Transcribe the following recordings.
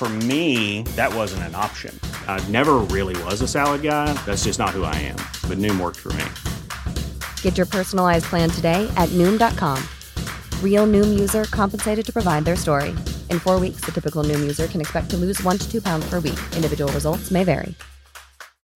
For me, that wasn't an option. I never really was a salad guy. That's just not who I am. But Noom worked for me. Get your personalized plan today at Noom.com. Real Noom user compensated to provide their story. In 4 weeks, the typical Noom user can expect to lose 1 to 2 pounds per week. Individual results may vary.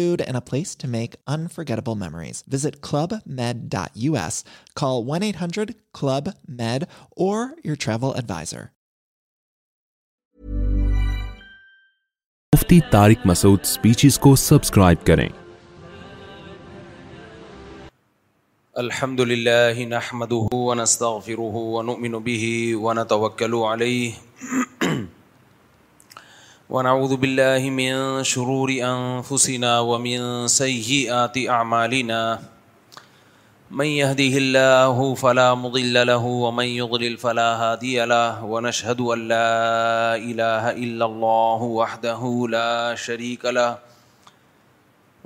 and a place to make unforgettable memories. Visit clubmed.us, call 1-800-CLUB-MED, or your travel advisor. Mufti Tariq Masood speeches کو subscribe کریں. الحمد للہ نحمده ونستغفره ونؤمن به ونتوکل علیہ ونعوذ باللہ من شرور انفسنا ومن سیئات اعمالنا من یهدہ اللہ فلا مضل له ومن یضلل فلا ہادی له ونشہد ان لا الہ الا اللہ وحدہ لا شریک له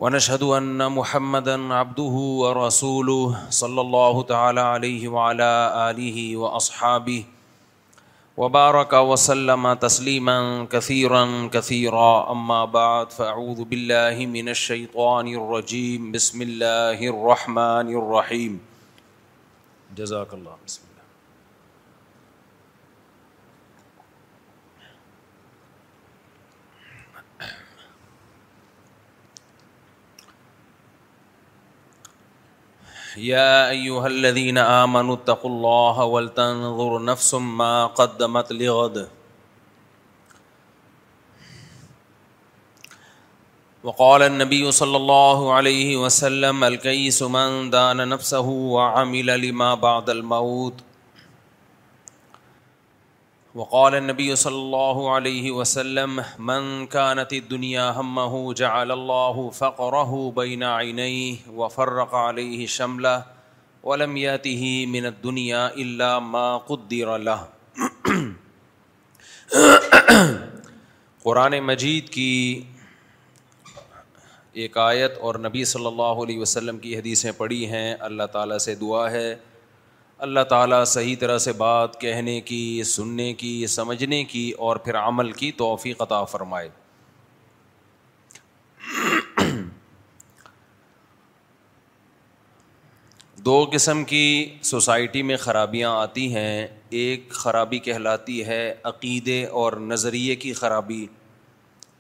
ونشہد ان محمدا عبدہ ورسولہ صلی اللہ تعالی علیہ وعلی آلہ واصحابہ وبارك وسلم تسليما كثيرا كثيرا أما بعد فأعوذ بالله من الشيطان الرجيم بسم الله الرحمن الرحيم جزاك الله بسم الله يا أيها الذين آمنوا اتقوا الله ولتنظر نفس ما قدمت لغد وقال النبي صلى الله عليه وسلم الكيس من دان نفسه وعمل لما بعد الموت وقال النبي صلى الله عليه وسلم من كانت الدنيا همه جعل الله فقره بين عينيه وفرق عليه شمله ولم ياته من الدنيا إلا ما قدر له. قرآن مجید کی ایک آیت اور نبی صلی اللہ علیہ وسلم کی حدیثیں پڑھی ہیں. اللہ تعالیٰ سے دعا ہے اللہ تعالیٰ صحیح طرح سے بات کہنے کی، سننے کی، سمجھنے کی اور پھر عمل کی توفیق عطا فرمائے. دو قسم کی سوسائٹی میں خرابیاں آتی ہیں. ایک خرابی کہلاتی ہے عقیدے اور نظریے کی خرابی،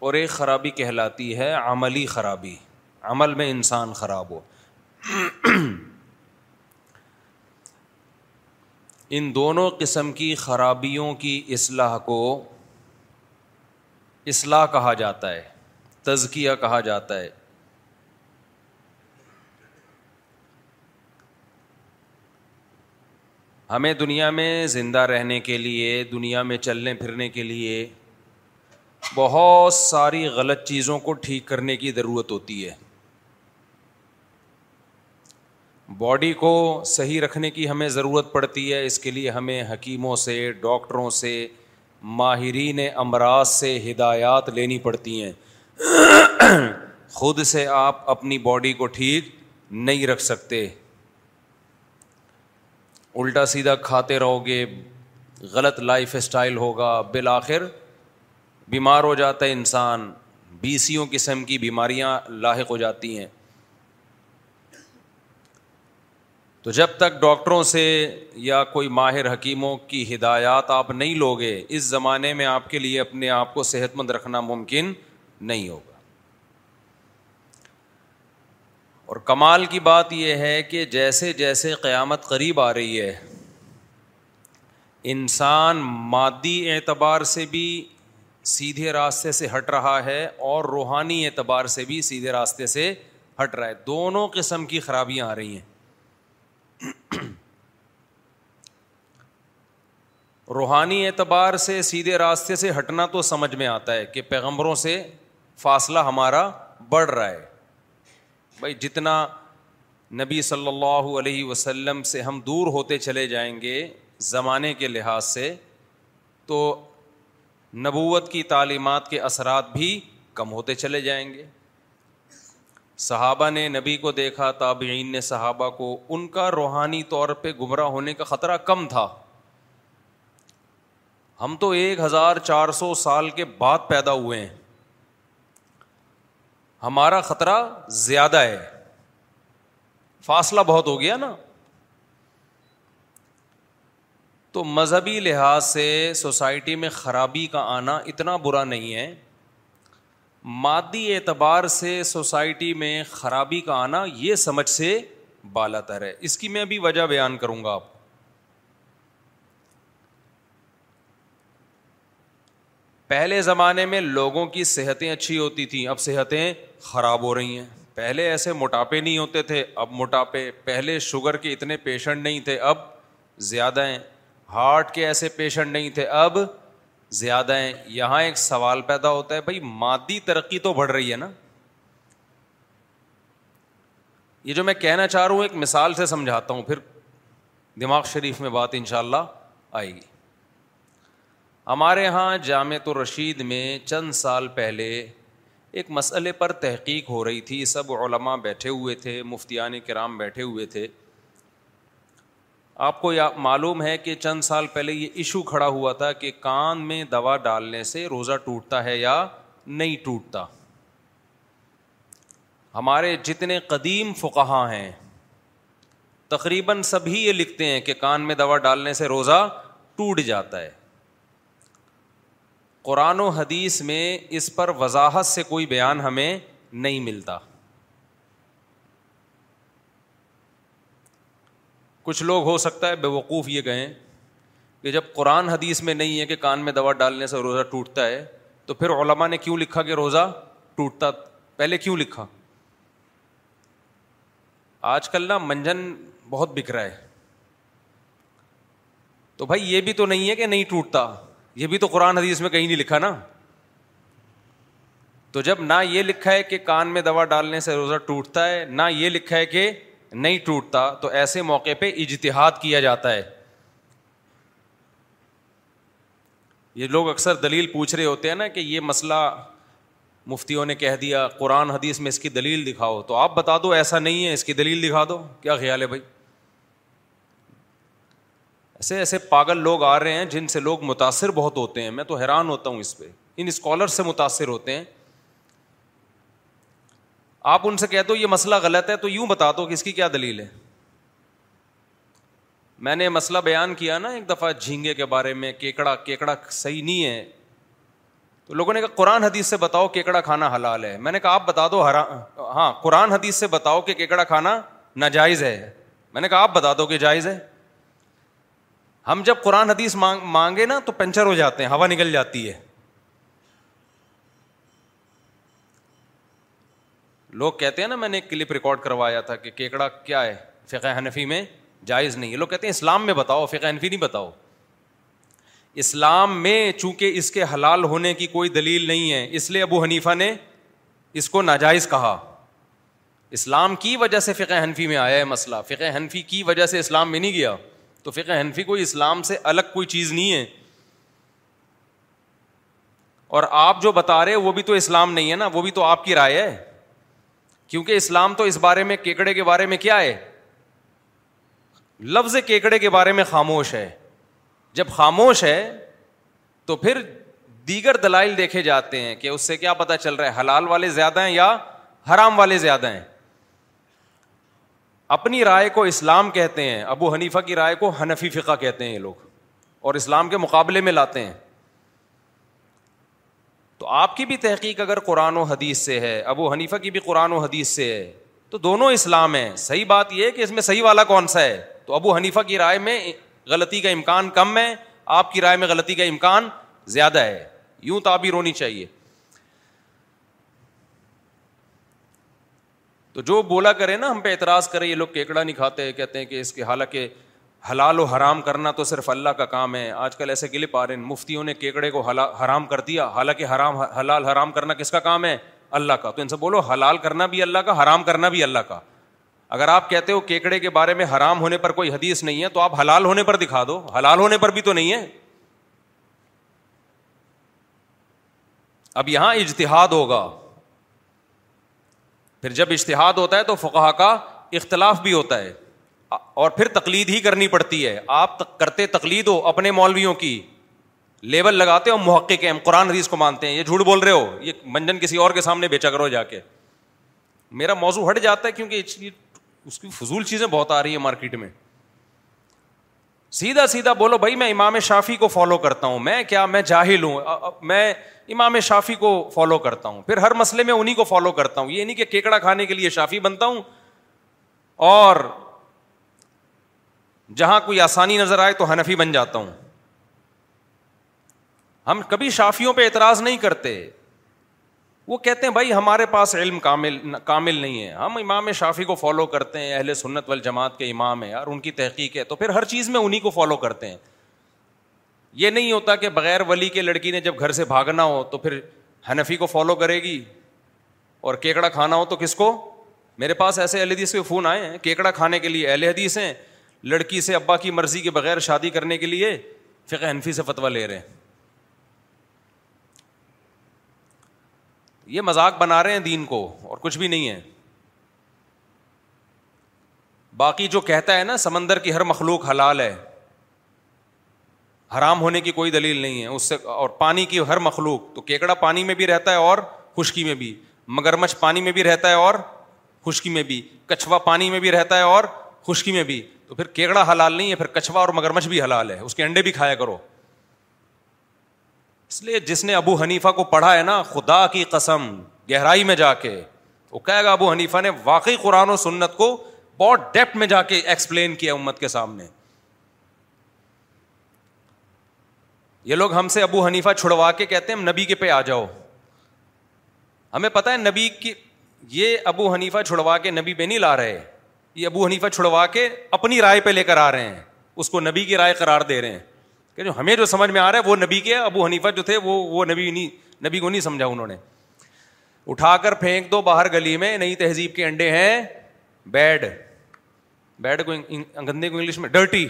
اور ایک خرابی کہلاتی ہے عملی خرابی، عمل میں انسان خراب ہو. ان دونوں قسم کی خرابیوں کی اصلاح کو اصلاح کہا جاتا ہے، تزکیہ کہا جاتا ہے. ہمیں دنیا میں زندہ رہنے کے لیے، دنیا میں چلنے پھرنے کے لیے بہت ساری غلط چیزوں کو ٹھیک کرنے کی ضرورت ہوتی ہے. باڈی کو صحیح رکھنے کی ہمیں ضرورت پڑتی ہے. اس کے لیے ہمیں حکیموں سے، ڈاکٹروں سے، ماہرین امراض سے ہدایات لینی پڑتی ہیں. خود سے آپ اپنی باڈی کو ٹھیک نہیں رکھ سکتے. الٹا سیدھا کھاتے رہو گے، غلط لائف اسٹائل ہوگا، بالآخر بیمار ہو جاتا ہے انسان. بیسیوں قسم کی بیماریاں لاحق ہو جاتی ہیں. تو جب تک ڈاکٹروں سے یا کوئی ماہر حکیموں کی ہدایات آپ نہیں لوگے اس زمانے میں آپ کے لیے اپنے آپ کو صحت مند رکھنا ممکن نہیں ہوگا. اور کمال کی بات یہ ہے کہ جیسے جیسے قیامت قریب آ رہی ہے انسان مادی اعتبار سے بھی سیدھے راستے سے ہٹ رہا ہے اور روحانی اعتبار سے بھی سیدھے راستے سے ہٹ رہا ہے, دونوں قسم کی خرابیاں آ رہی ہیں. روحانی اعتبار سے سیدھے راستے سے ہٹنا تو سمجھ میں آتا ہے کہ پیغمبروں سے فاصلہ ہمارا بڑھ رہا ہے. بھائی جتنا نبی صلی اللہ علیہ وسلم سے ہم دور ہوتے چلے جائیں گے زمانے کے لحاظ سے تو نبوت کی تعلیمات کے اثرات بھی کم ہوتے چلے جائیں گے. صحابہ نے نبی کو دیکھا, تابعین نے صحابہ کو, ان کا روحانی طور پہ گمراہ ہونے کا خطرہ کم تھا. ہم تو 1400 سال کے بعد پیدا ہوئے ہیں, ہمارا خطرہ زیادہ ہے, فاصلہ بہت ہو گیا نا. تو مذہبی لحاظ سے سوسائٹی میں خرابی کا آنا اتنا برا نہیں ہے, مادی اعتبار سے سوسائٹی میں خرابی کا آنا یہ سمجھ سے بالاتر ہے. اس کی میں بھی وجہ بیان کروں گا آپ کو. پہلے زمانے میں لوگوں کی صحتیں اچھی ہوتی تھیں, اب صحتیں خراب ہو رہی ہیں. پہلے ایسے موٹاپے نہیں ہوتے تھے, اب موٹاپے. پہلے شوگر کے اتنے پیشنٹ نہیں تھے, اب زیادہ ہیں. ہارٹ کے ایسے پیشنٹ نہیں تھے, اب زیادہ ہیں. یہاں ایک سوال پیدا ہوتا ہے, بھائی مادی ترقی تو بڑھ رہی ہے نا. یہ جو میں کہنا چاہ رہا ہوں ایک مثال سے سمجھاتا ہوں, پھر دماغ شریف میں بات انشاءاللہ آئے گی. ہمارے ہاں جامعۃ الرشید میں چند سال پہلے ایک مسئلے پر تحقیق ہو رہی تھی. سب علماء بیٹھے ہوئے تھے, مفتیان کرام بیٹھے ہوئے تھے. آپ کو معلوم ہے کہ چند سال پہلے یہ ایشو کھڑا ہوا تھا کہ کان میں دوا ڈالنے سے روزہ ٹوٹتا ہے یا نہیں ٹوٹتا. ہمارے جتنے قدیم فقہاء ہیں تقریباً سبھی یہ لکھتے ہیں کہ کان میں دوا ڈالنے سے روزہ ٹوٹ جاتا ہے. قرآن و حدیث میں اس پر وضاحت سے کوئی بیان ہمیں نہیں ملتا. کچھ لوگ ہو سکتا ہے بیوقوف یہ کہیں کہ جب قرآن حدیث میں نہیں ہے کہ کان میں دوا ڈالنے سے روزہ ٹوٹتا ہے تو پھر علماء نے کیوں لکھا کہ روزہ ٹوٹتا, پہلے کیوں لکھا. آج کل نا منجن بہت بک رہا ہے, تو بھائی یہ بھی تو نہیں ہے کہ نہیں ٹوٹتا, یہ بھی تو قرآن حدیث میں کہیں نہیں لکھا نا. تو جب نہ یہ لکھا ہے کہ کان میں دوا ڈالنے سے روزہ ٹوٹتا ہے, نہ یہ لکھا ہے کہ نہیں ٹوٹتا, تو ایسے موقع پہ اجتہاد کیا جاتا ہے. یہ لوگ اکثر دلیل پوچھ رہے ہوتے ہیں نا کہ یہ مسئلہ مفتیوں نے کہہ دیا, قرآن حدیث میں اس کی دلیل دکھاؤ. تو آپ بتا دو ایسا نہیں ہے, اس کی دلیل دکھا دو. کیا خیال ہے بھائی, ایسے ایسے پاگل لوگ آ رہے ہیں جن سے لوگ متاثر بہت ہوتے ہیں. میں تو حیران ہوتا ہوں اس پہ, ان اسکالر سے متاثر ہوتے ہیں. آپ ان سے کہہ دو یہ مسئلہ غلط ہے تو یوں بتا دو کہ اس کی کیا دلیل ہے. میں نے مسئلہ بیان کیا نا ایک دفعہ جھینگے کے بارے میں, کیکڑا صحیح نہیں ہے. تو لوگوں نے کہا قرآن حدیث سے بتاؤ کیکڑا کھانا حلال ہے. میں نے کہا آپ بتا دو ہاں قرآن حدیث سے بتاؤ کہ کیکڑا کھانا ناجائز ہے. میں نے کہا آپ بتا دو کہ جائز ہے. ہم جب قرآن حدیث مانگے نا تو پنچر ہو جاتے ہیں, ہوا نکل جاتی ہے. لوگ کہتے ہیں نا, میں نے ایک کلپ ریکارڈ کروایا تھا کہ کیکڑا کیا ہے فقہ حنفی میں جائز نہیں ہے. لوگ کہتے ہیں اسلام میں بتاؤ, فقہ حنفی نہیں بتاؤ. اسلام میں چونکہ اس کے حلال ہونے کی کوئی دلیل نہیں ہے اس لیے ابو حنیفہ نے اس کو ناجائز کہا. اسلام کی وجہ سے فقہ حنفی میں آیا ہے مسئلہ, فقہ حنفی کی وجہ سے اسلام میں نہیں گیا. تو فقہ حنفی کوئی اسلام سے الگ کوئی چیز نہیں ہے. اور آپ جو بتا رہے وہ بھی تو اسلام نہیں ہے نا, وہ بھی تو آپ کی رائے ہے. کیونکہ اسلام تو اس بارے میں کیکڑے کے بارے میں کیا ہے, لفظ کیکڑے کے بارے میں خاموش ہے. جب خاموش ہے تو پھر دیگر دلائل دیکھے جاتے ہیں کہ اس سے کیا پتہ چل رہا ہے حلال والے زیادہ ہیں یا حرام والے زیادہ ہیں. اپنی رائے کو اسلام کہتے ہیں, ابو حنیفہ کی رائے کو حنفی فقہ کہتے ہیں یہ لوگ, اور اسلام کے مقابلے میں لاتے ہیں. تو آپ کی بھی تحقیق اگر قرآن و حدیث سے ہے, ابو حنیفہ کی بھی قرآن و حدیث سے ہے, تو دونوں اسلام ہیں. صحیح بات یہ ہے کہ اس میں صحیح والا کون سا ہے. تو ابو حنیفہ کی رائے میں غلطی کا امکان کم ہے, آپ کی رائے میں غلطی کا امکان زیادہ ہے, یوں تعبیر ہونی چاہیے. تو جو بولا کرے نا ہم پہ اعتراض کرے یہ لوگ کیکڑا نہیں کھاتے, کہتے ہیں کہ اس کے حالانکہ حلال و حرام کرنا تو صرف اللہ کا کام ہے. آج کل ایسے گلے پا رہے ہیں, مفتیوں نے کیکڑے کو حرام کر دیا, حالانکہ حلال حرام کرنا کس کا کام ہے؟ اللہ کا. تو ان سے بولو حلال کرنا بھی اللہ کا, حرام کرنا بھی اللہ کا. اگر آپ کہتے ہو کیکڑے کے بارے میں حرام ہونے پر کوئی حدیث نہیں ہے تو آپ حلال ہونے پر دکھا دو, حلال ہونے پر بھی تو نہیں ہے. اب یہاں اجتہاد ہوگا, پھر جب اجتہاد ہوتا ہے تو فقہا کا اختلاف بھی ہوتا ہے, اور پھر تقلید ہی کرنی پڑتی ہے. آپ کرتے تقلید ہو, اپنے مولویوں کی لیبل لگاتے ہو محقق ہیں, قرآن حدیث کو مانتے ہیں, یہ جھوٹ بول رہے ہو, یہ منجن کسی اور کے سامنے بیچا کرو جا کے. میرا موضوع ہٹ جاتا ہے کیونکہ اس کی فضول چیزیں بہت آ رہی ہیں مارکیٹ میں. سیدھا سیدھا بولو بھائی میں امام شافی کو فالو کرتا ہوں, میں کیا میں جاہل ہوں, میں امام شافی کو فالو کرتا ہوں, پھر ہر مسئلے میں انہیں کو فالو کرتا ہوں. یہ نہیں کہ کیکڑا کھانے کے لیے شافی بنتا ہوں اور جہاں کوئی آسانی نظر آئے تو حنفی بن جاتا ہوں. ہم کبھی شافیوں پہ اعتراض نہیں کرتے, وہ کہتے ہیں بھائی ہمارے پاس علم کامل نہیں ہے, ہم امام شافی کو فالو کرتے ہیں, اہل سنت والجماعت کے امام ہیں اور ان کی تحقیق ہے, تو پھر ہر چیز میں انہی کو فالو کرتے ہیں. یہ نہیں ہوتا کہ بغیر ولی کے لڑکی نے جب گھر سے بھاگنا ہو تو پھر حنفی کو فالو کرے گی, اور کیکڑا کھانا ہو تو کس کو. میرے پاس ایسے اہل حدیث کے فون آئے ہیں, کیکڑا کھانے کے لیے اہل حدیث ہیں, لڑکی سے ابا کی مرضی کے بغیر شادی کرنے کے لیے فقہ حنفی سے فتویٰ لے رہے ہیں. یہ مذاق بنا رہے ہیں دین کو, اور کچھ بھی نہیں ہے. باقی جو کہتا ہے نا سمندر کی ہر مخلوق حلال ہے, حرام ہونے کی کوئی دلیل نہیں ہے اس سے, اور پانی کی ہر مخلوق, تو کیکڑا پانی میں بھی رہتا ہے اور خشکی میں بھی, مگرمچھ پانی میں بھی رہتا ہے اور خشکی میں بھی, کچھوا پانی میں بھی رہتا ہے اور خشکی میں بھی, تو پھر کیکڑا حلال نہیں ہے, پھر کچھوا اور مگرمچھ بھی حلال ہے, اس کے انڈے بھی کھایا کرو. اس لیے جس نے ابو حنیفہ کو پڑھا ہے نا, خدا کی قسم گہرائی میں جا کے وہ کہے گا ابو حنیفہ نے واقعی قرآن و سنت کو بہت ڈیپتھ میں جا کے ایکسپلین کیا امت کے سامنے. یہ لوگ ہم سے ابو حنیفہ چھڑوا کے کہتے ہیں ہم نبی کے پہ آ جاؤ. ہمیں پتہ ہے نبی کی, یہ ابو حنیفہ چھڑوا کے نبی پہ نہیں لا رہے, یہ ابو حنیفہ چھڑوا کے اپنی رائے پہ لے کر آ رہے ہیں, اس کو نبی کی رائے قرار دے رہے ہیں کہ جو ہمیں جو سمجھ میں آ رہا ہے وہ نبی کے, ابو حنیفہ جو تھے وہ نبی کو نہیں سمجھا انہوں نے. اٹھا کر پھینک دو باہر گلی میں, نئی تہذیب کے انڈے ہیں بیڈ, بیڈ کو گندے کو انگلش میں ڈرٹی,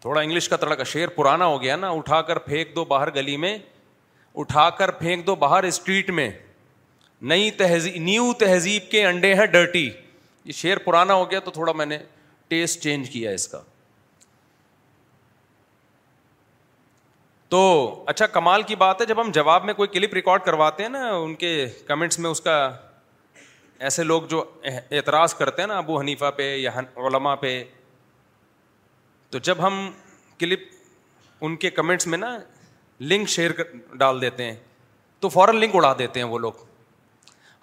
تھوڑا انگلش کا تڑکا, شعر پرانا ہو گیا نا. اٹھا کر پھینک دو باہر گلی میں, اٹھا کر پھینک دو باہر اسٹریٹ میں, نیو تہذیب کے انڈے ہیں ڈرٹی. یہ شعر پرانا ہو گیا تو تھوڑا میں نے ٹیسٹ چینج کیا اس کا. تو اچھا کمال کی بات ہے جب ہم جواب میں کوئی کلپ ریکارڈ کرواتے ہیں نا, ان کے کمنٹس میں اس کا ایسے لوگ جو اعتراض کرتے ہیں نا ابو حنیفہ پہ یا علماء پہ, تو جب ہم کلپ ان کے کمنٹس میں نا لنک شیئر ڈال دیتے ہیں تو فوراً لنک اڑا دیتے ہیں وہ لوگ.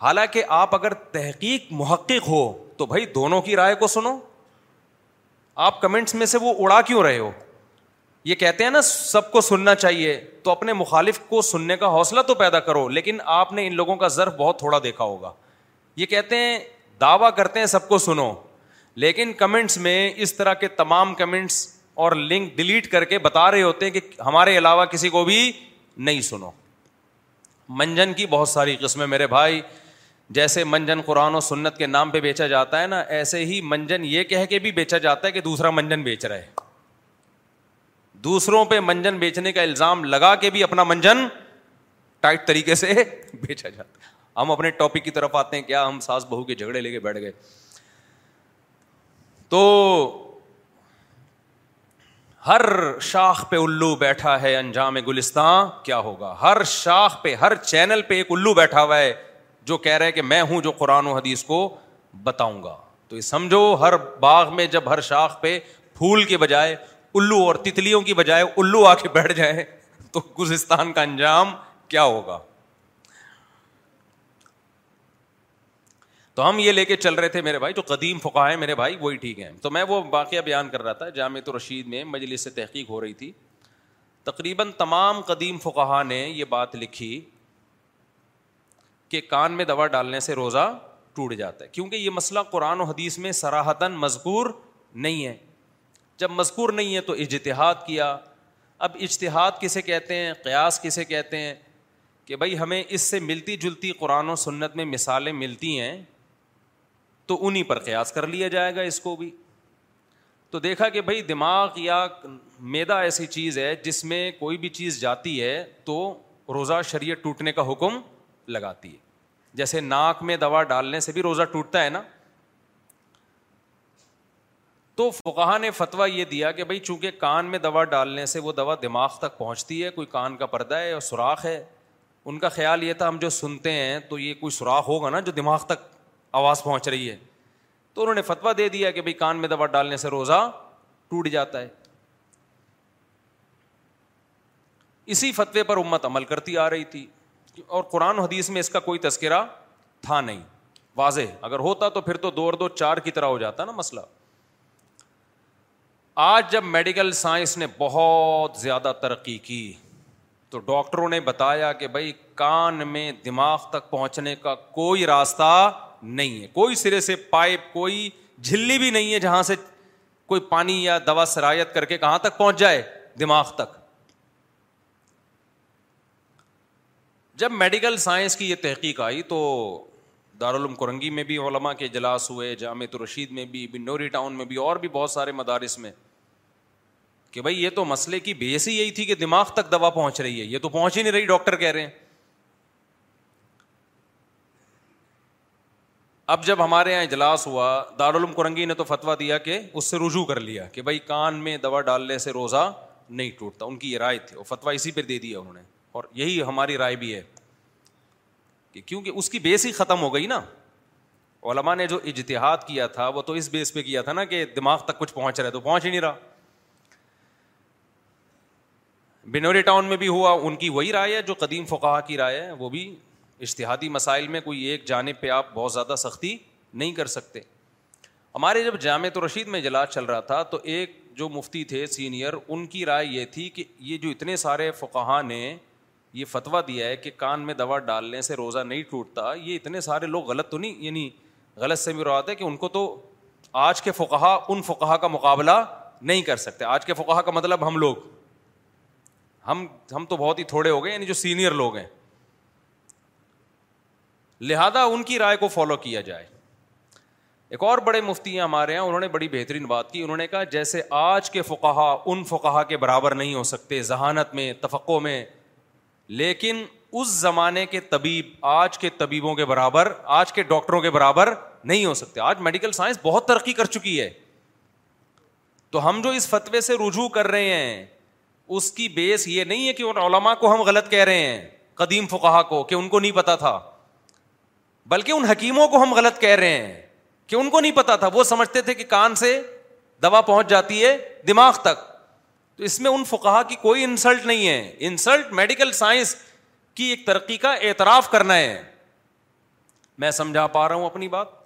حالانکہ آپ اگر تحقیق محقق ہو تو بھائی دونوں کی رائے کو سنو, آپ کمنٹس میں سے وہ اڑا کیوں رہے ہو. یہ کہتے ہیں نا سب کو سننا چاہیے, تو اپنے مخالف کو سننے کا حوصلہ تو پیدا کرو. لیکن آپ نے ان لوگوں کا ظرف بہت تھوڑا دیکھا ہوگا. یہ کہتے ہیں دعویٰ کرتے ہیں سب کو سنو, لیکن کمنٹس میں اس طرح کے تمام کمنٹس اور لنک ڈیلیٹ کر کے بتا رہے ہوتے ہیں کہ ہمارے علاوہ کسی کو بھی نہیں سنو. منجن کی بہت ساری قسمیں میرے بھائی, جیسے منجن قرآن و سنت کے نام پہ بیچا جاتا ہے نا, ایسے ہی منجن یہ کہہ کے بھی بیچا جاتا ہے کہ دوسرا منجن بیچ رہا ہے. دوسروں پہ منجن بیچنے کا الزام لگا کے بھی اپنا منجن ٹائٹ طریقے سے بیچا جاتا ہے. ہم اپنے ٹاپک کی طرف آتے ہیں, کیا ہم ساس بہو کے جھگڑے لے کے بیٹھ گئے. تو ہر شاخ پہ الو بیٹھا ہے انجام گلستان کیا ہوگا. ہر شاخ پہ, ہر چینل پہ ایک الو بیٹھا ہوا ہے جو کہہ رہا ہے کہ میں ہوں جو قرآن و حدیث کو بتاؤں گا. تو یہ سمجھو ہر باغ میں جب ہر شاخ پہ پھول کے بجائے الو اور تتلیوں کی بجائے الو آ کے بیٹھ جائیں تو گلستان کا انجام کیا ہوگا. تو ہم یہ لے کے چل رہے تھے میرے بھائی, جو قدیم فقہاء ہیں میرے بھائی وہی ٹھیک ہیں. تو میں وہ واقعہ بیان کر رہا تھا, جامعۃ الرشید میں مجلس سے تحقیق ہو رہی تھی. تقریباً تمام قدیم فقہاء نے یہ بات لکھی کہ کان میں دوا ڈالنے سے روزہ ٹوٹ جاتا ہے, کیونکہ یہ مسئلہ قرآن و حدیث میں صراحتاً مذکور نہیں ہے. جب مذکور نہیں ہے تو اجتہاد کیا. اب اجتہاد کسے کہتے ہیں, قیاس کسے کہتے ہیں, کہ بھائی ہمیں اس سے ملتی جلتی قرآن و سنت میں مثالیں ملتی ہیں تو انہی پر قیاس کر لیا جائے گا اس کو بھی. تو دیکھا کہ بھائی دماغ یا میدا ایسی چیز ہے جس میں کوئی بھی چیز جاتی ہے تو روزہ شریعت ٹوٹنے کا حکم لگاتی ہے. جیسے ناک میں دوا ڈالنے سے بھی روزہ ٹوٹتا ہے نا. تو فقہاء نے فتویٰ یہ دیا کہ بھائی چونکہ کان میں دوا ڈالنے سے وہ دوا دماغ تک پہنچتی ہے, کوئی کان کا پردہ ہے اور سوراخ ہے. ان کا خیال یہ تھا ہم جو سنتے ہیں تو یہ کوئی سوراخ ہوگا نا جو دماغ تک آواز پہنچ رہی ہے. تو انہوں نے فتویٰ دے دیا کہ بھائی کان میں دوا ڈالنے سے روزہ ٹوٹ جاتا ہے. اسی فتوے پر امت عمل کرتی آ رہی تھی اور قرآن و حدیث میں اس کا کوئی تذکرہ تھا نہیں واضح. اگر ہوتا تو پھر تو دو اور دو چار کی طرح ہو جاتا نا مسئلہ. آج جب میڈیکل سائنس نے بہت زیادہ ترقی کی تو ڈاکٹروں نے بتایا کہ بھائی کان میں دماغ تک پہنچنے کا کوئی راستہ نہیں ہے, کوئی سرے سے پائپ, کوئی جھلی بھی نہیں ہے جہاں سے کوئی پانی یا دوا سرایت کر کے کہاں تک پہنچ جائے دماغ تک. جب میڈیکل سائنس کی یہ تحقیق آئی تو دارالعلوم کرنگی میں بھی علماء کے اجلاس ہوئے, جامعۃ الرشید میں بھی, بنوری ٹاؤن میں بھی, اور بھی بہت سارے مدارس میں, کہ بھائی یہ تو مسئلے کی بیس ہی یہی تھی کہ دماغ تک دوا پہنچ رہی ہے, یہ تو پہنچ ہی نہیں رہی, ڈاکٹر کہہ رہے ہیں. اب جب ہمارے یہاں اجلاس ہوا, دارالعلوم کرنگی نے تو فتویٰ دیا کہ اس سے رجوع کر لیا کہ بھائی کان میں دوا ڈالنے سے روزہ نہیں ٹوٹتا. ان کی یہ رائے تھی اور فتویٰ اسی پہ دے دیا انہوں نے, اور یہی ہماری رائے بھی ہے کہ کیونکہ اس کی بیس ہی ختم ہو گئی نا. علماء نے جو اجتہاد کیا تھا وہ تو اس بیس پہ کیا تھا نا کہ دماغ تک کچھ پہنچ رہا ہے, تو پہنچ ہی نہیں رہا. بنوری ٹاؤن میں بھی ہوا, ان کی وہی رائے ہے جو قدیم فقہاء کی رائے ہے. وہ بھی اجتہادی مسائل میں کوئی ایک جانب پہ آپ بہت زیادہ سختی نہیں کر سکتے. ہمارے جب جامعۃ الرشید میں اجلاس چل رہا تھا تو ایک جو مفتی تھے سینئر, ان کی رائے یہ تھی کہ یہ جو اتنے سارے فقہاء نے یہ فتویٰ دیا ہے کہ کان میں دوا ڈالنے سے روزہ نہیں ٹوٹتا, یہ اتنے سارے لوگ غلط تو نہیں, یعنی غلط سے بھی مراد ہے کہ ان کو تو آج کے فقہاء ان فقہاء کا مقابلہ نہیں کر سکتے. آج کے فقہاء کا مطلب ہم لوگ, ہم تو بہت ہی تھوڑے ہو گئے, یعنی جو سینئر لوگ ہیں. لہذا ان کی رائے کو فالو کیا جائے. ایک اور بڑے مفتی ہیں ہمارے یہاں, انہوں نے بڑی بہترین بات کی. انہوں نے کہا جیسے آج کے فقہاء ان فقہاء کے برابر نہیں ہو سکتے ذہانت میں, تفقہ میں, لیکن اس زمانے کے طبیب آج کے طبیبوں کے برابر, آج کے ڈاکٹروں کے برابر نہیں ہو سکتے. آج میڈیکل سائنس بہت ترقی کر چکی ہے, تو ہم جو اس فتوے سے رجوع کر رہے ہیں اس کی بیس یہ نہیں ہے کہ ان علماء کو ہم غلط کہہ رہے ہیں, قدیم فقہاء کو, کہ ان کو نہیں پتا تھا, بلکہ ان حکیموں کو ہم غلط کہہ رہے ہیں کہ ان کو نہیں پتا تھا, وہ سمجھتے تھے کہ کان سے دوا پہنچ جاتی ہے دماغ تک. تو اس میں ان فقہاء کی کوئی انسلٹ نہیں ہے, انسلٹ میڈیکل سائنس کی ایک ترقی کا اعتراف کرنا ہے. میں سمجھا پا رہا ہوں اپنی بات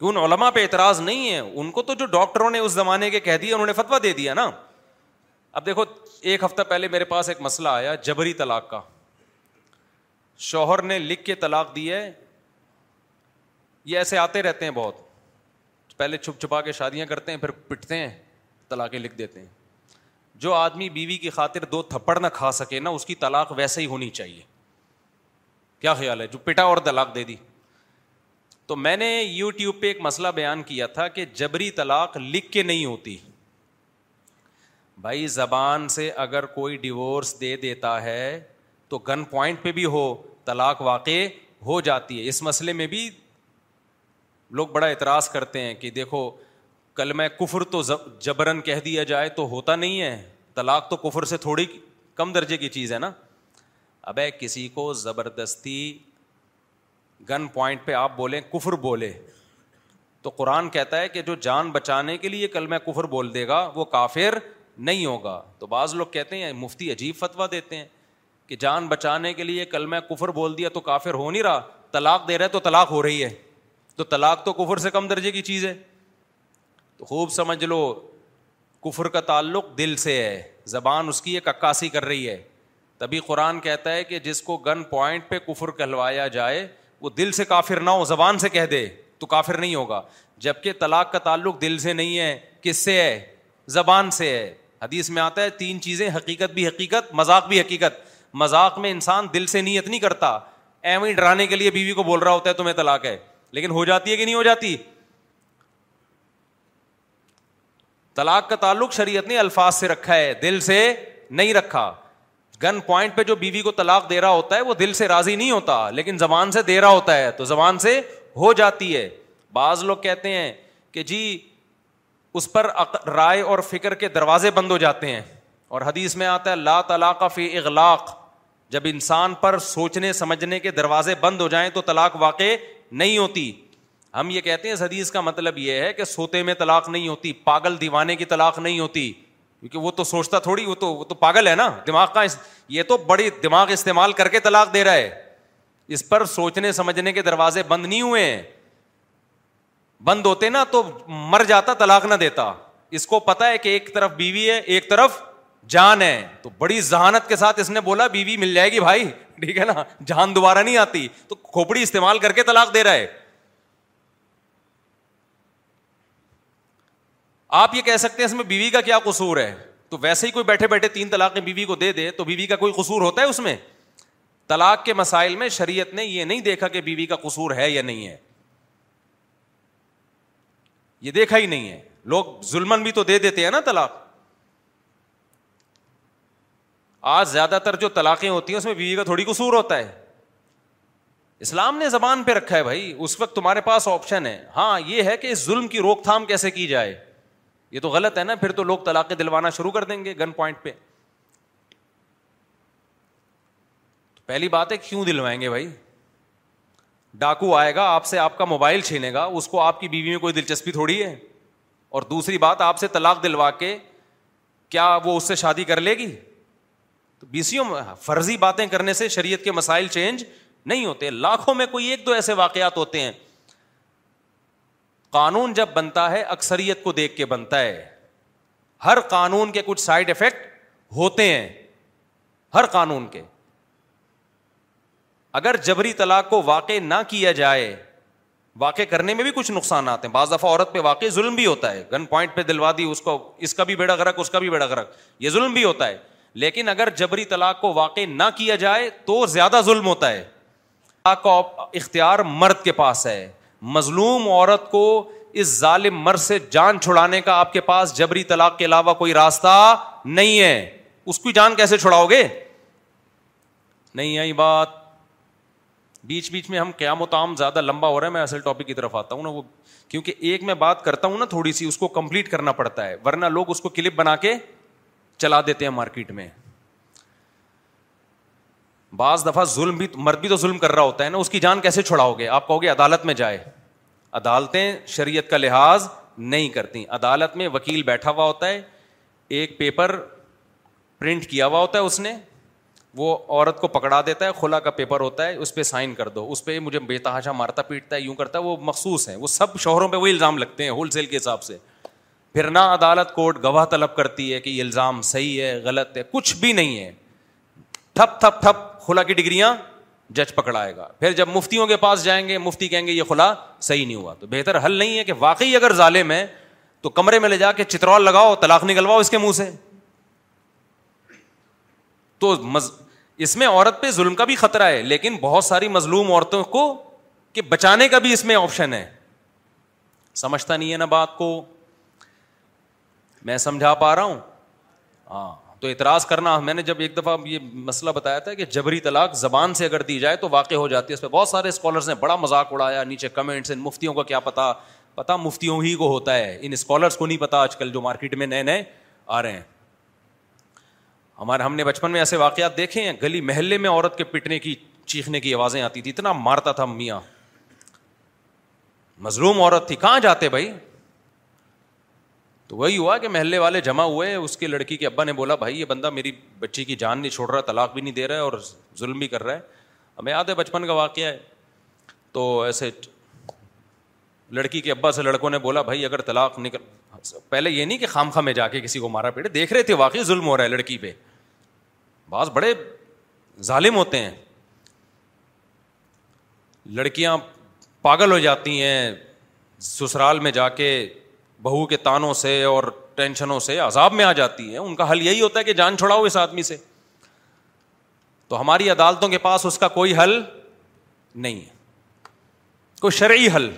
کہ ان علماء پہ اعتراض نہیں ہے, ان کو تو جو ڈاکٹروں نے اس زمانے کے کہہ دیا انہوں نے فتویٰ دے دیا نا. اب دیکھو ایک ہفتہ پہلے میرے پاس ایک مسئلہ آیا جبری طلاق کا. شوہر نے لکھ کے طلاق دی ہے, یہ ایسے آتے رہتے ہیں بہت, پہلے چھپ چھپا کے شادیاں کرتے ہیں, پھر پٹتے ہیں, طلاقیں لکھ دیتے ہیں. جو آدمی بیوی کی خاطر دو تھپڑ نہ کھا سکے نا, اس کی طلاق ویسے ہی ہونی چاہیے. کیا خیال ہے, جو پٹا اور طلاق دے دی. تو میں نے یوٹیوب پہ ایک مسئلہ بیان کیا تھا کہ جبری طلاق لکھ کے نہیں ہوتی. بھائی زبان سے اگر کوئی ڈیورس دے دیتا ہے تو گن پوائنٹ پہ بھی ہو طلاق واقع ہو جاتی ہے. اس مسئلے میں بھی لوگ بڑا اعتراض کرتے ہیں کہ دیکھو کلمہ کفر تو جبرن کہہ دیا جائے تو ہوتا نہیں ہے. طلاق تو کفر سے تھوڑی کم درجے کی چیز ہے نا. ابے کسی کو زبردستی گن پوائنٹ پہ آپ بولیں کفر بولے تو قرآن کہتا ہے کہ جو جان بچانے کے لیے کلمہ کفر بول دے گا وہ کافر نہیں ہوگا. تو بعض لوگ کہتے ہیں مفتی عجیب فتویٰ دیتے ہیں کہ جان بچانے کے لیے کلمہ کفر بول دیا تو کافر ہو نہیں رہا, طلاق دے رہا ہے تو طلاق ہو رہی ہے, تو طلاق تو کفر سے کم درجے کی چیز ہے. تو خوب سمجھ لو کفر کا تعلق دل سے ہے, زبان اس کی ایک عکاسی کر رہی ہے. تبھی قرآن کہتا ہے کہ جس کو گن پوائنٹ پہ کفر کہلوایا جائے وہ دل سے کافر نہ ہو, زبان سے کہہ دے تو کافر نہیں ہوگا. جبکہ طلاق کا تعلق دل سے نہیں ہے, کس سے ہے؟ زبان سے ہے. حدیث میں آتا ہے تین چیزیں, حقیقت بھی حقیقت, مذاق بھی حقیقت. مذاق میں انسان دل سے نیت نہیں کرتا, ایویں ڈرانے کے لیے بیوی کو بول رہا ہوتا ہے تمہیں طلاق ہے, لیکن ہو جاتی ہے کہ نہیں ہو جاتی. طلاق کا تعلق شریعت نے الفاظ سے رکھا ہے, دل سے نہیں رکھا. گن پوائنٹ پہ جو بیوی کو طلاق دے رہا ہوتا ہے وہ دل سے راضی نہیں ہوتا, لیکن زبان سے دے رہا ہوتا ہے تو زبان سے ہو جاتی ہے. بعض لوگ کہتے ہیں کہ جی اس پر رائے اور فکر کے دروازے بند ہو جاتے ہیں, اور حدیث میں آتا ہے لا طلاق فی اغلاق, جب انسان پر سوچنے سمجھنے کے دروازے بند ہو جائیں تو طلاق واقع نہیں ہوتی. ہم یہ کہتے ہیں اس حدیث کا مطلب یہ ہے کہ سوتے میں طلاق نہیں ہوتی, پاگل دیوانے کی طلاق نہیں ہوتی, کیونکہ وہ تو سوچتا تھوڑی, وہ تو پاگل ہے نا, دماغ کا یہ تو بڑی دماغ استعمال کر کے طلاق دے رہا ہے, اس پر سوچنے سمجھنے کے دروازے بند نہیں ہوئے ہیں. بند ہوتے نا تو مر جاتا, طلاق نہ دیتا. اس کو پتا ہے کہ ایک طرف بیوی ہے ایک طرف جان ہے, تو بڑی ذہانت کے ساتھ اس نے بولا بیوی مل جائے گی بھائی, ٹھیک ہے نا, جان دوبارہ نہیں آتی, تو کھوپڑی استعمال کر کے طلاق دے رہا ہے. آپ یہ کہہ سکتے ہیں اس میں بیوی کا کیا قصور ہے, تو ویسے ہی کوئی بیٹھے بیٹھے تین طلاقیں بیوی کو دے دے تو بیوی کا کوئی قصور ہوتا ہے اس میں؟ طلاق کے مسائل میں شریعت نے یہ نہیں دیکھا کہ بیوی کا قصور ہے یا نہیں ہے, یہ دیکھا ہی نہیں ہے. لوگ ظلمن بھی تو دے دیتے ہیں نا طلاق. آج زیادہ تر جو طلاقیں ہوتی ہیں اس میں بیوی کا تھوڑی قصور ہوتا ہے. اسلام نے زبان پہ رکھا ہے بھائی, اس وقت تمہارے پاس آپشن ہے. ہاں یہ ہے کہ اس ظلم کی روک تھام کیسے کی جائے, یہ تو غلط ہے نا, پھر تو لوگ طلاقیں دلوانا شروع کر دیں گے گن پوائنٹ پہ. پہلی بات ہے کیوں دلوائیں گے بھائی؟ ڈاکو آئے گا آپ سے آپ کا موبائل چھینے گا, اس کو آپ کی بیوی میں کوئی دلچسپی تھوڑی ہے. اور دوسری بات, آپ سے طلاق دلوا کے کیا وہ اس سے شادی کر لے گی؟ تو بیسیوں فرضی باتیں کرنے سے شریعت کے مسائل چینج نہیں ہوتے. لاکھوں میں کوئی ایک دو ایسے واقعات ہوتے ہیں. قانون جب بنتا ہے اکثریت کو دیکھ کے بنتا ہے. ہر قانون کے کچھ سائیڈ ایفیکٹ ہوتے ہیں, ہر قانون کے. اگر جبری طلاق کو واقع نہ کیا جائے, واقع کرنے میں بھی کچھ نقصانات ہیں. بعض دفعہ عورت پہ واقع ظلم بھی ہوتا ہے, گن پوائنٹ پہ دلوا دی اس کو, اس کا بھی بیڑا غرق اس کا بھی بیڑا غرق, یہ ظلم بھی ہوتا ہے. لیکن اگر جبری طلاق کو واقع نہ کیا جائے تو زیادہ ظلم ہوتا ہے. طلاق کا اختیار مرد کے پاس ہے. مظلوم عورت کو اس ظالم مرد سے جان چھڑانے کا آپ کے پاس جبری طلاق کے علاوہ کوئی راستہ نہیں ہے. اس کی جان کیسے چھڑاؤ گے؟ نہیں آئی بات. بیچ بیچ میں ہم قیام و تعام زیادہ لمبا ہو رہا ہے, میں اصل ٹاپک کی طرف آتا ہوں نا. وہ کیونکہ ایک میں بات کرتا ہوں نا تھوڑی سی, اس کو کمپلیٹ کرنا پڑتا ہے, ورنہ لوگ اس کو کلپ بنا کے چلا دیتے ہیں مارکیٹ میں. بعض دفعہ ظلم بھی, مرد بھی تو ظلم کر رہا ہوتا ہے نا, اس کی جان کیسے چھڑاؤ گے؟ آپ کہو گے عدالت میں جائے. عدالتیں شریعت کا لحاظ نہیں کرتی. عدالت میں وکیل بیٹھا ہوا ہوتا ہے, ایک پیپر پرنٹ کیا ہوا ہوتا ہے اس نے, وہ عورت کو پکڑا دیتا ہے, خلا کا پیپر ہوتا ہے, اس پہ سائن کر دو. اس پہ مجھے بے تحاشا مارتا پیٹتا ہے, یوں کرتا ہے, وہ مخصوص ہیں, وہ سب شوہروں پہ وہ الزام لگتے ہیں ہول سیل کے حساب سے. پھر نہ عدالت کورٹ گواہ طلب کرتی ہے کہ یہ الزام صحیح ہے غلط ہے, کچھ بھی نہیں ہے. تھپ تھپ تھپ خلا کی ڈگریاں جج پکڑائے گا. پھر جب مفتیوں کے پاس جائیں گے, مفتی کہیں گے یہ خلا صحیح نہیں ہوا. تو بہتر حل نہیں ہے کہ واقعی اگر ظالم ہے تو کمرے میں لے جا کے چترال لگاؤ, طلاق نکلواؤ اس کے منہ سے. تو اس میں عورت پہ ظلم کا بھی خطرہ ہے, لیکن بہت ساری مظلوم عورتوں کو کہ بچانے کا بھی اس میں آپشن ہے. سمجھتا نہیں ہے نا بات کو, میں سمجھا پا رہا ہوں؟ ہاں تو اعتراض کرنا. میں نے جب ایک دفعہ یہ مسئلہ بتایا تھا کہ جبری طلاق زبان سے اگر دی جائے تو واقع ہو جاتی ہے, اس پہ بہت سارے اسکالرس نے بڑا مذاق اڑایا نیچے کمنٹس, ان مفتیوں کو کیا پتا, پتہ مفتیوں ہی کو ہوتا ہے, ان اسکالرس کو نہیں پتہ آج کل جو مارکیٹ میں نئے نئے آ رہے ہیں. ہم نے بچپن میں ایسے واقعات دیکھے ہیں, گلی محلے میں عورت کے پٹنے کی چیخنے کی آوازیں آتی تھی, اتنا مارتا تھا میاں, مظلوم عورت تھی, کہاں جاتے بھائی. تو وہی ہوا کہ محلے والے جمع ہوئے, اس کے لڑکی کے ابا نے بولا بھائی یہ بندہ میری بچی کی جان نہیں چھوڑ رہا, طلاق بھی نہیں دے رہا ہے اور ظلم بھی کر رہا ہے. ہمیں یاد ہے بچپن کا واقعہ ہے. تو ایسے لڑکی کے ابا سے لڑکوں نے بولا بھائی اگر طلاق نکل, پہلے یہ نہیں کہ خام خواہ میں جا کے کسی کو مارا پیٹا, دیکھ رہے تھے واقعی ظلم ہو رہا ہے لڑکی پہ, بعض بڑے ظالم ہوتے ہیں, لڑکیاں پاگل ہو جاتی ہیں سسرال میں جا کے بہو کے تانوں سے اور ٹینشنوں سے عذاب میں آ جاتی ہے. ان کا حل یہی ہوتا ہے کہ جان چھڑاؤ اس آدمی سے. تو ہماری عدالتوں کے پاس اس کا کوئی حل نہیں ہے, کوئی شرعی حل.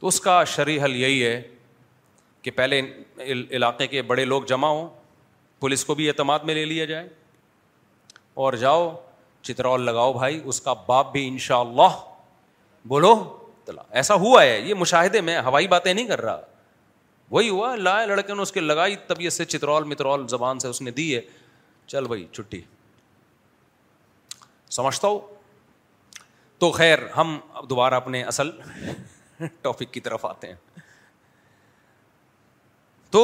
تو اس کا شرعی حل یہی ہے کہ پہلے علاقے کے بڑے لوگ جمع ہوں, پولیس کو بھی اعتماد میں لے لیا جائے, اور جاؤ چترول لگاؤ بھائی, اس کا باپ بھی انشاءاللہ بولو. ایسا ہوا ہے, یہ مشاہدے میں, ہوائی باتیں نہیں کر رہا, وہی ہوا. لائے لڑکے نے اس کے لگائی طبیعت سے چترول مترول زبان سے اس نے دی ہے, چل بھائی چھٹی, سمجھتا ہو. تو خیر ہم اب دوبارہ اپنے اصل ٹاپک کی طرف آتے ہیں. تو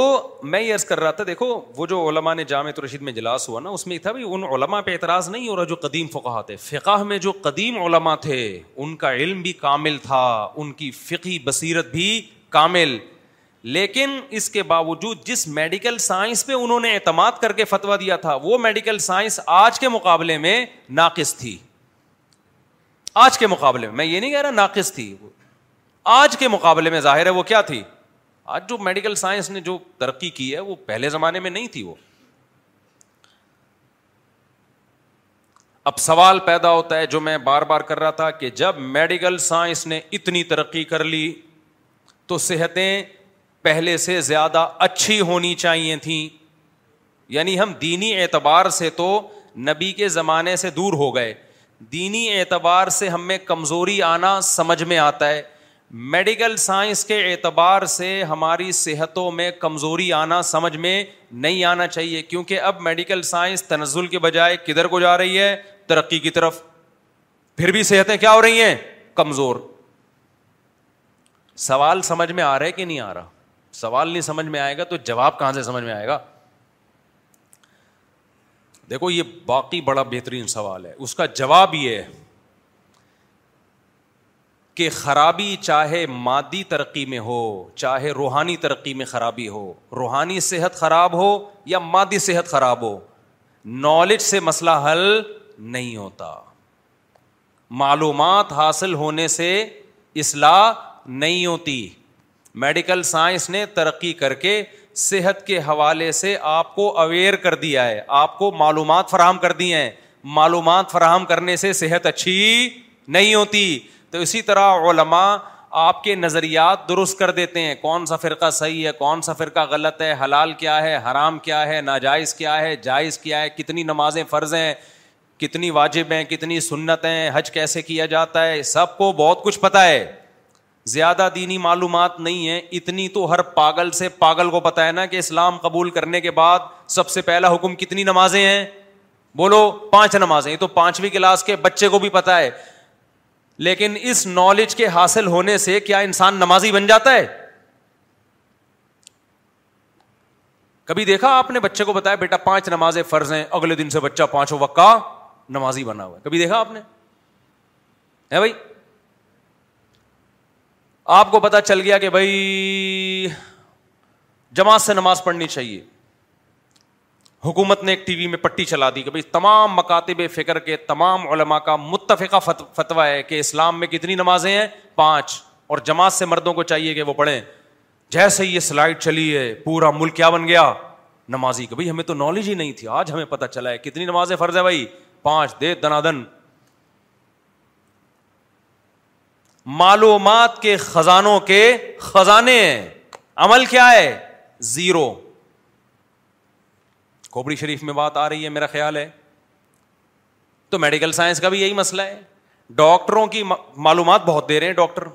میں یہ عرض کر رہا تھا, دیکھو وہ جو علماء نے جامعۃ الرشید میں اجلاس ہوا نا, اس میں تھا بھی ان علماء پہ اعتراض نہیں ہو رہا جو قدیم فقہا تھے. فقہ میں جو قدیم علماء تھے ان کا علم بھی کامل تھا, ان کی فقہی بصیرت بھی کامل, لیکن اس کے باوجود جس میڈیکل سائنس پہ انہوں نے اعتماد کر کے فتویٰ دیا تھا وہ میڈیکل سائنس آج کے مقابلے میں ناقص تھی. آج کے مقابلے میں, میں یہ نہیں کہہ رہا ناقص تھی, آج کے مقابلے میں ظاہر ہے وہ کیا تھی. آج جو میڈیکل سائنس نے جو ترقی کی ہے وہ پہلے زمانے میں نہیں تھی. وہ اب سوال پیدا ہوتا ہے جو میں بار بار کر رہا تھا کہ جب میڈیکل سائنس نے اتنی ترقی کر لی تو صحتیں پہلے سے زیادہ اچھی ہونی چاہیے تھیں, یعنی ہم دینی اعتبار سے تو نبی کے زمانے سے دور ہو گئے, دینی اعتبار سے ہم میں کمزوری آنا سمجھ میں آتا ہے, میڈیکل سائنس کے اعتبار سے ہماری صحتوں میں کمزوری آنا سمجھ میں نہیں آنا چاہیے, کیونکہ اب میڈیکل سائنس تنزل کے بجائے کدھر کو جا رہی ہے, ترقی کی طرف. پھر بھی صحتیں کیا ہو رہی ہیں, کمزور. سوال سمجھ میں آ رہا ہے کہ نہیں آ رہا؟ سوال نہیں سمجھ میں آئے گا تو جواب کہاں سے سمجھ میں آئے گا؟ دیکھو یہ باقی بڑا بہترین سوال ہے, اس کا جواب یہ ہے کہ خرابی چاہے مادی ترقی میں ہو چاہے روحانی ترقی میں خرابی ہو, روحانی صحت خراب ہو یا مادی صحت خراب ہو, نالج سے مسئلہ حل نہیں ہوتا, معلومات حاصل ہونے سے اصلاح نہیں ہوتی. میڈیکل سائنس نے ترقی کر کے صحت کے حوالے سے آپ کو اویئر کر دیا ہے, آپ کو معلومات فراہم کر دی ہیں, معلومات فراہم کرنے سے صحت اچھی نہیں ہوتی. تو اسی طرح علماء آپ کے نظریات درست کر دیتے ہیں, کون سا فرقہ صحیح ہے, کون سا فرقہ غلط ہے, حلال کیا ہے, حرام کیا ہے, ناجائز کیا ہے, جائز کیا ہے, کتنی نمازیں فرض ہیں, کتنی واجب ہیں, کتنی سنت ہیں, حج کیسے کیا جاتا ہے, سب کو بہت کچھ پتہ ہے. زیادہ دینی معلومات نہیں ہیں, اتنی تو ہر پاگل سے پاگل کو پتہ ہے نا کہ اسلام قبول کرنے کے بعد سب سے پہلا حکم کتنی نمازیں ہیں, بولو 5 نمازیں. یہ تو 5ویں کلاس کے بچے کو بھی پتہ ہے, لیکن اس نالج کے حاصل ہونے سے کیا انسان نمازی بن جاتا ہے؟ کبھی دیکھا آپ نے بچے کو بتایا بیٹا 5 نمازیں فرض ہیں, اگلے دن سے بچہ 5 وقت کا نمازی بنا ہوا ہے؟ کبھی دیکھا آپ نے؟ ہے بھائی. آپ کو پتا چل گیا کہ بھائی جماعت سے نماز پڑھنی چاہیے, حکومت نے ایک ٹی وی میں پٹی چلا دی کہ بھائی تمام مکاتب فکر کے تمام علماء کا متفقہ فتویٰ ہے کہ اسلام میں کتنی نمازیں ہیں, 5, اور جماعت سے مردوں کو چاہیے کہ وہ پڑھیں. جیسے یہ سلائڈ چلی ہے پورا ملک کیا بن گیا, نمازی. کہ بھائی ہمیں تو نالج ہی نہیں تھی, آج ہمیں پتہ چلا ہے کتنی نمازیں فرض ہے بھائی, 5, دے دنادن. معلومات کے خزانوں کے خزانے ہیں, عمل کیا ہے, 0. کوبری شریف میں بات آ رہی ہے میرا خیال ہے. تو میڈیکل سائنس کا بھی یہی مسئلہ ہے, ڈاکٹروں کی معلومات بہت دے رہے ہیں ڈاکٹر,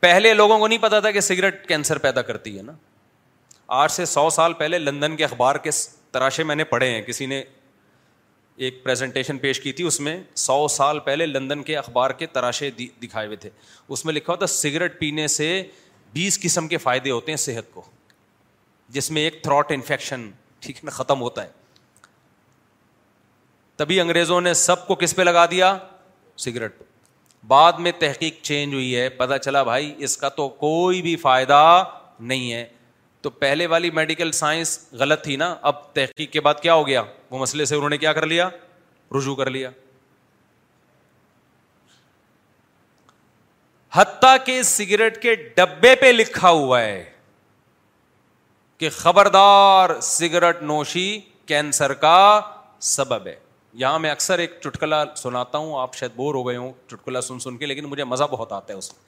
پہلے لوگوں کو نہیں پتا تھا کہ سگریٹ کینسر پیدا کرتی ہے نا. آج سے 100 سال پہلے لندن کے اخبار کے تراشے میں نے پڑھے ہیں. کسی نے ایک پریزنٹیشن پیش کی تھی, اس میں 100 سال پہلے لندن کے اخبار کے تراشے دکھائے ہوئے تھے. اس میں لکھا ہوتا سگریٹ پینے سے 20 قسم کے فائدے ہوتے ہیں صحت کو, جس میں ایک تھروٹ انفیکشن ٹھیک ہے نا ختم ہوتا ہے. تبھی انگریزوں نے سب کو کس پہ لگا دیا؟ سگریٹ. بعد میں تحقیق چینج ہوئی ہے, پتا چلا بھائی اس کا تو کوئی بھی فائدہ نہیں ہے. تو پہلے والی میڈیکل سائنس غلط تھی نا. اب تحقیق کے بعد کیا ہو گیا, وہ مسئلے سے انہوں نے کیا کر لیا, رجوع کر لیا. حتیٰ کہ سگریٹ کے ڈبے پہ لکھا ہوا ہے کہ خبردار سگریٹ نوشی کینسر کا سبب ہے. یہاں میں اکثر ایک چٹکلا سناتا ہوں, آپ شاید بور ہو گئے ہوں چٹکلا سن سن کے, لیکن مجھے مزہ بہت آتا ہے اس میں.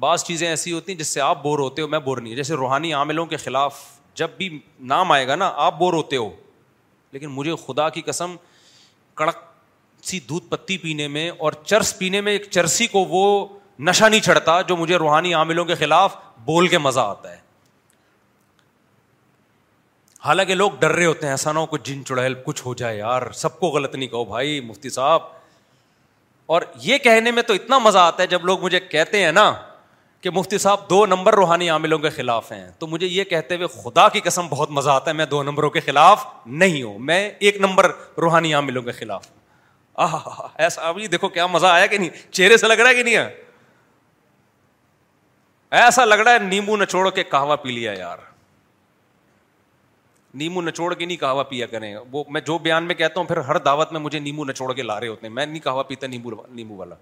بعض چیزیں ایسی ہوتی ہیں جس سے آپ بور ہوتے ہو, میں بور نہیں. جیسے روحانی عاملوں کے خلاف جب بھی نام آئے گا نا آپ بور ہوتے ہو, لیکن مجھے خدا کی قسم کڑک سی دودھ پتی پینے میں اور چرس پینے میں ایک چرسی کو وہ نشہ نہیں چڑھتا جو مجھے روحانی عاملوں کے خلاف بول کے مزہ آتا ہے. حالانکہ لوگ ڈر رہے ہوتے ہیں ایسا نہ ہو کچھ جن چڑیل کچھ ہو جائے. یار سب کو غلط نہیں کہو بھائی مفتی صاحب. اور یہ کہنے میں تو اتنا مزہ آتا ہے جب لوگ مجھے کہتے ہیں نا کہ مفتی صاحب 2 نمبر روحانی عاملوں کے خلاف ہیں, تو مجھے یہ کہتے ہوئے خدا کی قسم بہت مزہ آتا ہے. میں 2 نمبروں کے خلاف نہیں ہوں, میں 1 نمبر روحانی عاملوں کے خلاف ہوں. آہا ایسا ابھی دیکھو کیا مزہ آیا کہ نہیں, چہرے سے لگ رہا ہے کہ نہیں ہے, ایسا لگ رہا ہے نیمبو نچوڑ کے قہوہ پی لیا. یار نیمبو نچوڑ کے نہیں قہوہ پیا کریں. وہ میں جو بیان میں کہتا ہوں پھر ہر دعوت میں مجھے نیمبو نچوڑ کے لا رہے ہوتے ہیں. میں نہیں قہوہ پیتا, نیمبو والا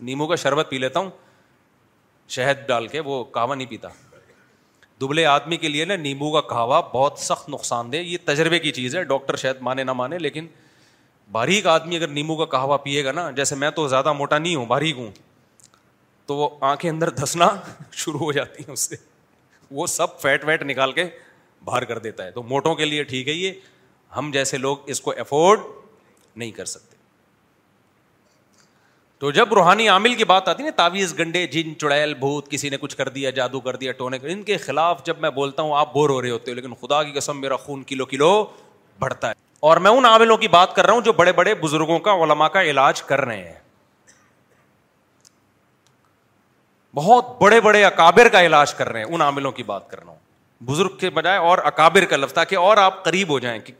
نیمبو کا شربت پی لیتا ہوں شہد ڈال کے, وہ قہوہ نہیں پیتا. دبلے آدمی کے لیے نا نیمبو کا قہوہ بہت سخت نقصان دہ. یہ تجربے کی چیز ہے, ڈاکٹر شاید مانے نہ مانے, لیکن باریک آدمی اگر نیمبو کا قہوہ پیے گا نا, جیسے میں تو زیادہ موٹا نہیں ہوں باریک ہوں, تو وہ آنکھیں اندر دھسنا شروع ہو جاتی ہیں اس سے. وہ سب فیٹ ویٹ نکال کے باہر کر دیتا ہے. تو موٹوں کے لیے ٹھیک ہے یہ, ہم جیسے لوگ اس کو افورڈ نہیں کر سکتے. تو جب روحانی عامل کی بات آتی ہے نا, تعویذ گنڈے جن چڑیل بھوت, کسی نے کچھ کر دیا جادو کر دیا ٹونے, ان کے خلاف جب میں بولتا ہوں آپ بور ہو رہے ہوتے ہو, لیکن خدا کی قسم میرا خون کلو کلو بڑھتا ہے. اور میں ان عاملوں کی بات کر رہا ہوں جو بڑے بڑے بزرگوں کا علماء کا علاج کر رہے ہیں, بہت بڑے بڑے اکابر کا علاج کر رہے ہیں, ان عاملوں کی بات کر رہا ہوں. بزرگ کے بجائے اور اکابر کا لفظ, تاکہ اور آپ قریب ہو جائیں کہ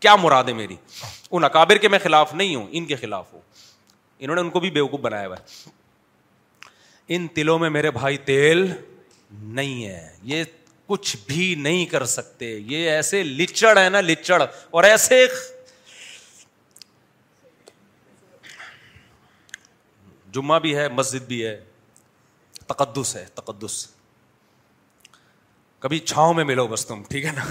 کیا مراد ہے میری. ان اکابر کے میں خلاف نہیں ہوں, ان کے خلاف ہوں, انہوں نے ان کو بھی بیوقوف بنایا ہوا ہے. ان تلوں میں میرے بھائی تیل نہیں ہے, یہ کچھ بھی نہیں کر سکتے. یہ ایسے لچڑ ہے نا, لچڑ, اور ایسے جمعہ بھی ہے, مسجد بھی ہے, تقدس ہے, تقدس. کبھی چھاؤں میں ملو بس تم, ٹھیک ہے نا.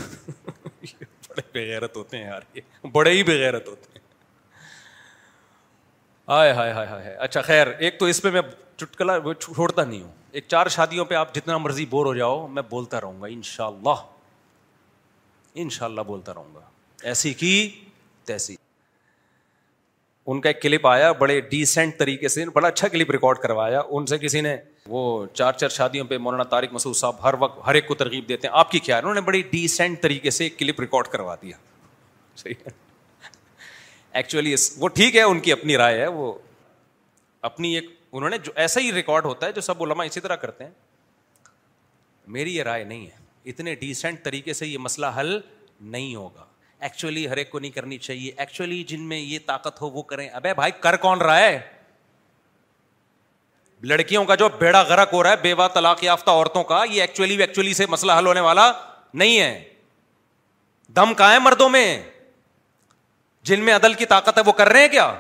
بڑے بےغیرت ہوتے ہیں یار, یہ بڑے ہی بےغیرت ہوتے ہیں. ہائے ہائے ہائے ہائے. اچھا خیر, ایک تو اس پہ میں چٹکلا چھوڑتا نہیں ہوں. ایک 4 شادیوں پہ آپ جتنا مرضی بور ہو جاؤ, میں بولتا رہوں گا انشاءاللہ, انشاءاللہ بولتا رہوں گا. ایسی کی تیسی. ان کا ایک کلپ آیا بڑے ڈیسنٹ طریقے سے, بڑا اچھا کلپ ریکارڈ کروایا. ان سے کسی نے, وہ 4 شادیوں پہ مولانا طارق مسعود صاحب ہر وقت ہر ایک کو ترغیب دیتے ہیں, آپ کی کیا ہے, انہوں نے بڑی ڈیسنٹ طریقے سے ایک کلپ ریکارڈ کروا دیا. صحیح ہے ایکچولی, وہ ٹھیک ہے, ان کی اپنی رائے ہے, وہ اپنی ایک انہوں نے جو ایسا ہی ریکارڈ ہوتا ہے جو سب علماء اسی طرح کرتے ہیں. میری یہ رائے نہیں ہے, اتنے ڈیسنٹ طریقے سے یہ مسئلہ حل نہیں ہوگا. ایکچولی ہر ایک کو نہیں کرنی چاہیے, ایکچولی جن میں یہ طاقت ہو وہ کریں. ابے بھائی کر کون رہا ہے؟ لڑکیوں کا جو بیڑا غرق ہو رہا ہے بیوہ طلاق یافتہ عورتوں کا, یہ ایکچولی سے مسئلہ حل ہونے والا نہیں ہے. دم کہاں ہے مردوں میں؟ جن میں عدل کی طاقت ہے وہ کر رہے ہیں کیا؟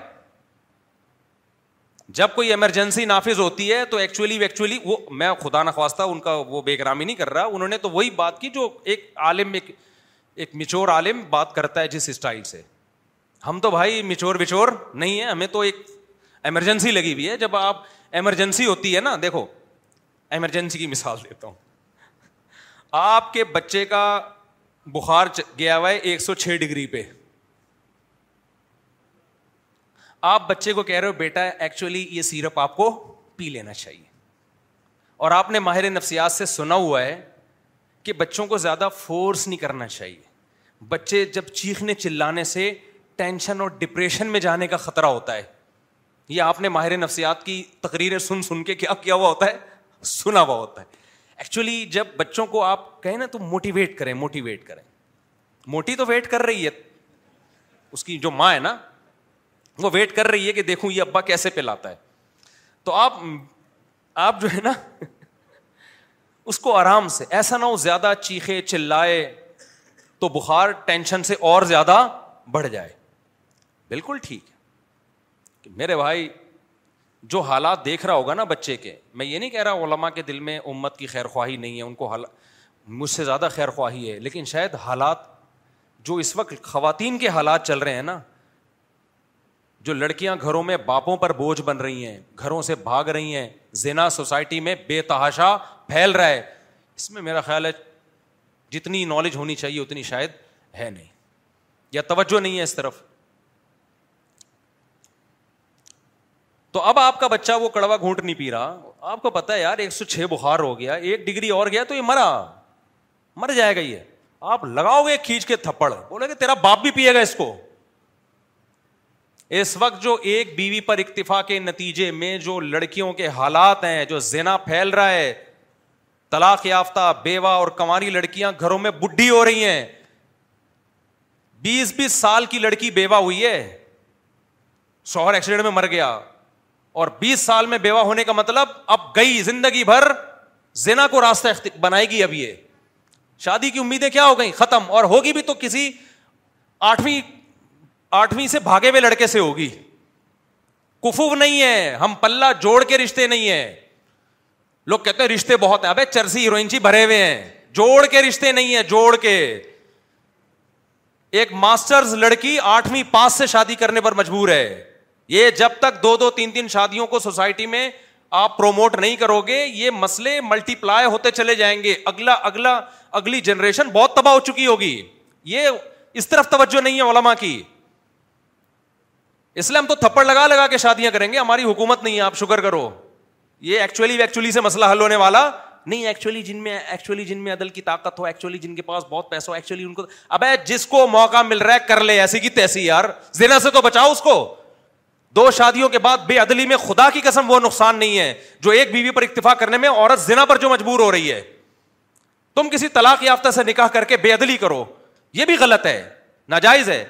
جب کوئی ایمرجنسی نافذ ہوتی ہے تو ایکچولی وہ, میں خدا نخواستہ ان کا وہ بے احترامی نہیں کر رہا, انہوں نے تو وہی بات کی جو ایک عالم, ایک میچور عالم بات کرتا ہے جس اسٹائل سے. ہم تو بھائی میچور وچور نہیں ہے, ہمیں تو ایک ایمرجنسی لگی ہوئی ہے. جب آپ ایمرجنسی ہوتی ہے نا, دیکھو ایمرجنسی کی مثال دیتا ہوں, آپ کے بچے کا بخار گیا ہوا ہے 106 ڈگری پہ, آپ بچے کو کہہ رہے ہو بیٹا ایکچولی یہ سیرپ آپ کو پی لینا چاہیے, اور آپ نے ماہر نفسیات سے سنا ہوا ہے کہ بچوں کو زیادہ فورس نہیں کرنا چاہیے. بچے جب چیخنے چلانے سے ٹینشن اور ڈپریشن میں جانے کا خطرہ ہوتا ہے. یہ آپ نے ماہر نفسیات کی تقریریں سن سن کے کیا ہوا ہوتا ہے, سنا ہوا ہوتا ہے. ایکچولی جب بچوں کو آپ کہیں نا تو موٹیویٹ کریں, موٹیویٹ کریں. موٹی تو ویٹ کر رہی ہے, اس کی جو ماں ہے نا وہ ویٹ کر رہی ہے کہ دیکھوں یہ ابا کیسے پلاتا ہے. تو آپ جو ہے نا اس کو آرام سے, ایسا نہ ہو زیادہ چیخے چلائے تو بخار ٹینشن سے اور زیادہ بڑھ جائے. بالکل ٹھیک ہے کہ میرے بھائی جو حالات دیکھ رہا ہوگا نا بچے کے, میں یہ نہیں کہہ رہا علماء کے دل میں امت کی خیر خواہی نہیں ہے, ان کو مجھ سے زیادہ خیر خواہی ہے, لیکن شاید حالات جو اس وقت خواتین کے حالات چل رہے ہیں نا, جو لڑکیاں گھروں میں باپوں پر بوجھ بن رہی ہیں, گھروں سے بھاگ رہی ہیں, زنا سوسائٹی میں بے تحاشا پھیل رہا ہے, اس میں میرا خیال ہے جتنی نالج ہونی چاہیے اتنی شاید ہے نہیں, یا توجہ نہیں ہے اس طرف. تو اب آپ کا بچہ وہ کڑوا گھونٹ نہیں پی رہا, آپ کو پتا ہے یار 106 بخار ہو گیا, 1 ڈگری اور گیا تو یہ مر جائے گا. یہ آپ لگاؤ گے کھینچ کے تھپڑ, بولے گا تیرا باپ بھی پیے گا اس کو. اس وقت جو ایک بیوی پر اکتفا کے نتیجے میں جو لڑکیوں کے حالات ہیں, جو زنا پھیل رہا ہے, طلاق یافتہ بیوہ اور کنواری لڑکیاں گھروں میں بڈھی ہو رہی ہیں, 20 سال کی لڑکی بیوہ ہوئی ہے, شوہر ایکسیڈنٹ میں مر گیا, اور 20 سال میں بیوہ ہونے کا مطلب اب گئی زندگی بھر زنا کو راستہ بنائے گی. اب یہ شادی کی امیدیں کیا ہو گئیں, ختم, اور ہوگی بھی تو کسی آٹھویں سے بھاگے ہوئے لڑکے سے ہوگی. کفو نہیں ہے, ہم پلہ جوڑ کے رشتے نہیں ہیں. لوگ کہتے ہیں رشتے بہت ہیں, ابے چرسی ہیروئنچی بھرے ہوئے ہیں, جوڑ کے رشتے نہیں ہیں. جوڑ کے ایک ماسٹرز لڑکی 8ویں پاس سے شادی کرنے پر مجبور ہے. یہ جب تک 2-3 شادیوں کو سوسائٹی میں آپ پروموٹ نہیں کرو گے, یہ مسئلے ملٹی پلائی ہوتے چلے جائیں گے. اگلی جنریشن بہت تباہ ہو چکی ہوگی. یہ اس طرف توجہ نہیں ہے علماء کی, اس لیے ہم تو تھپڑ لگا کے شادیاں کریں گے, ہماری حکومت نہیں ہے, آپ شکر کرو. یہ ایکچولی سے مسئلہ حل ہونے والا نہیں. ایکچولی جن میں عدل کی طاقت ہو, ایکچولی جن کے پاس بہت پیسہ ہو, ایکچولی ان کو, ابے جس کو موقع مل رہا ہے کر لے, ایسی کی تیسی. یار زنا سے تو بچاؤ اس کو. 2 شادیوں کے بعد بے عدلی میں خدا کی قسم وہ نقصان نہیں ہے جو ایک بیوی پر اکتفا کرنے میں عورت زنا پر جو مجبور ہو رہی ہے. تم کسی طلاق یافتہ سے نکاح کر کے بے عدلی کرو, یہ بھی غلط ہے, ناجائز ہے,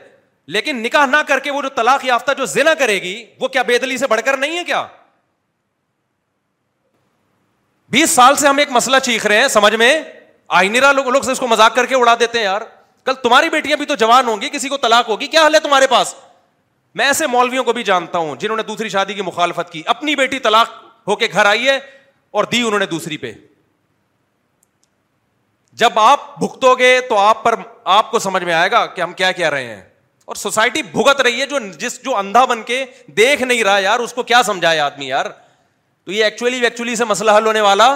لیکن نکاح نہ کر کے وہ جو طلاق یافتہ جو زنا کرے گی وہ کیا بے عدلی سے بڑھ کر نہیں ہے کیا؟ 20 سال سے ہم ایک مسئلہ چیخ رہے ہیں, سمجھ میں آئی نہیں رہا. لوگ سے اس کو مذاق کر کے اڑا دیتے ہیں. یار کل تمہاری بیٹیاں بھی تو جوان ہوں گی, کسی کو طلاق ہوگی, کیا حل ہے تمہارے پاس؟ میں ایسے مولویوں کو بھی جانتا ہوں جنہوں نے 2سری شادی کی مخالفت کی, اپنی بیٹی طلاق ہو کے گھر آئی ہے اور دی انہوں نے 2سری پہ. جب آپ بھگتو گے تو آپ کو سمجھ میں آئے گا کہ ہم کیا رہے ہیں, اور سوسائٹی بھگت رہی ہے. جو اندھا بن کے دیکھ نہیں رہا یار, اس کو کیا سمجھائے آدمی یار. تو یہ ایکچولی سے مسئلہ حل ہونے والا,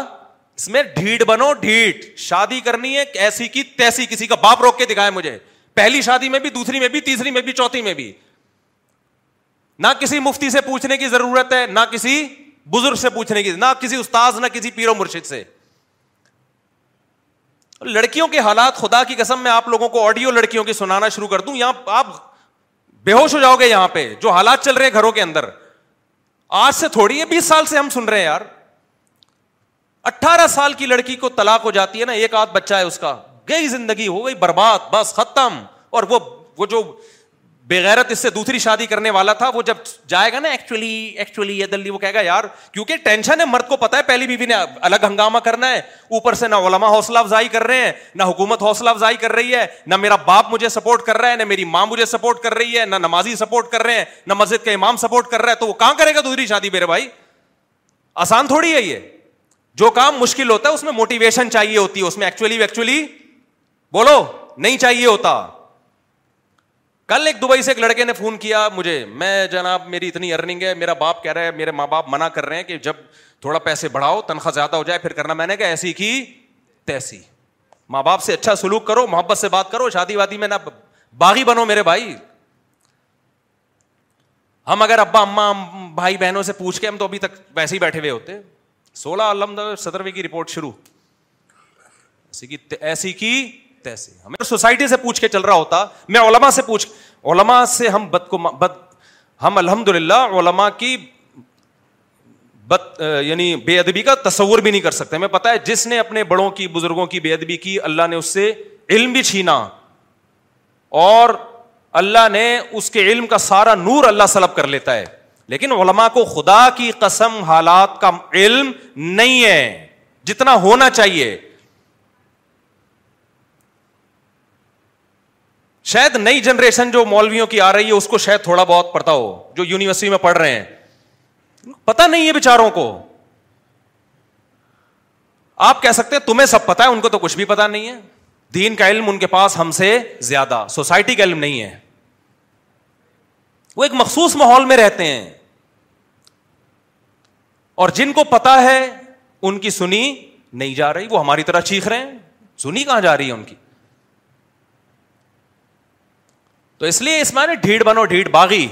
اس میں ڈھیٹ بنو, ڈھیٹ. شادی کرنی ہے ایسی کی تیسی, کسی کا باپ روک کے دکھائے مجھے, 1لی شادی میں بھی, 2ری میں بھی, 3ری میں بھی, 4تھی میں بھی. نہ کسی مفتی سے پوچھنے کی ضرورت ہے, نہ کسی بزرگ سے پوچھنے کی, نہ کسی استاذ, نہ کسی پیر و مرشد سے. لڑکیوں کے حالات خدا کی قسم میں آپ لوگوں کو آڈیو لڑکیوں کی سنانا شروع کر دوں, یہاں آپ بے ہوش ہو جاؤ گے. یہاں پہ جو حالات چل رہے ہیں گھروں کے اندر, آج سے تھوڑی ہے, 20 سال سے ہم سن رہے ہیں یار. 18 سال کی لڑکی کو طلاق ہو جاتی ہے نا, ایک آدھ بچہ ہے اس کا, گئی زندگی ہو گئی برباد, بس ختم. اور وہ جو بغیرت اس سے 2سری شادی کرنے والا تھا, وہ جب جائے گا نا ایکچولی یہ دلی, وہ کہے گا یار, کیونکہ ٹینشن ہے, مرد کو پتا ہے 1لی بیوی نے الگ ہنگامہ کرنا ہے, اوپر سے نہ علماء حوصلہ افزائی کر رہے ہیں, نہ حکومت حوصلہ افزائی کر رہی ہے, نہ میرا باپ مجھے سپورٹ کر رہا ہے, نہ میری ماں مجھے سپورٹ کر رہی ہے, نہ نمازی سپورٹ کر رہے ہیں, نہ مسجد کا امام سپورٹ کر رہا ہے, تو وہ کہاں کرے گا 2سری شادی میرے بھائی؟ آسان تھوڑی ہے یہ. جو کام مشکل ہوتا ہے اس میں موٹیویشن چاہیے ہوتی ہے, اس میں ایکچولی بولو نہیں چاہیے ہوتا. کل دبئی سے ایک لڑکے نے فون کیا مجھے, میں جناب میری اتنی ارننگ ہے, میرا باپ کہہ رہا ہے, میرے ماں باپ منع کر رہے ہیں کہ جب تھوڑا پیسے بڑھاؤ, تنخواہ زیادہ ہو جائے پھر کرنا. میں نے کہا ایسی کی تیسی, ماں باپ سے اچھا سلوک کرو, محبت سے بات کرو, شادی وادی میں نہ باغی بنو میرے بھائی. ہم اگر ابا اماں بھائی بہنوں سے پوچھ کے, ہم تو ابھی تک ویسے ہی بیٹھے ہوئے ہوتے, 16 علم صدروی کی رپورٹ شروع, ایسی کی تیسی. ہمیں سوسائٹی سے پوچھ کے چل رہا ہوتا, میں علماء سے پوچھ, علماء سے ہم بد کو بد, ہم الحمدللہ علماء کی بد یعنی بے ادبی کا تصور بھی نہیں کر سکتے. ہمیں پتہ ہے جس نے اپنے بڑوں کی بزرگوں کی بے ادبی کی, اللہ نے اس سے علم بھی چھینا اور اللہ نے اس کے علم کا سارا نور اللہ سلب کر لیتا ہے. لیکن علماء کو خدا کی قسم حالات کا علم نہیں ہے جتنا ہونا چاہیے, شاید نئی جنریشن جو مولویوں کی آ رہی ہے اس کو شاید تھوڑا بہت پڑھتا ہو, جو یونیورسٹی میں پڑھ رہے ہیں پتا نہیں ہے بیچاروں کو. آپ کہہ سکتے ہیں تمہیں سب پتا ہے, ان کو تو کچھ بھی پتا نہیں ہے. دین کا علم ان کے پاس ہم سے زیادہ, سوسائٹی کا علم نہیں ہے. وہ ایک مخصوص ماحول میں رہتے ہیں, اور جن کو پتا ہے ان کی سنی نہیں جا رہی. وہ ہماری طرح چیخ رہے ہیں, سنی کہاں جا رہی ہے ان کی. تو اس لیے اس معنی ڈھیٹ بنو ڈھیٹ باغی,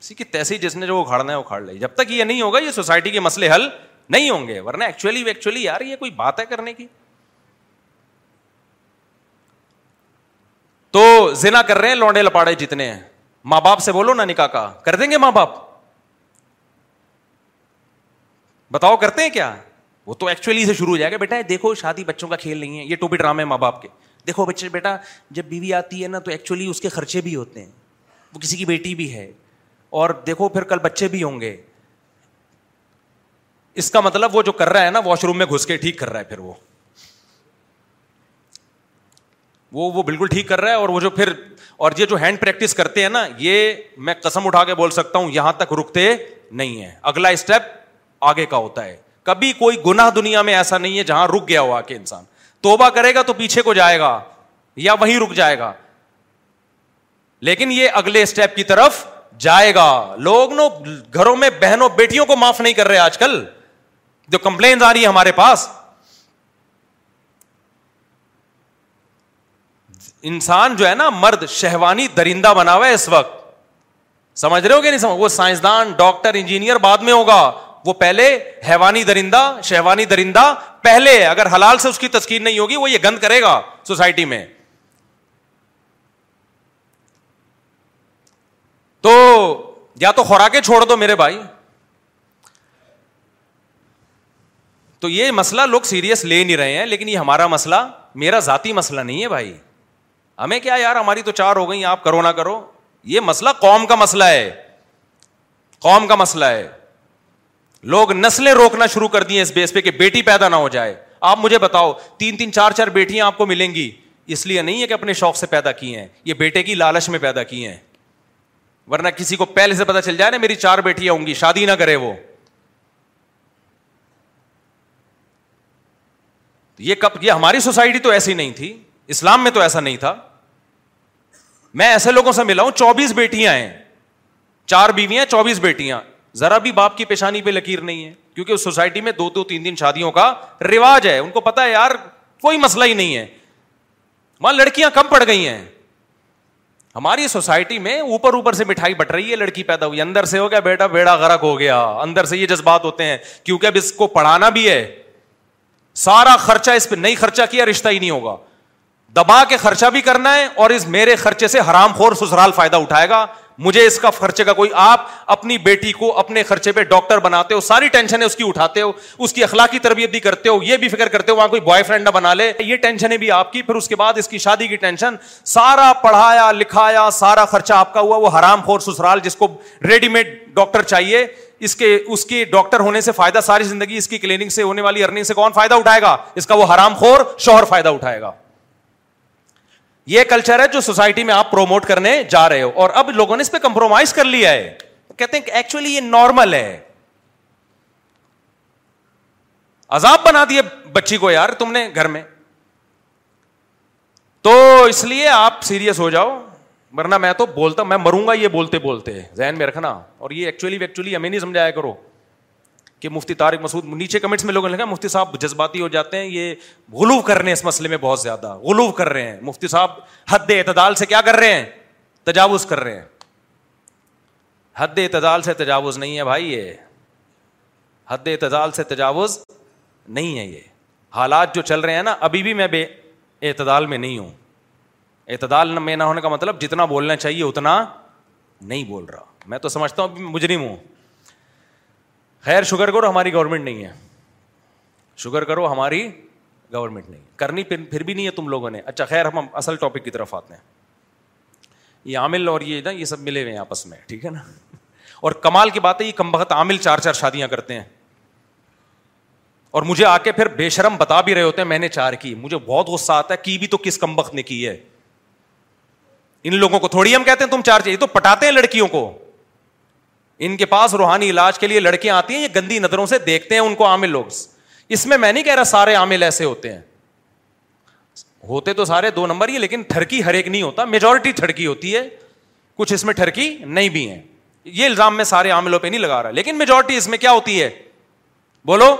اسی کی تیسی جس نے جو وہ کھاڑنا ہے وہ کھاڑ لے. جب تک یہ نہیں ہوگا یہ سوسائٹی کے مسئلے حل نہیں ہوں گے, ورنہ ایکچولی یار یہ کوئی بات ہے کرنے کی. تو زنا کر رہے ہیں لونڈے لپاڑے جتنے ہیں, ماں باپ سے بولو نا نکاح کا, کر دیں گے ماں باپ؟ بتاؤ کرتے ہیں کیا؟ وہ تو ایکچولی سے شروع ہو جائے گا, بیٹا دیکھو شادی بچوں کا کھیل نہیں ہے, یہ ٹوپی ڈرامے ماں باپ کے. دیکھو بچے, بیٹا جب بیوی آتی ہے نا تو ایکچولی اس کے خرچے بھی ہوتے ہیں, وہ کسی کی بیٹی بھی ہے, اور دیکھو پھر کل بچے بھی ہوں گے. اس کا مطلب وہ جو کر رہا ہے نا واش روم میں گھس کے ٹھیک کر رہا ہے, پھر وہ بالکل ٹھیک کر رہا ہے. اور وہ جو پھر اور یہ جو ہینڈ پریکٹس کرتے ہیں نا, یہ میں قسم اٹھا کے بول سکتا ہوں یہاں تک رکتے نہیں ہیں, اگلا اسٹیپ آگے کا ہوتا ہے. کبھی کوئی گناہ دنیا میں ایسا نہیں ہے جہاں رک گیا ہوا کہ انسان توبہ کرے گا تو پیچھے کو جائے گا یا وہیں رک جائے گا, لیکن یہ اگلے اسٹیپ کی طرف جائے گا. لوگ نو گھروں میں بہنوں بیٹیوں کو معاف نہیں کر رہے آج کل, جو کمپلینٹ آ رہی ہے ہمارے پاس. انسان جو ہے نا مرد شہوانی درندہ بنا ہوا ہے اس وقت, سمجھ رہے ہو کہ نہیں سمجھ؟ وہ سائنسدان ڈاکٹر انجینئر بعد میں ہوگا, وہ پہلے حیوانی درندہ شہوانی درندہ پہلے. اگر حلال سے اس کی تسکین نہیں ہوگی وہ یہ گند کرے گا سوسائٹی میں. تو یا تو خوراکیں چھوڑ دو میرے بھائی. تو یہ مسئلہ لوگ سیریس لے نہیں رہے ہیں, لیکن یہ ہمارا مسئلہ, میرا ذاتی مسئلہ نہیں ہے بھائی. ہمیں کیا یار, ہماری تو 4 ہو گئی, آپ کرو نہ کرو. یہ مسئلہ قوم کا مسئلہ ہے, قوم کا مسئلہ ہے. لوگ نسلیں روکنا شروع کر دی ہیں اس بیس پہ کہ بیٹی پیدا نہ ہو جائے. آپ مجھے بتاؤ 3 4 بیٹیاں آپ کو ملیں گی, اس لیے نہیں ہے کہ اپنے شوق سے پیدا کی ہیں, یہ بیٹے کی لالچ میں پیدا کی ہیں. ورنہ کسی کو پہلے سے پتا چل جائے نا میری 4 بیٹیاں ہوں گی, شادی نہ کرے وہ. یہ ہماری سوسائٹی تو ایسی نہیں تھی, اسلام میں تو ایسا نہیں تھا. میں ایسے لوگوں سے ملا ہوں 24 بیٹیاں ہیں, 4 بیویاں 24 بیٹیاں, ذرا بھی باپ کی پیشانی پہ لکیر نہیں ہے, کیونکہ اس سوسائٹی میں 2 3 شادیوں کا رواج ہے. ان کو پتا ہے یار کوئی مسئلہ ہی نہیں ہے, وہاں لڑکیاں کم پڑ گئی ہیں. ہماری سوسائٹی میں اوپر سے مٹھائی بٹ رہی ہے, لڑکی پیدا ہوئی, اندر سے ہو گیا بیٹا بیڑا غرق ہو گیا. اندر سے یہ جذبات ہوتے ہیں, کیونکہ اب اس کو پڑھانا بھی ہے, سارا خرچہ اس پہ, نہیں خرچہ کیا رشتہ ہی نہیں ہوگا, دبا کے خرچہ بھی کرنا ہے, اور اس میرے خرچے سے حرام خور سسرال فائدہ اٹھائے گا, مجھے اس کا خرچے کا کوئی. آپ اپنی بیٹی کو اپنے خرچے پہ ڈاکٹر بناتے ہو, ساری ٹینشنیں اس کی اٹھاتے ہو, اس کی اخلاقی تربیت بھی کرتے ہو, یہ بھی فکر کرتے ہو وہاں کوئی بوائے فرینڈ نہ بنا لے, یہ ٹینشنیں بھی آپ کی. پھر اس کے بعد اس کی شادی کی ٹینشن, سارا پڑھایا لکھایا سارا خرچہ آپ کا ہوا, وہ حرام خور سسرال جس کو ریڈی میڈ ڈاکٹر چاہیے, اس کے ڈاکٹر ہونے سے فائدہ ساری زندگی, اس کی کلینک سے ہونے والی ارننگ سے کون فائدہ اٹھائے گا؟ اس کا وہ حرام خور شوہر فائدہ اٹھائے گا. یہ کلچر ہے جو سوسائٹی میں آپ پروموٹ کرنے جا رہے ہو, اور اب لوگوں نے اس پہ کمپرومائز کر لیا ہے, کہتے ہیں کہ ایکچولی یہ نارمل ہے. عذاب بنا دیے بچی کو یار تم نے گھر میں. تو اس لیے آپ سیریس ہو جاؤ, ورنہ میں تو بولتا میں مروں گا یہ بولتے بولتے, ذہن میں رکھنا. اور یہ ایکچولی ہمیں نہیں سمجھایا کرو کہ مفتی طارق مسعود, نیچے کمنٹس میں لوگوں نے لکھا مفتی صاحب جذباتی ہو جاتے ہیں, یہ غلو کر رہے ہیں اس مسئلے میں, بہت زیادہ غلو کر رہے ہیں مفتی صاحب, حد اعتدال سے کیا کر رہے ہیں؟ تجاوز کر رہے ہیں. حد اعتدال سے تجاوز نہیں ہے بھائی, یہ حد اعتدال سے تجاوز نہیں ہے. یہ حالات جو چل رہے ہیں نا, ابھی بھی میں بے اعتدال میں نہیں ہوں. اعتدال میں نہ ہونے کا مطلب جتنا بولنا چاہیے اتنا نہیں بول رہا. میں تو سمجھتا ہوں مجرم ہوں. خیر, شکر کرو ہماری گورنمنٹ نہیں ہے, شکر کرو ہماری گورنمنٹ نہیں کرنی, پھر بھی نہیں ہے تم لوگوں نے. اچھا خیر, ہم اصل ٹاپک کی طرف آتے ہیں. یہ عامل اور یہ نا یہ سب ملے ہوئے ہیں آپس میں, ٹھیک ہے نا. اور کمال کی بات ہے, یہ کم بخت عامل چار چار شادیاں کرتے ہیں, اور مجھے آ کے پھر بے شرم بتا بھی رہے ہوتے ہیں میں نے چار کی. مجھے بہت غصہ آتا ہے, کی بھی تو کس کم بخت نے کی ہے. ان لوگوں کو تھوڑی ہم کہتے ہیں تم چار چاہیے, تو پٹاتے ہیں لڑکیوں کو. ان کے پاس روحانی علاج کے لیے لڑکیاں آتی ہیں, یہ گندی نظروں سے دیکھتے ہیں ان کو عامل لوگ. اس میں نہیں کہہ رہا سارے عامل ایسے ہوتے ہیں, ہوتے تو سارے دو نمبر ہی, لیکن ٹھرکی ہر ایک نہیں ہوتا, میجورٹی ٹھرکی ہوتی ہے, کچھ اس میں ٹھرکی نہیں بھی ہے. یہ الزام میں سارے عاملوں پہ نہیں لگا رہا, لیکن میجورٹی اس میں کیا ہوتی ہے, بولو,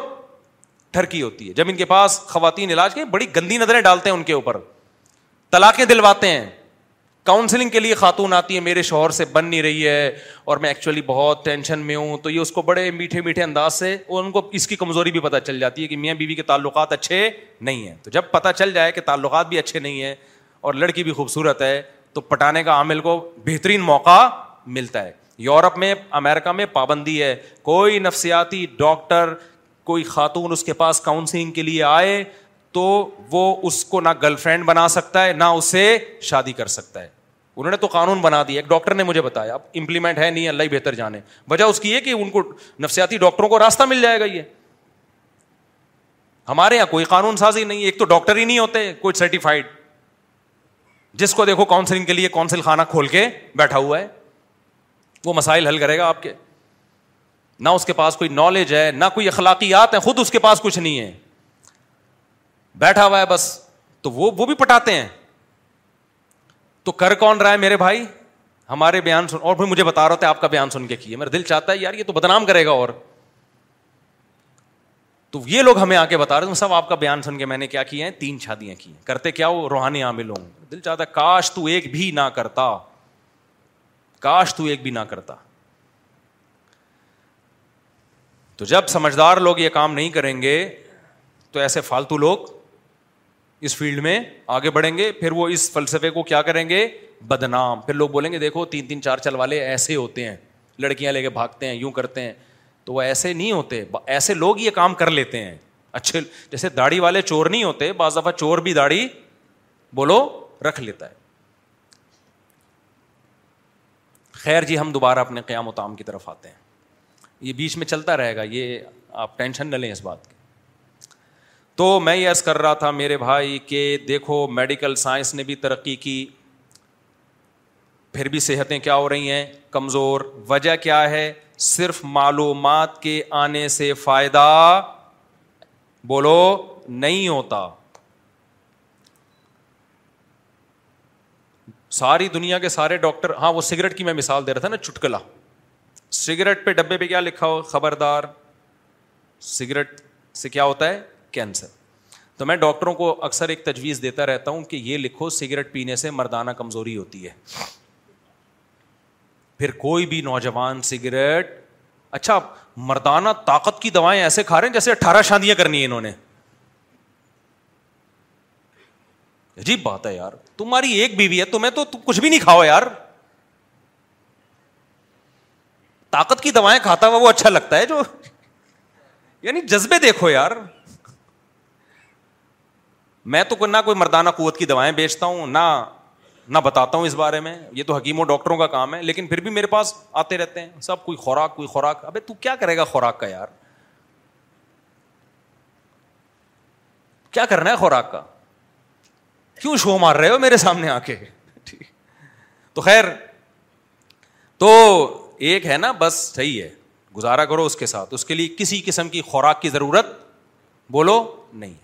ٹھرکی ہوتی ہے. جب ان کے پاس خواتین علاج کے بڑی گندی نظریں ڈالتے ہیں ان کے اوپر, طلاقیں دلواتے ہیں. کاؤنسلنگ کے لیے خاتون آتی ہے, میرے شوہر سے بن نہیں رہی ہے اور میں ایکچولی بہت ٹینشن میں ہوں, تو یہ اس کو بڑے میٹھے میٹھے انداز سے, اور ان کو اس کی کمزوری بھی پتہ چل جاتی ہے کہ میاں بیوی کے تعلقات اچھے نہیں ہیں. تو جب پتہ چل جائے کہ تعلقات بھی اچھے نہیں ہیں اور لڑکی بھی خوبصورت ہے, تو پٹانے کا عامل کو بہترین موقع ملتا ہے. یورپ میں, امریکہ میں پابندی ہے, کوئی نفسیاتی ڈاکٹر, کوئی خاتون اس کے پاس کاؤنسلنگ کے لیے آئے تو وہ اس کو نہ گرل فرینڈ بنا سکتا ہے نہ اسے شادی کر سکتا ہے. انہوں نے تو قانون بنا دیا, ایک ڈاکٹر نے مجھے بتایا, اب امپلیمنٹ ہے نہیں, اللہ ہی بہتر جانے. وجہ اس کی یہ کہ ان کو نفسیاتی ڈاکٹروں کو راستہ مل جائے گا. یہ ہمارے یہاں کوئی قانون سازی نہیں, ایک تو ڈاکٹر ہی نہیں ہوتے کوئی سرٹیفائڈ, جس کو دیکھو کاؤنسلنگ کے لیے کونسل خانہ کھول کے بیٹھا ہوا ہے, وہ مسائل حل کرے گا آپ کے. نہ اس کے پاس کوئی نالج ہے, نہ کوئی اخلاقیات ہے, خود اس کے پاس کچھ نہیں ہے, بیٹھا ہوا ہے بس. تو وہ بھی پٹاتے ہیں. تو کر کون رہا ہے میرے بھائی, ہمارے بیان سن, اور مجھے بتا رہے تھے آپ کا بیان سن کے کیے. میرا دل چاہتا ہے یار یہ تو بدنام کرے گا, اور تو یہ لوگ ہمیں آ کے بتا رہے تھے سب آپ کا بیان سن کے میں نے کیا کیا ہے, 3 شادیاں کی ہیں. کرتے کیا وہ روحانی عامل ہوں. دل چاہتا ہے کاش تو ایک بھی نہ کرتا, کاش تو ایک بھی نہ کرتا. تو جب سمجھدار لوگ یہ کام نہیں کریں گے تو ایسے فالتو لوگ اس فیلڈ میں آگے بڑھیں گے. پھر وہ اس فلسفے کو کیا کریں گے, بدنام. پھر لوگ بولیں گے دیکھو 3 چار چال والے ایسے ہوتے ہیں, لڑکیاں لے کے بھاگتے ہیں, یوں کرتے ہیں. تو وہ ایسے نہیں ہوتے, ایسے لوگ یہ کام کر لیتے ہیں. اچھے جیسے داڑھی والے چور نہیں ہوتے, بعض دفعہ چور بھی داڑھی بولو رکھ لیتا ہے. خیر جی, ہم دوبارہ اپنے قیام و تام کی طرف آتے ہیں, یہ بیچ میں چلتا رہے گا, یہ آپ ٹینشن نہ لیں اس بات کی. تو میں یہ عرض کر رہا تھا میرے بھائی کہ دیکھو میڈیکل سائنس نے بھی ترقی کی, پھر بھی صحتیں کیا ہو رہی ہیں, کمزور. وجہ کیا ہے, صرف معلومات کے آنے سے فائدہ بولو نہیں ہوتا. ساری دنیا کے سارے ڈاکٹر, ہاں وہ سگریٹ کی میں مثال دے رہا تھا نا, چٹکلا. سگریٹ پہ ڈبے پہ کیا لکھا ہو, خبردار سگریٹ سے کیا ہوتا ہے, کینسر. تو میں ڈاکٹروں کو اکثر ایک تجویز دیتا رہتا ہوں کہ یہ لکھو سگریٹ پینے سے مردانہ کمزوری ہوتی ہے. پھر کوئی بھی نوجوان سگریٹ, اچھا مردانہ طاقت کی دوائیں ایسے کھا رہے ہیں جیسے 18 شادیاں کرنی ہیں انہوں نے. عجیب بات ہے یار, تمہاری ایک بیوی ہے, تمہیں تو کچھ بھی نہیں کھاؤ یار. طاقت کی دوائیں کھاتا ہوا وہ اچھا لگتا ہے جو, یعنی جذبے دیکھو یار. میں تو نہ کوئی مردانہ قوت کی دوائیں بیچتا ہوں, نہ بتاتا ہوں اس بارے میں, یہ تو حکیموں ڈاکٹروں کا کام ہے. لیکن پھر بھی میرے پاس آتے رہتے ہیں سب, کوئی خوراک کوئی خوراک. ابے تو کیا کرے گا خوراک کا یار, کیا کرنا ہے خوراک کا, کیوں شو مار رہے ہو میرے سامنے آ کے. تو خیر, تو ایک ہے نا بس, صحیح ہے, گزارا کرو اس کے ساتھ. اس کے لیے کسی قسم کی خوراک کی ضرورت بولو نہیں.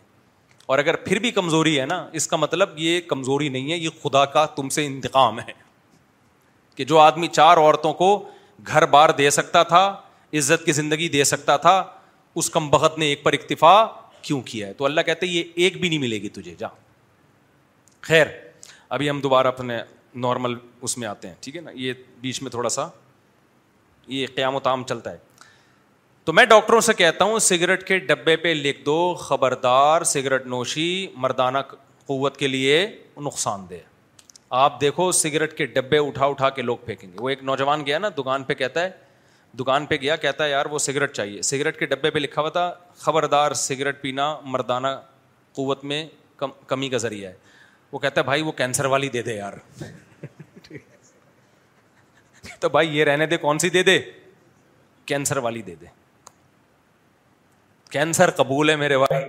اور اگر پھر بھی کمزوری ہے نا, اس کا مطلب یہ کمزوری نہیں ہے, یہ خدا کا تم سے انتقام ہے. کہ جو آدمی 4 عورتوں کو گھر بار دے سکتا تھا, عزت کی زندگی دے سکتا تھا, اس کمبخت نے ایک پر اکتفا کیوں کیا ہے. تو اللہ کہتے یہ ایک بھی نہیں ملے گی تجھے, جا. خیر ابھی ہم دوبارہ اپنے نارمل اس میں آتے ہیں, ٹھیک ہے نا. یہ بیچ میں تھوڑا سا یہ قیام و تام چلتا ہے. تو میں ڈاکٹروں سے کہتا ہوں سگریٹ کے ڈبے پہ لکھ دو خبردار سگریٹ نوشی مردانہ قوت کے لیے نقصان دہ. آپ دیکھو سگریٹ کے ڈبے اٹھا اٹھا کے لوگ پھینکیں گے. وہ ایک نوجوان گیا نا دکان پہ, کہتا ہے دکان پہ گیا, کہتا ہے یار وہ سگریٹ چاہیے, سگریٹ کے ڈبے پہ لکھا ہوا تھا خبردار سگریٹ پینا مردانہ قوت میں کمی کا ذریعہ ہے. وہ کہتا ہے بھائی وہ کینسر والی دے دے یار. تو بھائی یہ رہنے دے, کون سی دے دے, کینسر والی دے دے, کینسر قبول ہے میرے بھائی.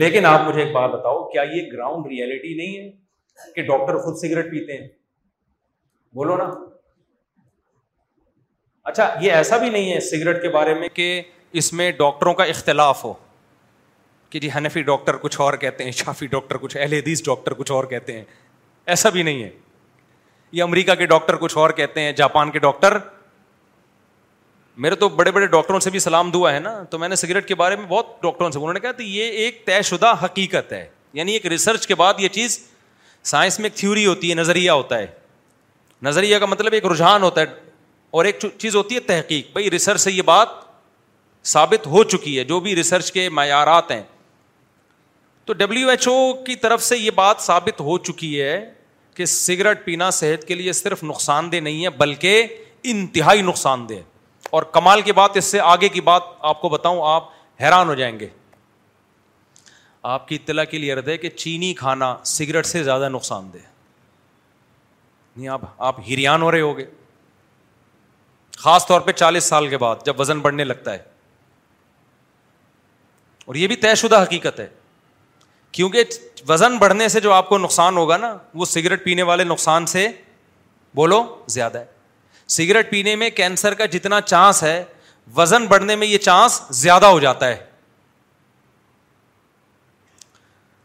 لیکن آپ مجھے ایک بات بتاؤ, کیا یہ گراؤنڈ ریئلٹی نہیں ہے کہ ڈاکٹر خود سگریٹ پیتے ہیں؟ بولو نا. اچھا یہ ایسا بھی نہیں ہے سگریٹ کے بارے میں کہ اس میں ڈاکٹروں کا اختلاف ہو کہ جی حنفی ڈاکٹر کچھ اور کہتے ہیں, شافی ڈاکٹر کچھ, اہل حدیث ڈاکٹر کچھ اور کہتے ہیں, ایسا بھی نہیں ہے. یہ امریکہ کے ڈاکٹر کچھ اور کہتے ہیں, جاپان کے ڈاکٹر. میرے تو بڑے بڑے ڈاکٹروں سے بھی سلام دعا ہے نا, تو میں نے سگریٹ کے بارے میں بہت ڈاکٹروں سے, انہوں نے کہا تو یہ ایک طے شدہ حقیقت ہے, یعنی ایک ریسرچ کے بعد یہ چیز, سائنس میں ایک تھیوری ہوتی ہے, نظریہ ہوتا ہے, نظریہ کا مطلب ایک رجحان ہوتا ہے, اور ایک چیز ہوتی ہے تحقیق. بھائی ریسرچ سے یہ بات ثابت ہو چکی ہے, جو بھی ریسرچ کے معیارات ہیں. تو WHO کی طرف سے یہ بات ثابت ہو چکی ہے کہ سگریٹ پینا صحت کے لیے صرف نقصان دہ نہیں ہے بلکہ انتہائی نقصان دہ. اور کمال کی بات, اس سے آگے کی بات آپ کو بتاؤں, آپ حیران ہو جائیں گے. آپ کی اطلاع کے لیے عرض ہے کہ چینی کھانا سگریٹ سے زیادہ نقصان دہ. نہیں آپ حیران ہو رہے ہو گے, خاص طور پہ 40 سال کے بعد جب وزن بڑھنے لگتا ہے. اور یہ بھی طے شدہ حقیقت ہے, کیونکہ وزن بڑھنے سے جو آپ کو نقصان ہوگا نا, وہ سگریٹ پینے والے نقصان سے بولو زیادہ ہے. سگریٹ پینے میں کینسر کا جتنا چانس ہے, وزن بڑھنے میں یہ چانس زیادہ ہو جاتا ہے.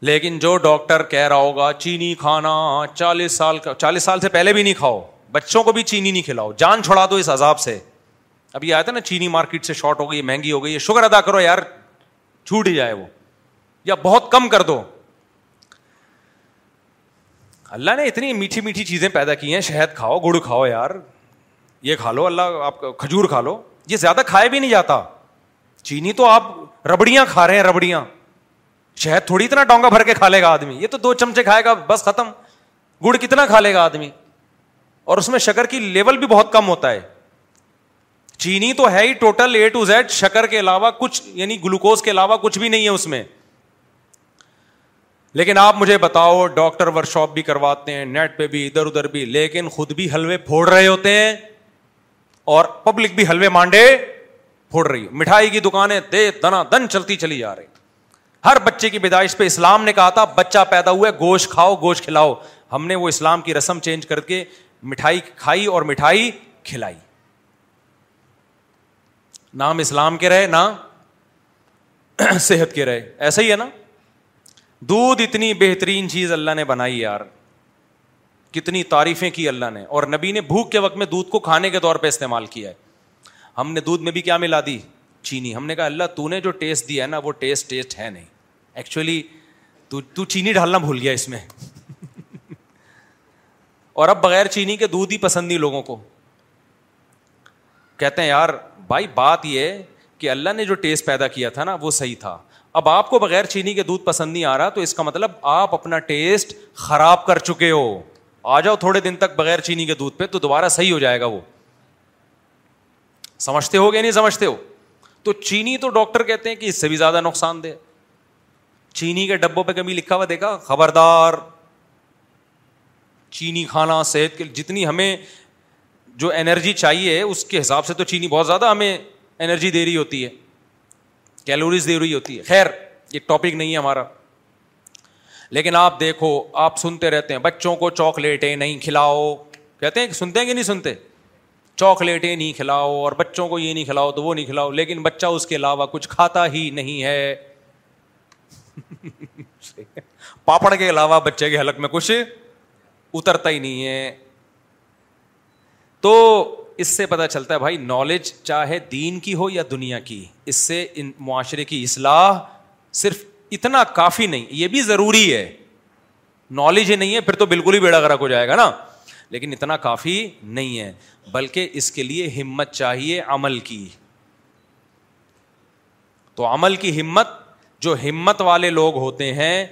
لیکن جو ڈاکٹر کہہ رہا ہوگا چینی کھانا 40 سال کا, 40 سال سے پہلے بھی نہیں کھاؤ, بچوں کو بھی چینی نہیں کھلاؤ, جان چھڑا دو اس عذاب سے. اب یہ آیا تھا نا چینی مارکیٹ سے شارٹ ہو گئی, مہنگی ہو گئی ہے, شوگر ادا کرو یار, چھوٹ ہی جائے وہ, یا بہت کم کر دو. اللہ نے اتنی میٹھی میٹھی چیزیں پیدا کی ہیں, شہد کھاؤ, گڑ کھاؤ یار, یہ کھا لو, اللہ آپ کھجور کھا لو, یہ زیادہ کھائے بھی نہیں جاتا. چینی تو آپ ربڑیاں کھا رہے ہیں, ربڑیاں. شہد تھوڑی اتنا ڈونگا بھر کے کھا لے گا آدمی, یہ تو 2 چمچے کھائے گا بس ختم. گڑ کتنا کھا لے گا آدمی, اور اس میں شکر کی لیول بھی بہت کم ہوتا ہے. چینی تو ہے ہی ٹوٹل A to Z شکر کے علاوہ کچھ, یعنی گلوکوز کے علاوہ کچھ بھی نہیں ہے اس میں. لیکن آپ مجھے بتاؤ, ڈاکٹر ورک شاپ بھی کرواتے ہیں, نیٹ پہ بھی, ادھر ادھر بھی, لیکن خود بھی حلوے پھوڑ رہے ہوتے ہیں اور پبلک بھی حلوے مانڈے پھوڑ رہی ہے. مٹھائی کی دکانیں دے دنا دن چلتی چلی جا رہی. ہر بچے کی پیدائش پہ اسلام نے کہا تھا بچہ پیدا ہوا ہے گوشت کھاؤ, گوشت کھلاؤ. ہم نے وہ اسلام کی رسم چینج کر کے مٹھائی کھائی اور مٹھائی کھلائی. نام اسلام کے رہے, نہ صحت کے رہے. ایسا ہی ہے نا, دودھ اتنی بہترین چیز اللہ نے بنائی یار, کتنی تعریفیں کی اللہ نے, اور نبی نے بھوک کے وقت میں دودھ کو کھانے کے طور پہ استعمال کیا ہے. ہم نے دودھ میں بھی کیا ملا دی, چینی. ہم نے کہا اللہ تو نے جو ٹیسٹ دیا ہے نا, وہ ٹیسٹ ہے نہیں, ایکچولی تو چینی ڈالنا بھول گیا اس میں. اور اب بغیر چینی کے دودھ ہی پسند نہیں لوگوں کو, کہتے ہیں یار بھائی بات یہ ہے کہ اللہ نے جو ٹیسٹ پیدا کیا تھا نا وہ صحیح تھا. اب آپ کو بغیر چینی کے دودھ پسند نہیں آ رہا تو اس کا مطلب آپ اپنا ٹیسٹ خراب کر چکے ہو. آ جاؤ تھوڑے دن تک بغیر چینی کے دودھ پہ تو دوبارہ صحیح ہو جائے گا. وہ سمجھتے ہو کہ نہیں سمجھتے ہو؟ تو چینی تو ڈاکٹر کہتے ہیں کہ اس سے بھی زیادہ نقصان دہ. چینی کے ڈبوں پہ کبھی لکھا ہوا دیکھا خبردار چینی کھانا صحت کے, جتنی ہمیں جو انرجی چاہیے اس کے حساب سے تو چینی بہت زیادہ ہمیں انرجی دے رہی ہوتی ہے, کیلوریز دے رہی ہوتی ہے. خیر یہ ٹاپک نہیں ہے ہمارا. لیکن آپ دیکھو, آپ سنتے رہتے ہیں بچوں کو چاکلیٹیں نہیں کھلاؤ, کہتے ہیں کہ سنتے ہیں کہ نہیں سنتے, چاکلیٹیں نہیں کھلاؤ اور بچوں کو یہ نہیں کھلاؤ تو وہ نہیں کھلاؤ, لیکن بچہ اس کے علاوہ کچھ کھاتا ہی نہیں ہے. پاپڑ کے علاوہ بچے کے حلق میں کچھ اترتا ہی نہیں ہے. تو اس سے پتہ چلتا ہے بھائی نالج چاہے دین کی ہو یا دنیا کی, اس سے ان معاشرے کی اصلاح صرف اتنا کافی نہیں, یہ بھی ضروری ہے. نالج ہی نہیں ہے پھر تو بالکل ہی بیڑا غرق ہو جائے گا نا, لیکن اتنا کافی نہیں ہے, بلکہ اس کے لیے ہمت چاہیے عمل کی. تو عمل کی ہمت، جو ہمت والے لوگ ہوتے ہیں،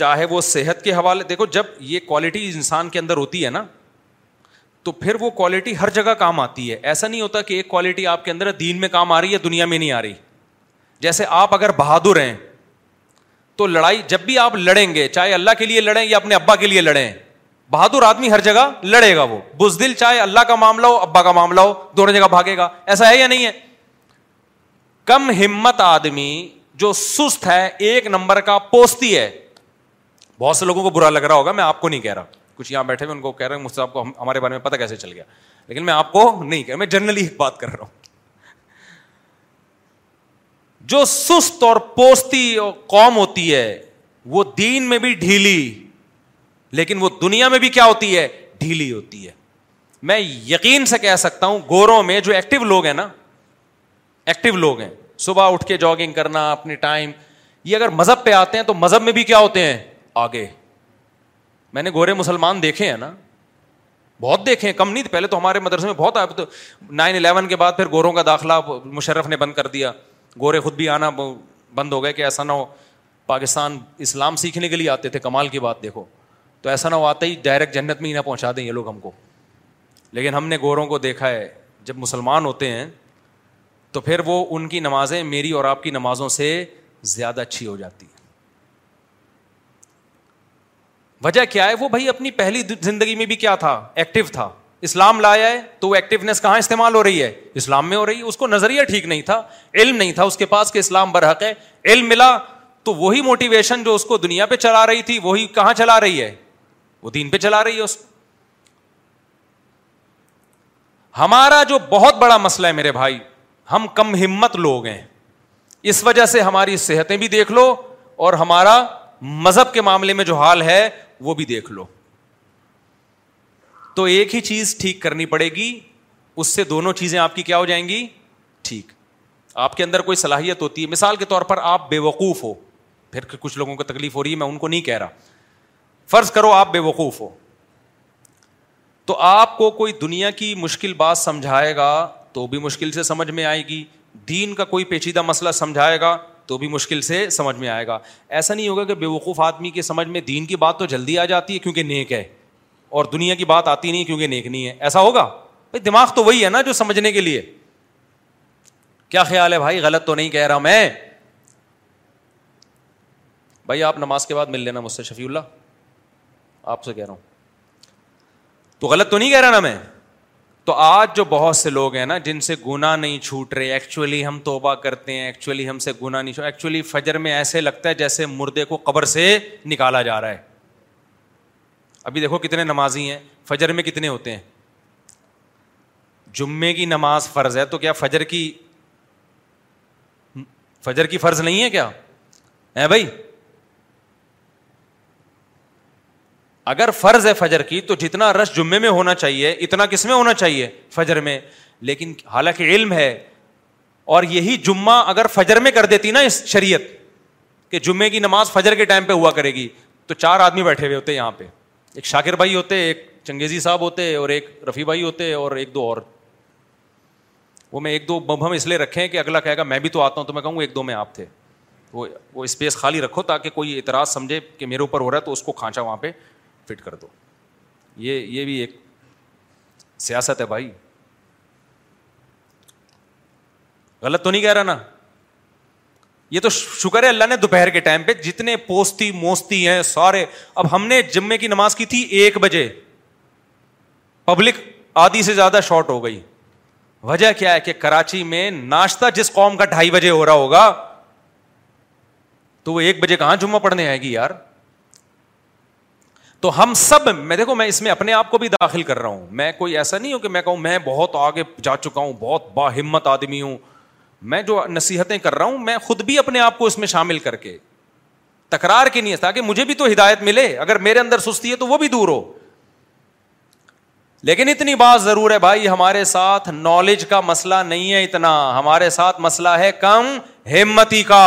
چاہے وہ صحت کے حوالے، دیکھو جب یہ کوالٹی انسان کے اندر ہوتی ہے نا تو پھر وہ کوالٹی ہر جگہ کام آتی ہے. ایسا نہیں ہوتا کہ ایک کوالٹی آپ کے اندر دین میں کام آ رہی ہے، دنیا میں نہیں آ رہی. جیسے آپ اگر بہادر ہیں تو لڑائی جب بھی آپ لڑیں گے، چاہے اللہ کے لیے لڑیں یا اپنے ابا کے لیے لڑیں، بہادر آدمی ہر جگہ لڑے گا. وہ بزدل چاہے اللہ کا معاملہ ہو، ابا کا معاملہ ہو، دونوں جگہ بھاگے گا. ایسا ہے یا نہیں ہے؟ کم ہمت آدمی جو سست ہے، ایک نمبر کا پوستی ہے. بہت سے لوگوں کو برا لگ رہا ہوگا، میں آپ کو نہیں کہہ رہا، کچھ یہاں بیٹھے ہوئے ان کو کہہ رہا ہوں مجھ سے آپ کو ہمارے بارے میں پتہ کیسے چل گیا، لیکن میں آپ کو نہیں کہہ رہا، میں جنرلی بات کر رہا ہوں. جو سست اور پوستی قوم ہوتی ہے وہ دین میں بھی ڈھیلی، لیکن وہ دنیا میں بھی کیا ہوتی ہے؟ ڈھیلی ہوتی ہے. میں یقین سے کہہ سکتا ہوں گوروں میں جو ایکٹیو لوگ ہیں نا، ایکٹیو لوگ ہیں، صبح اٹھ کے جاگنگ کرنا اپنے ٹائم، یہ اگر مذہب پہ آتے ہیں تو مذہب میں بھی کیا ہوتے ہیں؟ آگے. میں نے گورے مسلمان دیکھے ہیں نا، بہت دیکھے ہیں، کم نہیں. پہلے تو ہمارے مدرسے میں بہت آئے، تو 9/11 کے بعد پھر گوروں کا داخلہ مشرف نے بند کر دیا، گورے خود بھی آنا بند ہو گئے کہ ایسا نہ ہو پاکستان اسلام سیکھنے کے لیے آتے تھے. کمال کی بات دیکھو، تو ایسا نہ ہو آتے ہی ڈائریکٹ جنت میں ہی نہ پہنچا دیں یہ لوگ ہم کو. لیکن ہم نے گوروں کو دیکھا ہے جب مسلمان ہوتے ہیں تو پھر وہ ان کی نمازیں میری اور آپ کی نمازوں سے زیادہ اچھی ہو جاتی ہیں. وجہ کیا ہے؟ وہ بھائی اپنی پہلی زندگی میں بھی کیا تھا؟ ایکٹیو تھا. اسلام لایا ہے تو وہ ایکٹیونیس کہاں استعمال ہو رہی ہے؟ اسلام میں ہو رہی ہے. اس کو نظریہ ٹھیک نہیں تھا، علم نہیں تھا اس کے پاس کہ اسلام برحق ہے. علم ملا تو وہی موٹیویشن جو اس کو دنیا پہ چلا رہی تھی وہی کہاں چلا رہی ہے؟ وہ دین پہ چلا رہی ہے اس کو. ہمارا جو بہت بڑا مسئلہ ہے میرے بھائی، ہم کم ہمت لوگ ہیں. اس وجہ سے ہماری صحتیں بھی دیکھ لو اور ہمارا مذہب کے معاملے میں جو حال ہے وہ بھی دیکھ لو. تو ایک ہی چیز ٹھیک کرنی پڑے گی، اس سے دونوں چیزیں آپ کی کیا ہو جائیں گی؟ ٹھیک. آپ کے اندر کوئی صلاحیت ہوتی ہے، مثال کے طور پر آپ بے وقوف ہو، پھر کچھ لوگوں کو تکلیف ہو رہی ہے، میں ان کو نہیں کہہ رہا، فرض کرو آپ بے وقوف ہو تو آپ کو کوئی دنیا کی مشکل بات سمجھائے گا تو بھی مشکل سے سمجھ میں آئے گی، دین کا کوئی پیچیدہ مسئلہ سمجھائے گا تو بھی مشکل سے سمجھ میں آئے گا. ایسا نہیں ہوگا کہ بے وقوف آدمی کے سمجھ میں دین کی بات تو جلدی آ جاتی ہے کیونکہ نیک ہے اور دنیا کی بات آتی نہیں کیونکہ نیک نہیں ہے. ایسا ہوگا؟ بھائی دماغ تو وہی ہے نا جو سمجھنے کے لیے. کیا خیال ہے بھائی؟ غلط تو نہیں کہہ رہا میں؟ بھائی آپ نماز کے بعد مل لینا مجھ سے، شفیع اللہ آپ سے کہہ رہا ہوں، تو غلط تو نہیں کہہ رہا نا میں؟ تو آج جو بہت سے لوگ ہیں نا جن سے گناہ نہیں چھوٹ رہے، ایکچولی ہم توبہ کرتے ہیں، ایکچولی ہم سے گناہ نہیں چھوٹ، ایکچولی فجر میں ایسے لگتا ہے جیسے مردے کو قبر سے نکالا جا رہا ہے. ابھی دیکھو کتنے نمازی ہیں، فجر میں کتنے ہوتے ہیں؟ جمعے کی نماز فرض ہے تو کیا فجر کی فرض نہیں ہے کیا؟ ہے بھائی، اگر فرض ہے فجر کی تو جتنا رش جمعے میں ہونا چاہیے اتنا کس میں ہونا چاہیے؟ فجر میں. لیکن حالانکہ علم ہے، اور یہی جمعہ اگر فجر میں کر دیتی نا اس شریعت کہ جمعے کی نماز فجر کے ٹائم پہ ہوا کرے گی، تو 4 آدمی بیٹھے ہوئے ہوتے یہاں پہ، ایک شاکر بھائی ہوتے، ایک چنگیزی صاحب ہوتے، اور ایک رفیع بھائی ہوتے، اور 1-2 اور. وہ میں 1-2 ہم اس لیے رکھے ہیں کہ اگلا کہے گا میں بھی تو آتا ہوں تو میں کہوں 1-2 میں آپ تھے. وہ اسپیس خالی رکھو تاکہ کوئی اعتراض سمجھے کہ میرے اوپر ہو رہا ہے تو اس کو کھانچا وہاں پہ فٹ کر دو. یہ بھی ایک سیاست ہے بھائی. غلط تو نہیں کہہ رہا نا؟ یہ تو شکر ہے اللہ نے دوپہر کے ٹائم پہ جتنے پوستی موستی ہیں سارے. اب ہم نے جمعے کی نماز کی تھی 1 بجے، پبلک آدھی سے زیادہ شارٹ ہو گئی. وجہ کیا ہے کہ کراچی میں ناشتہ جس قوم کا 2:30 بجے ہو رہا ہوگا تو وہ 1 بجے کہاں جمعہ پڑھنے آئے گی یار. تو ہم سب میں دیکھو، میں اس میں اپنے آپ کو بھی داخل کر رہا ہوں، میں کوئی ایسا نہیں ہوں کہ میں کہوں میں بہت آگے جا چکا ہوں، بہت با ہمت آدمی ہوں. میں جو نصیحتیں کر رہا ہوں میں خود بھی اپنے آپ کو اس میں شامل کر کے، تکرار کی نیت، تاکہ مجھے بھی تو ہدایت ملے، اگر میرے اندر سستی ہے تو وہ بھی دور ہو. لیکن اتنی بات ضرور ہے بھائی، ہمارے ساتھ نالج کا مسئلہ نہیں ہے اتنا، ہمارے ساتھ مسئلہ ہے کم ہمتی کا.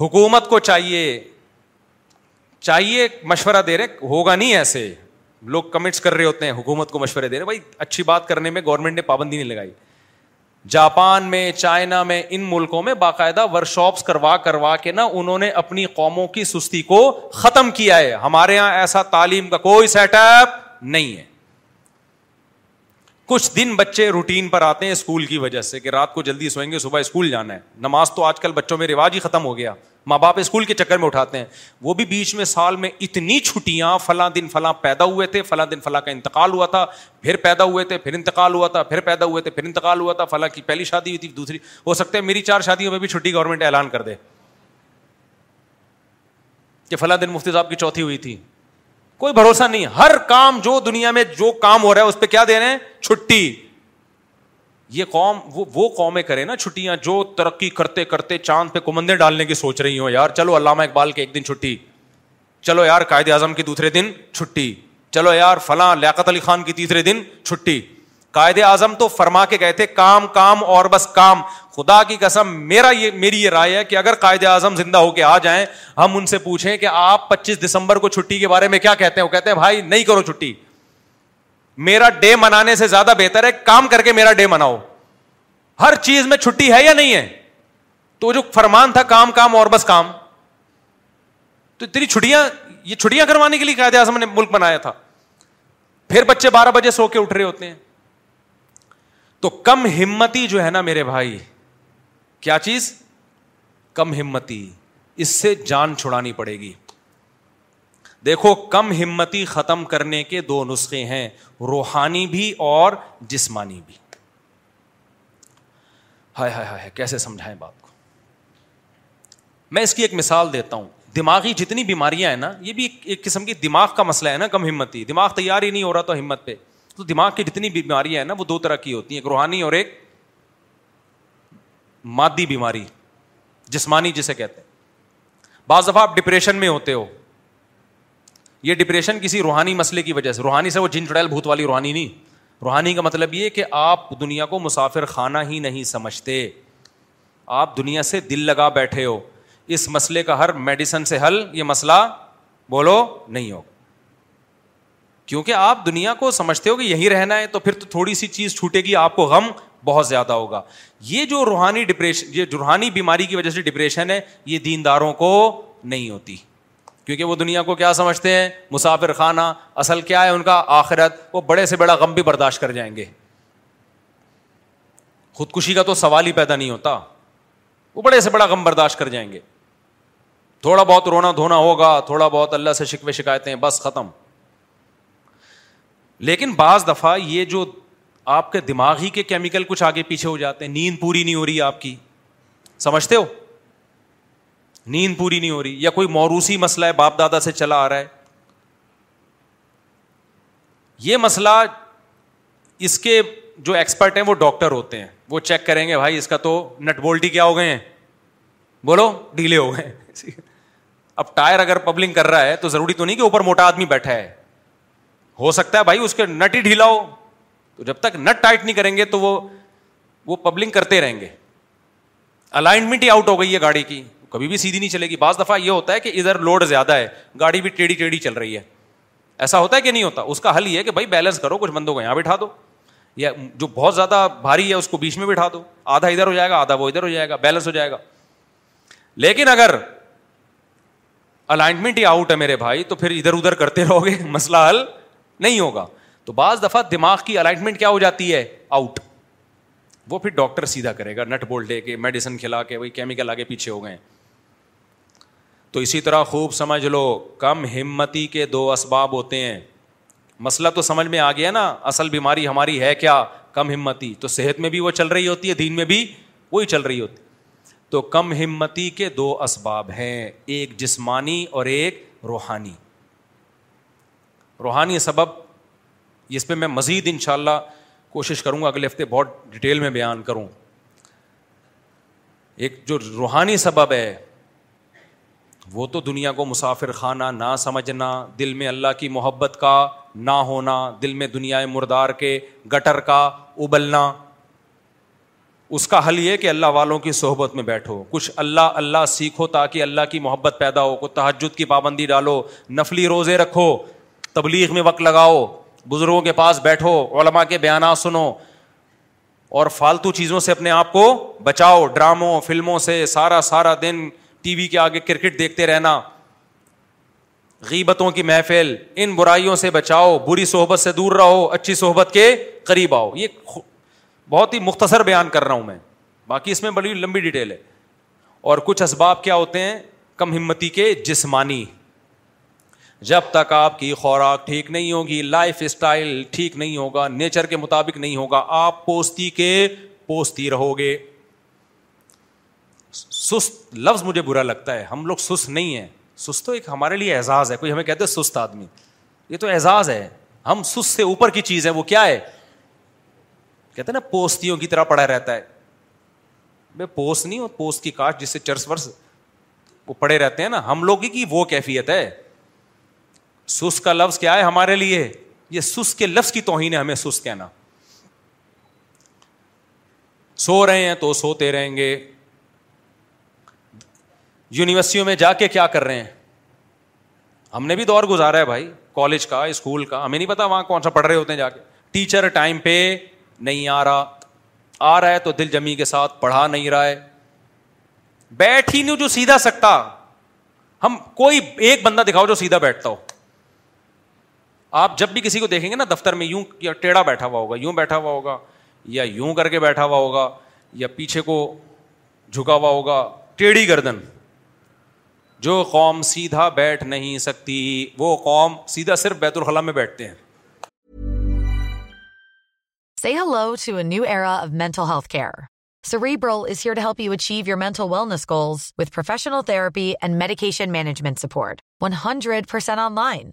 حکومت کو چاہیے مشورہ دے رہے، ہوگا نہیں ایسے، لوگ کمنٹس کر رہے ہوتے ہیں حکومت کو مشورے دے رہے. بھائی اچھی بات کرنے میں گورنمنٹ نے پابندی نہیں لگائی، جاپان میں, چائنا میں, ان ملکوں میں باقاعدہ ورکشاپس کروا کے نا انہوں نے اپنی قوموں کی سستی کو ختم کیا ہے. ہمارے ہاں ایسا تعلیم کا کوئی سیٹ اپ نہیں ہے. کچھ دن بچے روٹین پر آتے ہیں اسکول کی وجہ سے کہ رات کو جلدی سوئیں گے, صبح اسکول جانا ہے. نماز تو آج کل بچوں میں رواج ہی ختم ہو گیا, ماں باپ اسکول کے چکر میں اٹھاتے ہیں. وہ بھی بیچ میں سال میں اتنی چھٹیاں, فلاں دن فلاں پیدا ہوئے تھے, فلاں دن فلاں کا انتقال ہوا تھا, پھر پیدا ہوئے تھے, پھر انتقال ہوا تھا, پھر پیدا ہوئے تھے, پھر انتقال ہوا تھا, فلاں کی پہلی شادی ہوئی تھی, دوسری. ہو سکتا ہے میری 4 شادیوں میں بھی چھٹی گورنمنٹ اعلان کر دے کہ فلاں دن مفتی صاحب کی چوتھی ہوئی تھی. کوئی بھروسہ نہیں. ہر کام جو دنیا میں جو کام ہو رہا ہے اس پہ کیا دے رہے ہیں؟ چھٹی. یہ قوم وہ قومیں کرے نا چھٹیاں جو ترقی کرتے کرتے چاند پہ کمندیں ڈالنے کی سوچ رہی ہوں. یار چلو علامہ اقبال کے ایک دن چھٹی, چلو یار قائد اعظم کے دوسرے دن چھٹی, چلو یار فلاں لیاقت علی خان کی تیسرے دن چھٹی. قائد اعظم تو فرما کے گئے تھے کام کام اور بس کام. خدا کی قسم میری یہ رائے ہے کہ اگر قائد اعظم زندہ ہو کے آ جائیں, ہم ان سے پوچھیں کہ آپ 25 دسمبر کو چھٹی کے بارے میں کیا کہتے ہیں, وہ کہتے ہیں بھائی نہیں کرو چھٹی, میرا ڈے منانے سے زیادہ بہتر ہے کام کر کے میرا ڈے مناؤ. ہر چیز میں چھٹی ہے یا نہیں ہے؟ تو جو فرمان تھا کام کام اور بس کام, تو تیری چھٹیاں, یہ چھٹیاں کروانے کے لیے قائد اعظم نے ملک بنایا تھا. پھر بچے 12 بجے سو کے اٹھ رہے ہوتے ہیں. تو کم ہمتی جو ہے نا میرے بھائی, کیا چیز کم ہمتی, اس سے جان چھڑانی پڑے گی. دیکھو کم ہمتی ختم کرنے کے 2 نسخے ہیں, روحانی بھی اور جسمانی بھی. ہائے ہائے ہائے کیسے سمجھائیں بات کو. میں اس کی ایک مثال دیتا ہوں. دماغی جتنی بیماریاں ہیں نا, یہ بھی ایک قسم کی دماغ کا مسئلہ ہے نا, کم ہمتی. دماغ تیار ہی نہیں ہو رہا تو ہمت پہ. تو دماغ کی جتنی بیماریاں ہیں نا وہ 2 طرح کی ہوتی ہیں, ایک روحانی اور ایک مادی بیماری, جسمانی جسے کہتے ہیں. بعض دفعہ آپ ڈپریشن میں ہوتے ہو, یہ ڈپریشن کسی روحانی مسئلے کی وجہ سے. روحانی سے وہ جن چڑیل بھوت والی روحانی نہیں. روحانی کا مطلب یہ کہ آپ دنیا کو مسافر خانہ ہی نہیں سمجھتے, آپ دنیا سے دل لگا بیٹھے ہو. اس مسئلے کا ہر میڈیسن سے حل, یہ مسئلہ بولو نہیں ہوگا, کیونکہ آپ دنیا کو سمجھتے ہو کہ یہی رہنا ہے. تو پھر تو تھوڑی سی چیز چھوٹے گی آپ کو غم بہت زیادہ ہوگا. یہ جو روحانی ڈپریشن, یہ روحانی بیماری کی وجہ سے ڈپریشن ہے, یہ دینداروں کو نہیں ہوتی, کیونکہ وہ دنیا کو کیا سمجھتے ہیں؟ مسافر خانہ. اصل کیا ہے ان کا؟ آخرت. وہ بڑے سے بڑا غم بھی برداشت کر جائیں گے, خودکشی کا تو سوال ہی پیدا نہیں ہوتا. وہ بڑے سے بڑا غم برداشت کر جائیں گے, تھوڑا بہت رونا دھونا ہوگا, تھوڑا بہت اللہ سے شکوے شکایتیں, بس ختم. لیکن بعض دفعہ یہ جو آپ کے دماغ ہی کے کیمیکل کچھ آگے پیچھے ہو جاتے ہیں. نیند پوری نہیں ہو رہی آپ کی, سمجھتے ہو, نیند پوری نہیں ہو رہی, یا کوئی موروثی مسئلہ ہے باپ دادا سے چلا آ رہا ہے. یہ مسئلہ اس کے جو ایکسپرٹ ہیں وہ ڈاکٹر ہوتے ہیں, وہ چیک کریں گے بھائی اس کا تو نٹ بولٹی کیا ہو گئے ہیں, بولو ڈھیلے ہو گئے ہیں. اب ٹائر اگر پبلنگ کر رہا ہے تو ضروری تو نہیں کہ اوپر موٹا آدمی بیٹھا ہے, ہو سکتا ہے بھائی اس کے نٹ ہی ڈھیلا ہو. تو جب تک نٹ ٹائٹ نہیں کریں گے تو وہ پبلنگ کرتے رہیں گے. الائنمنٹ ہی آؤٹ ہو گئی ہے گاڑی کی, کبھی بھی سیدھی نہیں چلے گی. بعض دفعہ یہ ہوتا ہے کہ ادھر لوڈ زیادہ ہے, گاڑی بھی ٹیڑھی ٹیڑھی چل رہی ہے. ایسا ہوتا ہے کہ نہیں ہوتا؟ اس کا حل یہ ہے کہ بھائی بیلنس کرو, کچھ بندوں کو یہاں بٹھا دو, یا جو بہت زیادہ بھاری ہے اس کو بیچ میں بٹھا دو, آدھا ادھر ہو جائے گا آدھا وہ ادھر ہو جائے گا, بیلنس ہو جائے گا. لیکن اگر الائنمنٹ ہی آؤٹ ہے میرے بھائی تو پھر ادھر ادھر کرتے رہو گے, مسئلہ حل نہیں ہوگا. تو بعض دفعہ دماغ کی الائنمنٹ کیا ہو جاتی ہے؟ آؤٹ. وہ پھر ڈاکٹر سیدھا کرے گا نٹ بولٹ دے کے, میڈیسن کھلا کے, وہی کیمیکل آگے پیچھے ہو گئے. تو اسی طرح خوب سمجھ لو کم ہمتی کے 2 اسباب ہوتے ہیں. مسئلہ تو سمجھ میں آ گیا نا, اصل بیماری ہماری ہے کیا؟ کم ہمتی. تو صحت میں بھی وہ چل رہی ہوتی ہے, دین میں بھی وہی چل رہی ہوتی. تو کم ہمتی کے 2 اسباب ہیں, ایک جسمانی اور ایک روحانی. روحانی سبب اس پہ میں مزید انشاءاللہ کوشش کروں گا اگلے ہفتے بہت ڈیٹیل میں بیان کروں. ایک جو روحانی سبب ہے وہ تو دنیا کو مسافر خانہ نہ سمجھنا, دل میں اللہ کی محبت کا نہ ہونا, دل میں دنیا مردار کے گٹر کا ابلنا. اس کا حل یہ کہ اللہ والوں کی صحبت میں بیٹھو, کچھ اللہ اللہ سیکھو تاکہ اللہ کی محبت پیدا ہو. کو تہجد کی پابندی ڈالو, نفلی روزے رکھو, تبلیغ میں وقت لگاؤ, بزرگوں کے پاس بیٹھو, علماء کے بیانات سنو. اور فالتو چیزوں سے اپنے آپ کو بچاؤ, ڈراموں فلموں سے, سارا دن ٹی وی کے آگے کرکٹ دیکھتے رہنا, غیبتوں کی محفل, ان برائیوں سے بچاؤ, بری صحبت سے دور رہو, اچھی صحبت کے قریب آؤ. یہ بہت ہی مختصر بیان کر رہا ہوں میں, باقی اس میں بڑی لمبی ڈیٹیل ہے. اور کچھ اسباب کیا ہوتے ہیں کم ہمتی کے؟ جسمانی, جب تک آپ کی خوراک ٹھیک نہیں ہوگی, لائف اسٹائل ٹھیک نہیں ہوگا, نیچر کے مطابق نہیں ہوگا, آپ پوستی رہو گے. سست لفظ مجھے برا لگتا ہے, ہم لوگ سست نہیں ہیں. سست تو ایک ہمارے لیے اعزاز ہے, کوئی ہمیں کہتے ہیں سست آدمی, یہ تو اعزاز ہے. ہم سست سے اوپر کی چیز ہے, وہ کیا ہے؟ کہتے ہیں نا پوستیوں کی طرح پڑا رہتا ہے. بے پوست نہیں, اور پوست کی کاٹ جس سے چرس ورس وہ پڑے رہتے ہیں نا, ہم لوگوں کی وہ کیفیت ہے. سست کا لفظ کیا ہے ہمارے لیے؟ یہ سست کے لفظ کی توہین ہے ہمیں سست کہنا. سو رہے ہیں تو سوتے رہیں گے, یونیورسٹیوں میں جا کے کیا کر رہے ہیں؟ ہم نے بھی دور گزارا ہے بھائی, کالج کا, اسکول کا, ہمیں نہیں پتا وہاں کون سا پڑھ رہے ہوتے ہیں جا کے. ٹیچر ٹائم پہ نہیں آ رہا ہے تو دل جمی کے ساتھ پڑھا نہیں رہا ہے. بیٹھ ہی نہیں جو سیدھا سکتا, ہم کوئی ایک بندہ دکھاؤ جو سیدھا بیٹھتا ہو. آپ جب بھی کسی کو دیکھیں گے نا دفتر میں, یوں یا ٹیڑھا بیٹھا ہوا ہوگا, یوں بیٹھا ہوا ہوگا, یا یوں کر کے بیٹھا ہوا ہوگا, یا پیچھے کو جھکا ہوا ہوگا, ٹیڑھی گردن. جو قوم سیدھا بیٹھ نہیں سکتی وہ قوم سیدھا صرف بیت الخلا میں بیٹھتے ہیں. Say hello to a new era of mental health care. Cerebral is here to help you achieve your mental wellness goals with professional therapy and medication management support. 100% online.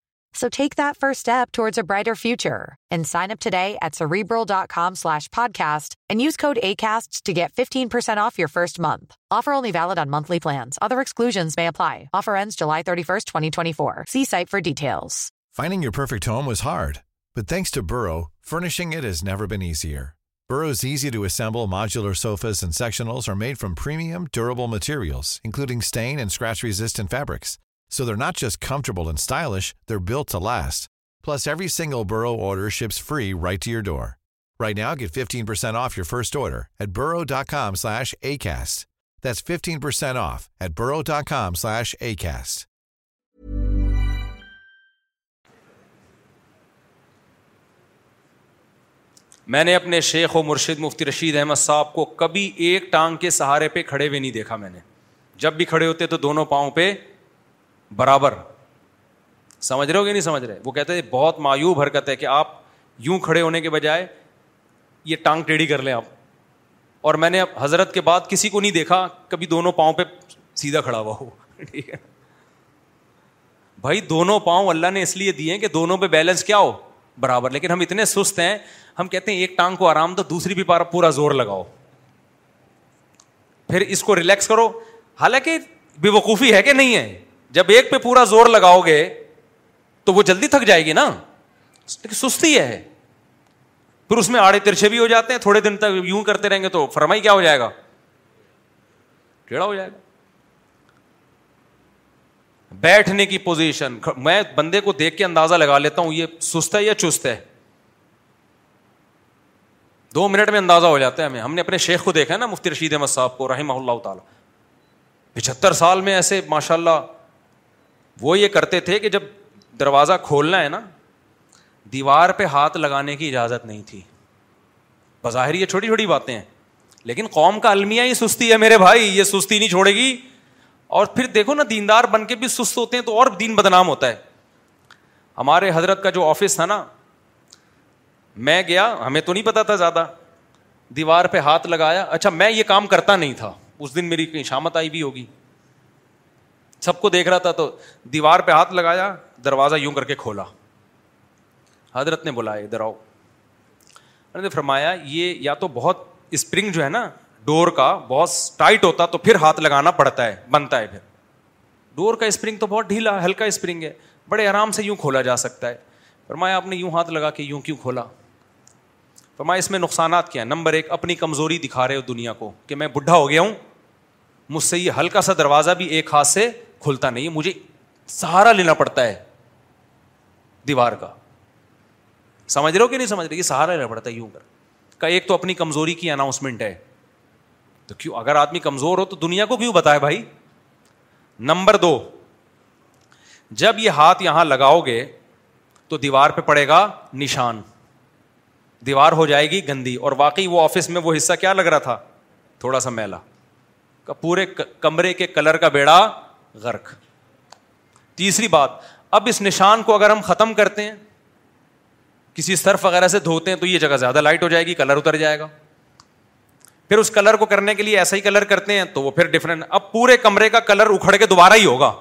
So take that first step towards a brighter future and sign up today at Cerebral.com/podcast and use code ACAST to get 15% off your first month. Offer only valid on monthly plans. Other exclusions may apply. Offer ends July 31st, 2024. See site for details. Finding your perfect home was hard, but thanks to Burrow, furnishing it has never been easier. Burrow's easy-to-assemble modular sofas and sectionals are made from premium, durable materials, including stain and scratch-resistant fabrics. So they're not just comfortable and stylish, they're built to last. Plus, every single Burrow order ships free right to your door. Right now, get 15% off your first order at burrow.com/ACAST. That's 15% off at burrow.com/ACAST. میں نے اپنے شیخ و مرشد مفتی رشید احمد صاحب کو کبھی ایک ٹانگ کے سہارے پہ کھڑے ہوئے نہیں دیکھا میں نے. جب بھی کھڑے ہوتے تو دونوں پاؤں پہ برابر. سمجھ رہے ہو کہ نہیں سمجھ رہے؟ وہ کہتے ہیں بہت معیوب حرکت ہے کہ آپ یوں کھڑے ہونے کے بجائے یہ ٹانگ ٹیڑھی کر لیں آپ. اور میں نے حضرت کے بعد کسی کو نہیں دیکھا کبھی دونوں پاؤں پہ سیدھا کھڑا ہوا ہو. ٹھیک ہے بھائی, دونوں پاؤں اللہ نے اس لیے دیے کہ دونوں پہ بیلنس کیا ہو, برابر. لیکن ہم اتنے سست ہیں, ہم کہتے ہیں ایک ٹانگ کو آرام دو, دوسری بھی پورا زور لگاؤ, پھر اس کو ریلیکس کرو. حالانکہ بے وقوفی ہے کہ نہیں ہے؟ جب ایک پہ پورا زور لگاؤ گے تو وہ جلدی تھک جائے گی نا, لیکن سستی ہے. پھر اس میں آڑے ترچھے بھی ہو جاتے ہیں, تھوڑے دن تک یوں کرتے رہیں گے تو فرمائی کیا ہو جائے گا, ٹیڑھا ہو جائے گا. بیٹھنے کی پوزیشن, میں بندے کو دیکھ کے اندازہ لگا لیتا ہوں یہ سست ہے یا چست ہے, 2 منٹ میں اندازہ ہو جاتا ہے ہمیں. ہم نے اپنے شیخ کو دیکھا ہے نا مفتی رشید احمد صاحب کو رحمہ اللہ تعالیٰ, 75 سال میں ایسے ماشاء اللہ. وہ یہ کرتے تھے کہ جب دروازہ کھولنا ہے نا, دیوار پہ ہاتھ لگانے کی اجازت نہیں تھی. بظاہر یہ چھوٹی چھوٹی باتیں ہیں, لیکن قوم کا المیہ یہ سستی ہے میرے بھائی, یہ سستی نہیں چھوڑے گی. اور پھر دیکھو نا, دیندار بن کے بھی سست ہوتے ہیں تو اور دین بدنام ہوتا ہے. ہمارے حضرت کا جو آفس تھا نا, میں گیا, ہمیں تو نہیں پتا تھا زیادہ, دیوار پہ ہاتھ لگایا. اچھا میں یہ کام کرتا نہیں تھا اس دن, میری شامت آئی بھی ہوگی, سب کو دیکھ رہا تھا, تو دیوار پہ ہاتھ لگایا, دروازہ یوں کر کے کھولا. حضرت نے بلایا, ادھر آؤ. فرمایا یہ یا تو بہت اسپرنگ جو ہے نا ڈور کا بہت ٹائٹ ہوتا تو پھر ہاتھ لگانا پڑتا ہے, بنتا ہے. پھر ڈور کا اسپرنگ تو بہت ڈھیلا ہلکا اسپرنگ ہے, بڑے آرام سے یوں کھولا جا سکتا ہے. فرمایا آپ نے یوں ہاتھ لگا کے یوں کیوں کھولا؟ فرمایا اس میں نقصانات کیا ہیں. نمبر ایک, اپنی کمزوری دکھا رہے ہو دنیا کو کہ میں بڈھا ہو گیا ہوں, مجھ سے یہ ہلکا سا دروازہ بھی ایک ہاتھ سے کھلتا نہیں, مجھے سہارا لینا پڑتا ہے دیوار کا. سمجھ رہے ہو کہ نہیں سمجھ رہے؟ یہ سہارا لینا پڑتا ہے یوں کر کا. ایک تو اپنی کمزوری کی اناؤنسمنٹ ہے, تو کیوں اگر آدمی کمزور ہو تو دنیا کو کیوں بتائے بھائی. نمبر دو, جب یہ ہاتھ یہاں لگاؤ گے تو دیوار پہ پڑے گا نشان, دیوار ہو جائے گی گندی. اور واقعی وہ آفس میں وہ حصہ کیا لگ رہا تھا, تھوڑا سا میلا, پورے کمرے کے کلر کا بیڑا غرق. تیسری بات, اب اس نشان کو اگر ہم ختم کرتے ہیں, کسی سرف وغیرہ سے دھوتے ہیں, تو یہ جگہ زیادہ لائٹ ہو جائے گی, کلر اتر جائے گا. پھر اس کلر کو کرنے کے لیے ایسا ہی کلر کرتے ہیں تو وہ پھر ڈفرینٹ, اب پورے کمرے کا کلر اکھڑ کے دوبارہ ہی ہوگا.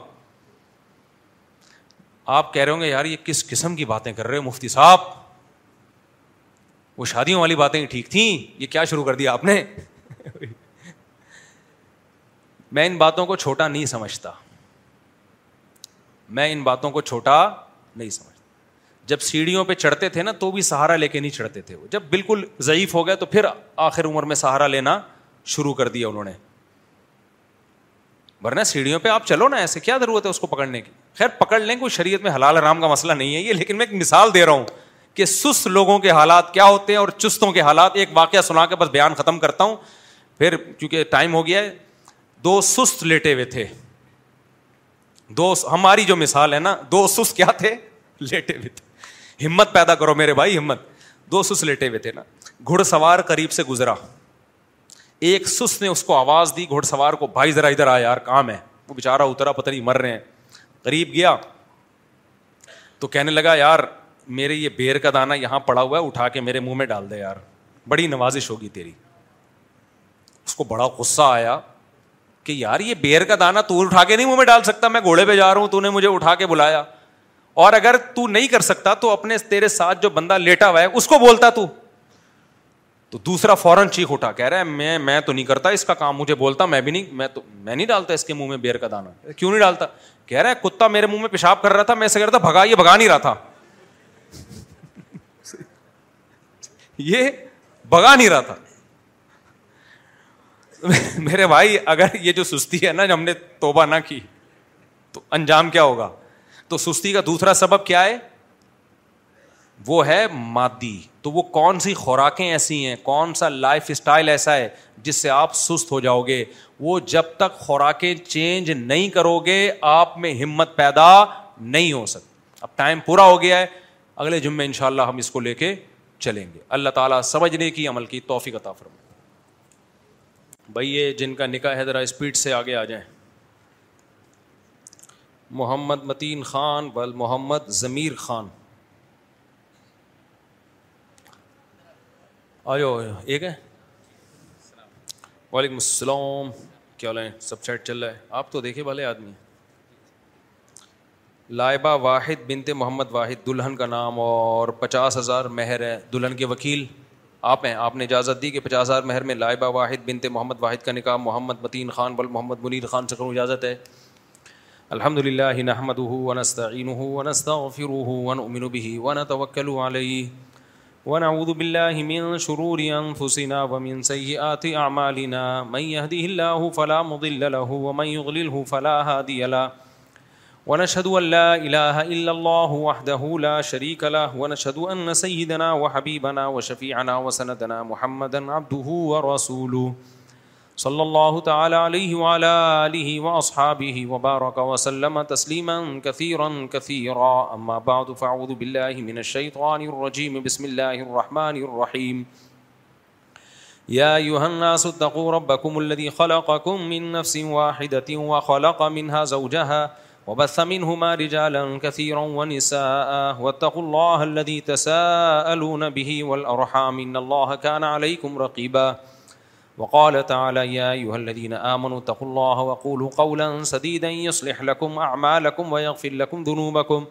آپ کہہ رہے ہوں گے یار یہ کس قسم کی باتیں کر رہے ہو مفتی صاحب, وہ شادیوں والی باتیں ٹھیک تھیں, یہ کیا شروع کر دیا آپ نے. میں ان باتوں کو چھوٹا نہیں سمجھتا, میں ان باتوں کو چھوٹا نہیں سمجھتا. جب سیڑھیوں پہ چڑھتے تھے نا تو بھی سہارا لے کے نہیں چڑھتے تھے, وہ جب بالکل ضعیف ہو گئے تو پھر آخر عمر میں سہارا لینا شروع کر دیا انہوں نے, ورنہ سیڑھیوں پہ آپ چلو نا, ایسے کیا ضرورت ہے اس کو پکڑنے کی. خیر پکڑ لیں, کوئی شریعت میں حلال حرام کا مسئلہ نہیں ہے یہ, لیکن میں ایک مثال دے رہا ہوں کہ سست لوگوں کے حالات کیا ہوتے ہیں اور چستوں کے حالات. ایک واقعہ سنا کے بس بیان ختم کرتا ہوں پھر کیونکہ ٹائم ہو گیا ہے. دو سست لیٹے ہوئے تھے, دو ہماری جو مثال ہے نا, دو سست کیا تھے, لیٹے ہوئے تھے. ہمت پیدا کرو میرے بھائی, ہمت. دو سست لیٹے ہوئے تھے نا, گھڑ سوار قریب سے گزرا, ایک سست نے اس کو آواز دی گھڑ سوار کو, بھائی ذرا ادھر آ یار کام ہے. وہ بےچارہ اترا, پتہ نہیں مر رہے ہیں. قریب گیا تو کہنے لگا یار میرے یہ بیر کا دانہ یہاں پڑا ہوا ہے, اٹھا کے میرے منہ میں ڈال دے یار, بڑی نوازش ہوگی تیری. اس کو بڑا غصہ آیا کہ یار یہ بیر کا دانہ تو اٹھا کے نہیں منہ میں ڈال سکتا, میں گھوڑے پہ جا رہا ہوں, تو نے مجھے اٹھا کے بلایا, اور اگر تو نہیں کر سکتا تو اپنے تیرے ساتھ جو بندہ لیٹا ہوا ہے اس کو بولتا تو دوسرا فوراً چیخ اٹھا, کہہ رہا ہے میں تو نہیں کرتا اس کا کام, مجھے بولتا میں بھی نہیں, میں نہیں ڈالتا اس کے منہ میں بیر کا دانا. کیوں نہیں ڈالتا؟ کہہ رہا ہے کتا میرے منہ میں پیشاب کر رہا تھا, میں اسے کہہ رہا تھا بھگا, یہ بھگا نہیں رہا تھا, یہ بھگا نہیں رہا تھا. میرے بھائی اگر یہ جو سستی ہے نا, ہم نے توبہ نہ کی تو انجام کیا ہوگا. تو سستی کا دوسرا سبب کیا ہے, وہ ہے مادی. تو وہ کون سی خوراکیں ایسی ہیں, کون سا لائف اسٹائل ایسا ہے جس سے آپ سست ہو جاؤ گے. وہ جب تک خوراکیں چینج نہیں کرو گے آپ میں ہمت پیدا نہیں ہو سکتی. اب ٹائم پورا ہو گیا ہے, اگلے جمعے انشاءاللہ ہم اس کو لے کے چلیں گے. اللہ تعالیٰ سمجھنے کی عمل کی توفیق عطا فرمائے. بھائی یہ جن کا نکاح ہے ذرا اسپیڈ سے آگے آ جائیں. محمد متین خان بل محمد ضمیر خان, آجو ایک ہے. وعلیکم السلام, کیا لیں سب چیٹ چل رہا ہے, آپ تو دیکھے بھلے آدمی. لائبہ واحد بنت محمد واحد, دلہن کا نام, اور 50,000 مہر ہے. دلہن کے وکیل آپ ہیں, آپ نے اجازت دی کہ 50,000 مہر میں لائبہ واحد بنت محمد واحد کا نکاح محمد متین خان بل محمد منیر خان سے کروں, اجازت ہے. الحمد للہ نحمده ونستعینه ونستغفره ونؤمن به ونتوکل علیہ ونعوذ باللہ من شرور انفسنا ومن سیئات اعمالنا, من یهده اللہ فلا مضل له ومن یضلله فلا هادی له, ونشهد ان لا الہ الا اللہ وحده لا شریک له, ونشهد ان سیدنا وحبیبنا وشفیعنا وسندنا محمدا عبده ورسوله صلی اللہ تعالی علیہ وعلی آلہ واصحابہ وبارک وسلم تسلیما کثیرا کثیرا, اما بعد فاعوذ باللہ من الشیطان الرجیم, بسم اللہ الرحمن الرحیم. یا ایھا الناس اتقوا ربکم الذی خلقکم من نفس واحدۃ وخلق منها زوجها وبث منهما رجالا کثیرا ونساء, واتقوا اللہ الذی تساءلون به والارحام ان اللہ کان علیکم رقیبا. وقال تعالى يا أيها الذين آمنوا اتقوا الله وقولوا قولا سديدا يصلح لكم أعمالكم ويغفر لكم ذنوبكم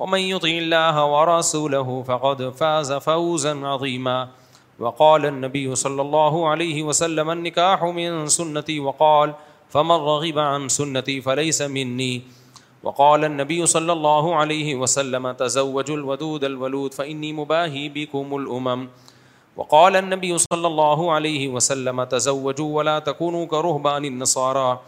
ومن يطع الله ورسوله فقد فاز فوزا عظيما. وقال النبي صلى الله عليه وسلم النكاح من سنتي وقال فمن رغب عن سنتي فليس مني وقال النبي صلى الله عليه وسلم تزوجوا الودود الولود فإني مباهي بكم الأمم وقال النبي صلى الله عليه وسلم تزوجوا ولا تكونوا كرهبان النصارى.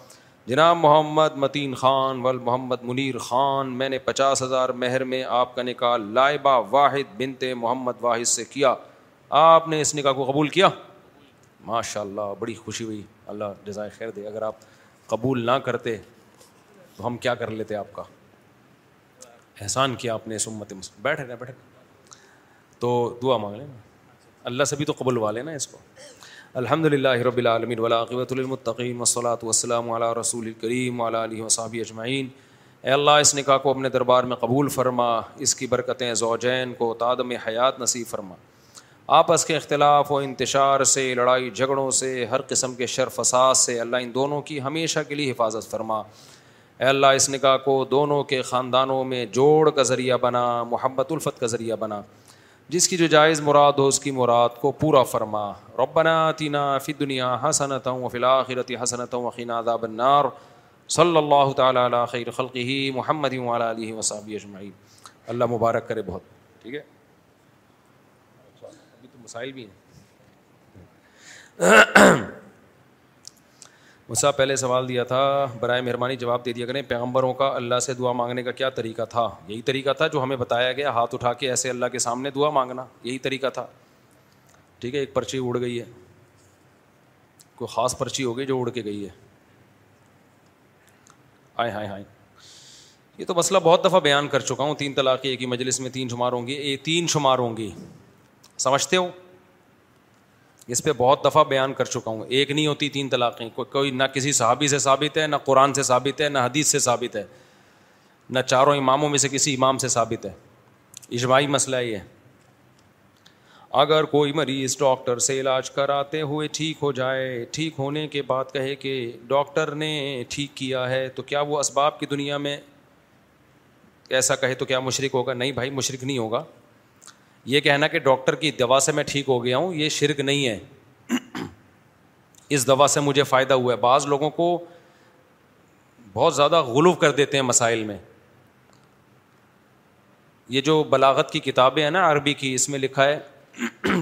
جناب محمد متین خان ول محمد منیر خان، میں نے 50,000 مہر میں آپ کا نکاح لائبہ واحد بنت محمد واحد سے کیا، آپ نے اس نکاح کو قبول کیا؟ ماشاء اللہ، بڑی خوشی ہوئی، اللہ جزائے خیر دے. اگر آپ قبول نہ کرتے تو ہم کیا کر لیتے، آپ کا احسان کیا آپ نے اس امت مسلم. بیٹھے تو دعا مانگ لیں اللہ سے بھی تو قبول والے نا اس کو. الحمدللہ رب العالمین والعاقبۃ للمتقین والصلاۃ والسلام علی رسول الکریم وعلی آلہ وصحبہ اجمعین. اے اللہ اس نکاح کو اپنے دربار میں قبول فرما، اس کی برکتیں زوجین کو تادم حیات نصیب فرما، آپس کے اختلاف و انتشار سے، لڑائی جھگڑوں سے، ہر قسم کے شر فساد سے اللہ ان دونوں کی ہمیشہ کے لیے حفاظت فرما. اے اللہ اس نکاح کو دونوں کے خاندانوں میں جوڑ کا ذریعہ بنا، محبت الفت کا ذریعہ بنا، جس کی جو جائز مراد ہو اس کی مراد کو پورا فرما. ربنا آتنا فی الدنیا حسنۃ وفی الآخرۃ حسنۃ وقنا عذاب النار. صلی اللہ تعالیٰ علی خیر خلقہ محمد وعلی آلہ وصحبہ اجمعین. اللہ مبارک کرے بہت. ٹھیک ہے، ابھی تو مسائل بھی ہیں. مجھ سے پہلے سوال دیا تھا، برائے مہربانی جواب دے دیا کریں، پیغمبروں کا اللہ سے دعا مانگنے کا کیا طریقہ تھا؟ یہی طریقہ تھا جو ہمیں بتایا گیا، ہاتھ اٹھا کے ایسے اللہ کے سامنے دعا مانگنا، یہی طریقہ تھا. ٹھیک ہے، ایک پرچی اڑ گئی ہے، کوئی خاص پرچی ہو گئی جو اڑ کے گئی ہے. آئے ہائے ہائے، یہ تو مسئلہ بہت دفعہ بیان کر چکا ہوں. 3 طلاقیں ایک ہی مجلس میں 3 شمار ہوں گی، یہ 3 شمار ہوں گی، سمجھتے ہو؟ اس پہ بہت دفعہ بیان کر چکا ہوں. ایک نہیں ہوتی 3 طلاقیں، کوئی نہ کسی صحابی سے ثابت ہے، نہ قرآن سے ثابت ہے، نہ حدیث سے ثابت ہے، نہ چاروں اماموں میں سے کسی امام سے ثابت ہے. اجماعی مسئلہ یہ ہے. اگر کوئی مریض ڈاکٹر سے علاج کراتے ہوئے ٹھیک ہو جائے، ٹھیک ہونے کے بعد کہے کہ ڈاکٹر نے ٹھیک کیا ہے، تو کیا وہ اسباب کی دنیا میں ایسا کہے تو کیا مشرک ہوگا؟ نہیں بھائی، مشرک نہیں ہوگا. یہ کہنا کہ ڈاکٹر کی دوا سے میں ٹھیک ہو گیا ہوں، یہ شرک نہیں ہے. اس دوا سے مجھے فائدہ ہوا ہے. بعض لوگوں کو بہت زیادہ غلو کر دیتے ہیں مسائل میں. یہ جو بلاغت کی کتابیں ہیں نا عربی کی، اس میں لکھا ہے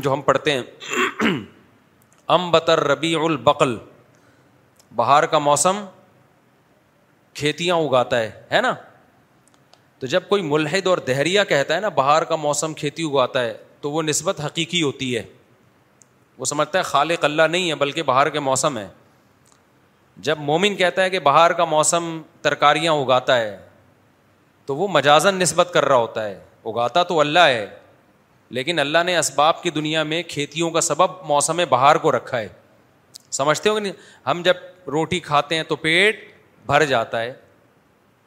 جو ہم پڑھتے ہیں، امبتر ربیع البقل، بہار کا موسم کھیتیاں اگاتا ہے نا. تو جب کوئی ملحد اور دہریہ کہتا ہے نا بہار کا موسم کھیتی اگاتا ہے، تو وہ نسبت حقیقی ہوتی ہے، وہ سمجھتا ہے خالق اللہ نہیں ہے بلکہ بہار کے موسم ہے. جب مومن کہتا ہے کہ بہار کا موسم ترکاریاں اگاتا ہے، تو وہ مجازن نسبت کر رہا ہوتا ہے، اگاتا تو اللہ ہے لیکن اللہ نے اسباب کی دنیا میں کھیتیوں کا سبب موسم بہار کو رکھا ہے. سمجھتے ہو کہ نہیں؟ ہم جب روٹی کھاتے ہیں تو پیٹ بھر جاتا ہے،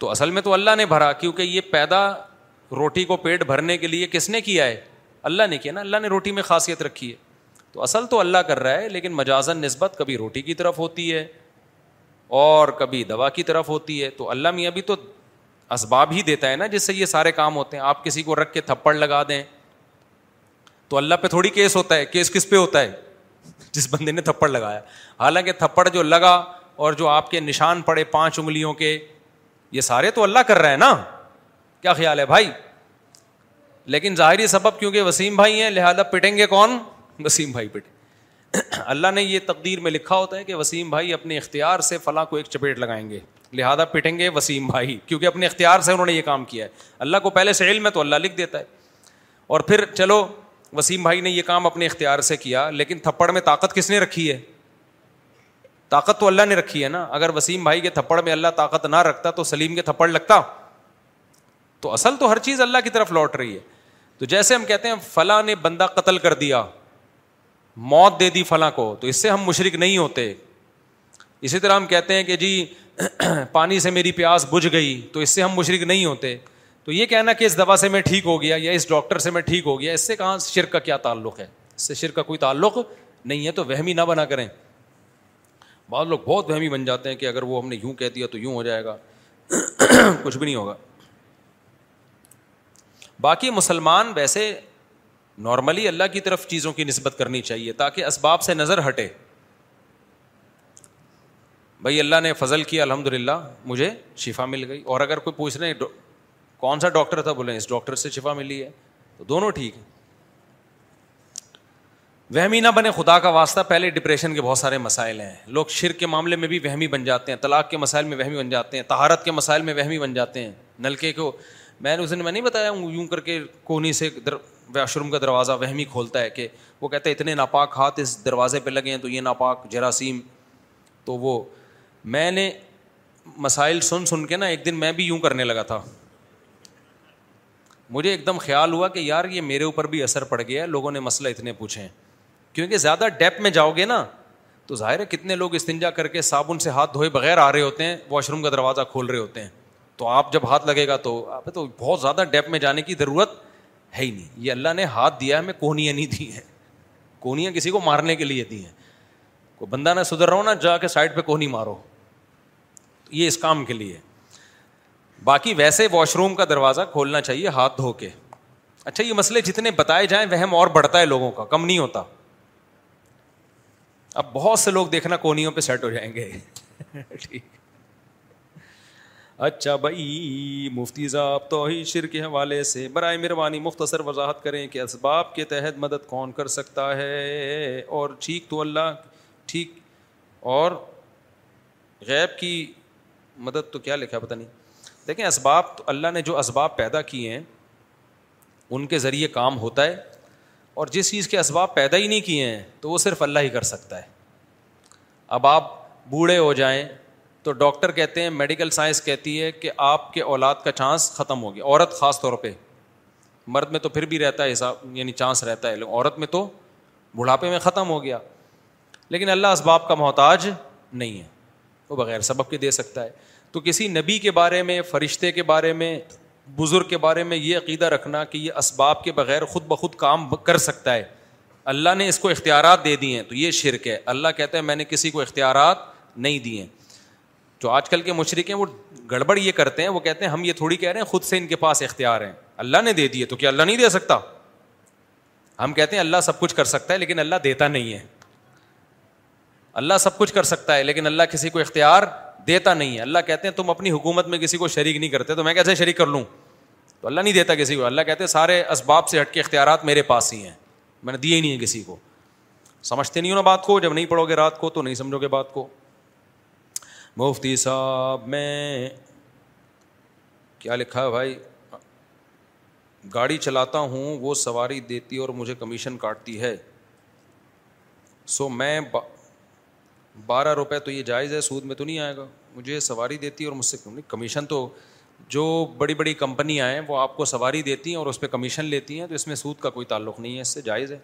تو اصل میں تو اللہ نے بھرا، کیونکہ یہ پیدا روٹی کو پیٹ بھرنے کے لیے کس نے کیا ہے؟ اللہ نے کیا نا. اللہ نے روٹی میں خاصیت رکھی ہے، تو اصل تو اللہ کر رہا ہے لیکن مجازن نسبت کبھی روٹی کی طرف ہوتی ہے اور کبھی دوا کی طرف ہوتی ہے. تو اللہ میاں بھی تو اسباب ہی دیتا ہے نا جس سے یہ سارے کام ہوتے ہیں. آپ کسی کو رکھ کے تھپڑ لگا دیں تو اللہ پہ تھوڑی کیس ہوتا ہے. کیس کس پہ ہوتا ہے؟ جس بندے نے تھپڑ لگایا. حالانکہ تھپڑ جو لگا اور جو آپ کے نشان پڑے 5 انگلیوں کے، یہ سارے تو اللہ کر رہا ہے نا. کیا خیال ہے بھائی؟ لیکن ظاہری سبب کیونکہ وسیم بھائی ہیں لہذا پٹیں گے کون؟ وسیم بھائی پٹیں. اللہ نے یہ تقدیر میں لکھا ہوتا ہے کہ وسیم بھائی اپنے اختیار سے فلاں کو ایک چپیٹ لگائیں گے لہذا پٹیں گے وسیم بھائی، کیونکہ اپنے اختیار سے انہوں نے یہ کام کیا ہے. اللہ کو پہلے سے علم ہے تو اللہ لکھ دیتا ہے. اور پھر چلو وسیم بھائی نے یہ کام اپنے اختیار سے کیا، لیکن تھپڑ میں طاقت کس نے رکھی ہے؟ طاقت تو اللہ نے رکھی ہے نا. اگر وسیم بھائی کے تھپڑ میں اللہ طاقت نہ رکھتا تو سلیم کے تھپڑ لگتا. تو اصل تو ہر چیز اللہ کی طرف لوٹ رہی ہے. تو جیسے ہم کہتے ہیں فلاں نے بندہ قتل کر دیا، موت دے دی فلاں کو، تو اس سے ہم مشرک نہیں ہوتے. اسی طرح ہم کہتے ہیں کہ جی پانی سے میری پیاس بجھ گئی، تو اس سے ہم مشرک نہیں ہوتے. تو یہ کہنا کہ اس دوا سے میں ٹھیک ہو گیا یا اس ڈاکٹر سے میں ٹھیک ہو گیا، اس سے کہاں شرک کا کیا تعلق ہے؟ اس سے شرک کا کوئی تعلق نہیں ہے. تو وہمی نہ بنا کریں. بعض لوگ بہت وہمی بن جاتے ہیں کہ اگر وہ ہم نے یوں کہہ دیا تو یوں ہو جائے گا. کچھ بھی نہیں ہوگا. باقی مسلمان ویسے نارملی اللہ کی طرف چیزوں کی نسبت کرنی چاہیے تاکہ اسباب سے نظر ہٹے. بھائی اللہ نے فضل کیا الحمدللہ مجھے شفا مل گئی, اور اگر کوئی پوچھ رہے کون سا ڈاکٹر تھا, بولیں اس ڈاکٹر سے شفا ملی ہے, تو دونوں ٹھیک ہیں. وہمی نہ بنے خدا کا واسطہ, پہلے ڈپریشن کے بہت سارے مسائل ہیں, لوگ شرک کے معاملے میں بھی وہمی بن جاتے ہیں, طلاق کے مسائل میں وہمی بن جاتے ہیں, طہارت کے مسائل میں وہمی بن جاتے ہیں. نلکے کو میں نے اس دن میں نہیں بتایا ہوں, یوں کر کے کونی سے واش روم کا دروازہ وہمی کھولتا ہے کہ وہ کہتا ہے اتنے ناپاک ہاتھ اس دروازے پہ لگے ہیں تو یہ ناپاک جراثیم. تو وہ میں نے مسائل سن سن کے نا ایک دن میں بھی یوں کرنے لگا تھا. مجھے ایک دم خیال ہوا کہ یار یہ میرے اوپر بھی اثر پڑ گیا ہے, لوگوں نے مسئلہ اتنے پوچھے ہیں. کیونکہ زیادہ ڈیپ میں جاؤ گے نا تو ظاہر ہے کتنے لوگ استنجا کر کے صابن سے ہاتھ دھوئے بغیر آ رہے ہوتے ہیں, واش روم کا دروازہ کھول رہے ہوتے ہیں, تو آپ جب ہاتھ لگے گا تو آپ تو بہت زیادہ ڈیپ میں جانے کی ضرورت ہے ہی نہیں. یہ اللہ نے ہاتھ دیا ہے, ہمیں کونیاں نہیں دی ہیں, کونیاں کسی کو مارنے کے لیے دی ہیں. کوئی بندہ نہ سدھر رہو نہ جا کے سائڈ پہ کونی مارو, یہ اس کام کے لیے. باقی ویسے واش روم کا دروازہ کھولنا چاہیے ہاتھ دھو کے. اچھا یہ مسئلے جتنے بتائے جائیں وہم اور بڑھتا ہے لوگوں کا, کم نہیں ہوتا. اب بہت سے لوگ دیکھنا کونیوں پہ سیٹ ہو جائیں گے. ٹھیک. اچھا بھائی مفتی صاحب توحید شرک کے حوالے سے برائے مہربانی مختصر وضاحت کریں کہ اسباب کے تحت مدد کون کر سکتا ہے, اور ٹھیک تو اللہ ٹھیک اور غیب کی مدد تو کیا لکھا پتہ نہیں. دیکھیں اسباب تو اللہ نے جو اسباب پیدا کیے ہیں ان کے ذریعے کام ہوتا ہے, اور جس چیز کے اسباب پیدا ہی نہیں کیے ہیں تو وہ صرف اللہ ہی کر سکتا ہے. اب آپ بوڑھے ہو جائیں تو ڈاکٹر کہتے ہیں, میڈیکل سائنس کہتی ہے کہ آپ کے اولاد کا چانس ختم ہو گیا. عورت خاص طور پہ, مرد میں تو پھر بھی رہتا ہے حساب, یعنی چانس رہتا ہے, عورت میں تو بڑھاپے میں ختم ہو گیا. لیکن اللہ اسباب کا محتاج نہیں ہے, وہ بغیر سبب کے دے سکتا ہے. تو کسی نبی کے بارے میں, فرشتے کے بارے میں, بزرگ کے بارے میں یہ عقیدہ رکھنا کہ یہ اسباب کے بغیر خود بخود کام کر سکتا ہے, اللہ نے اس کو اختیارات دے دیے ہیں, تو یہ شرک ہے. اللہ کہتا ہے میں نے کسی کو اختیارات نہیں دیے. جو آج کل کے مشرک ہیں وہ گڑبڑ یہ کرتے ہیں, وہ کہتے ہیں ہم یہ تھوڑی کہہ رہے ہیں, خود سے ان کے پاس اختیار ہیں, اللہ نے دے دیے. تو کیا اللہ نہیں دے سکتا؟ ہم کہتے ہیں اللہ سب کچھ کر سکتا ہے لیکن اللہ دیتا نہیں ہے. اللہ سب کچھ کر سکتا ہے لیکن اللہ کسی کو اختیار دیتا نہیں ہے. اللہ کہتے ہیں تم اپنی حکومت میں کسی کو شریک نہیں کرتے, تو میں کیسے شریک کر لوں؟ تو اللہ نہیں دیتا کسی کو. اللہ کہتے ہیں سارے اسباب سے ہٹ کے اختیارات میرے پاس ہی ہیں, میں نے دیے ہی نہیں ہیں کسی کو. سمجھتے نہیں ہو نا بات کو, جب نہیں پڑھو گے رات کو تو نہیں سمجھو گے بات کو. مفتی صاحب میں کیا لکھا ہے بھائی, گاڑی چلاتا ہوں, وہ سواری دیتی اور مجھے کمیشن کاٹتی ہے, سو میں 12 روپے, تو یہ جائز ہے, سود میں تو نہیں آئے گا؟ مجھے سواری دیتی اور مجھ سے کمیشن, تو جو بڑی بڑی کمپنیاں ہیں وہ آپ کو سواری دیتی ہیں اور اس پہ کمیشن لیتی ہیں, تو اس میں سود کا کوئی تعلق نہیں ہے, اس سے جائز ہے.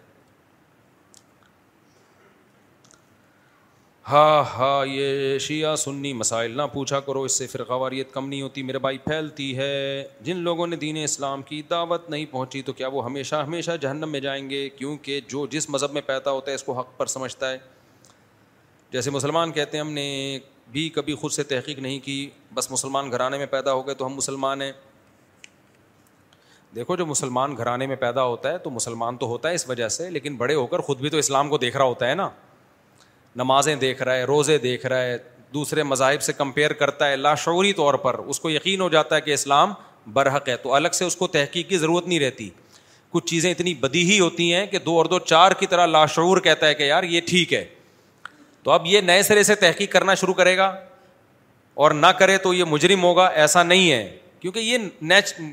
ہاں ہاں یہ شیعہ سنی مسائل نہ پوچھا کرو, اس سے فرقہ واریت کم نہیں ہوتی میرے بھائی, پھیلتی ہے. جن لوگوں نے دین اسلام کی دعوت نہیں پہنچی تو کیا وہ ہمیشہ جہنم میں جائیں گے؟ کیونکہ جو جس مذہب میں پیدا ہوتا ہے اس کو حق پر سمجھتا ہے. جیسے مسلمان کہتے ہیں ہم نے بھی کبھی خود سے تحقیق نہیں کی, بس مسلمان گھرانے میں پیدا ہو گئے تو ہم مسلمان ہیں. دیکھو جو مسلمان گھرانے میں پیدا ہوتا ہے تو مسلمان تو ہوتا ہے اس وجہ سے, لیکن بڑے ہو کر خود بھی تو اسلام کو دیکھ رہا ہوتا ہے نا, نمازیں دیکھ رہا ہے, روزے دیکھ رہا ہے, دوسرے مذاہب سے کمپیئر کرتا ہے لاشعوری طور پر, اس کو یقین ہو جاتا ہے کہ اسلام برحق ہے, تو الگ سے اس کو تحقیق کی ضرورت نہیں رہتی. کچھ چیزیں اتنی بدیہی ہوتی ہیں کہ 2 اور 2 4 کی طرح لاشعور کہتا ہے کہ یار یہ ٹھیک ہے, تو اب یہ نئے سرے سے تحقیق کرنا شروع کرے گا اور نہ کرے تو یہ مجرم ہوگا, ایسا نہیں ہے. کیونکہ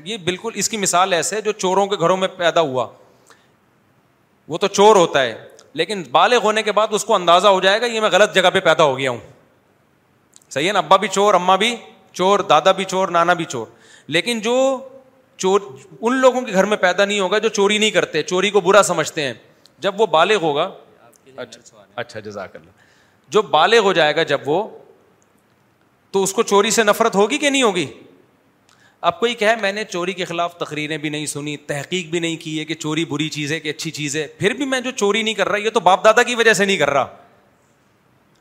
یہ بالکل اس کی مثال ایسے ہے جو چوروں کے گھروں میں پیدا ہوا, وہ تو چور ہوتا ہے لیکن بالغ ہونے کے بعد اس کو اندازہ ہو جائے گا یہ میں غلط جگہ پہ پیدا ہو گیا ہوں. صحیح ہے نا, ابا بھی چور, اماں بھی چور, دادا بھی چور, نانا بھی چور. لیکن جو چور ان لوگوں کے گھر میں پیدا نہیں ہوگا جو چوری نہیں کرتے, چوری کو برا سمجھتے ہیں, جب وہ بالغ ہوگا, اچھا جزاک اللہ, جو بالغ ہو جائے گا جب وہ, تو اس کو چوری سے نفرت ہوگی کہ نہیں ہوگی؟ اب کوئی کہے میں نے چوری کے خلاف تقریریں بھی نہیں سنی, تحقیق بھی نہیں کی ہے کہ چوری بری چیز ہے کہ اچھی چیز ہے, پھر بھی میں جو چوری نہیں کر رہا یہ تو باپ دادا کی وجہ سے نہیں کر رہا,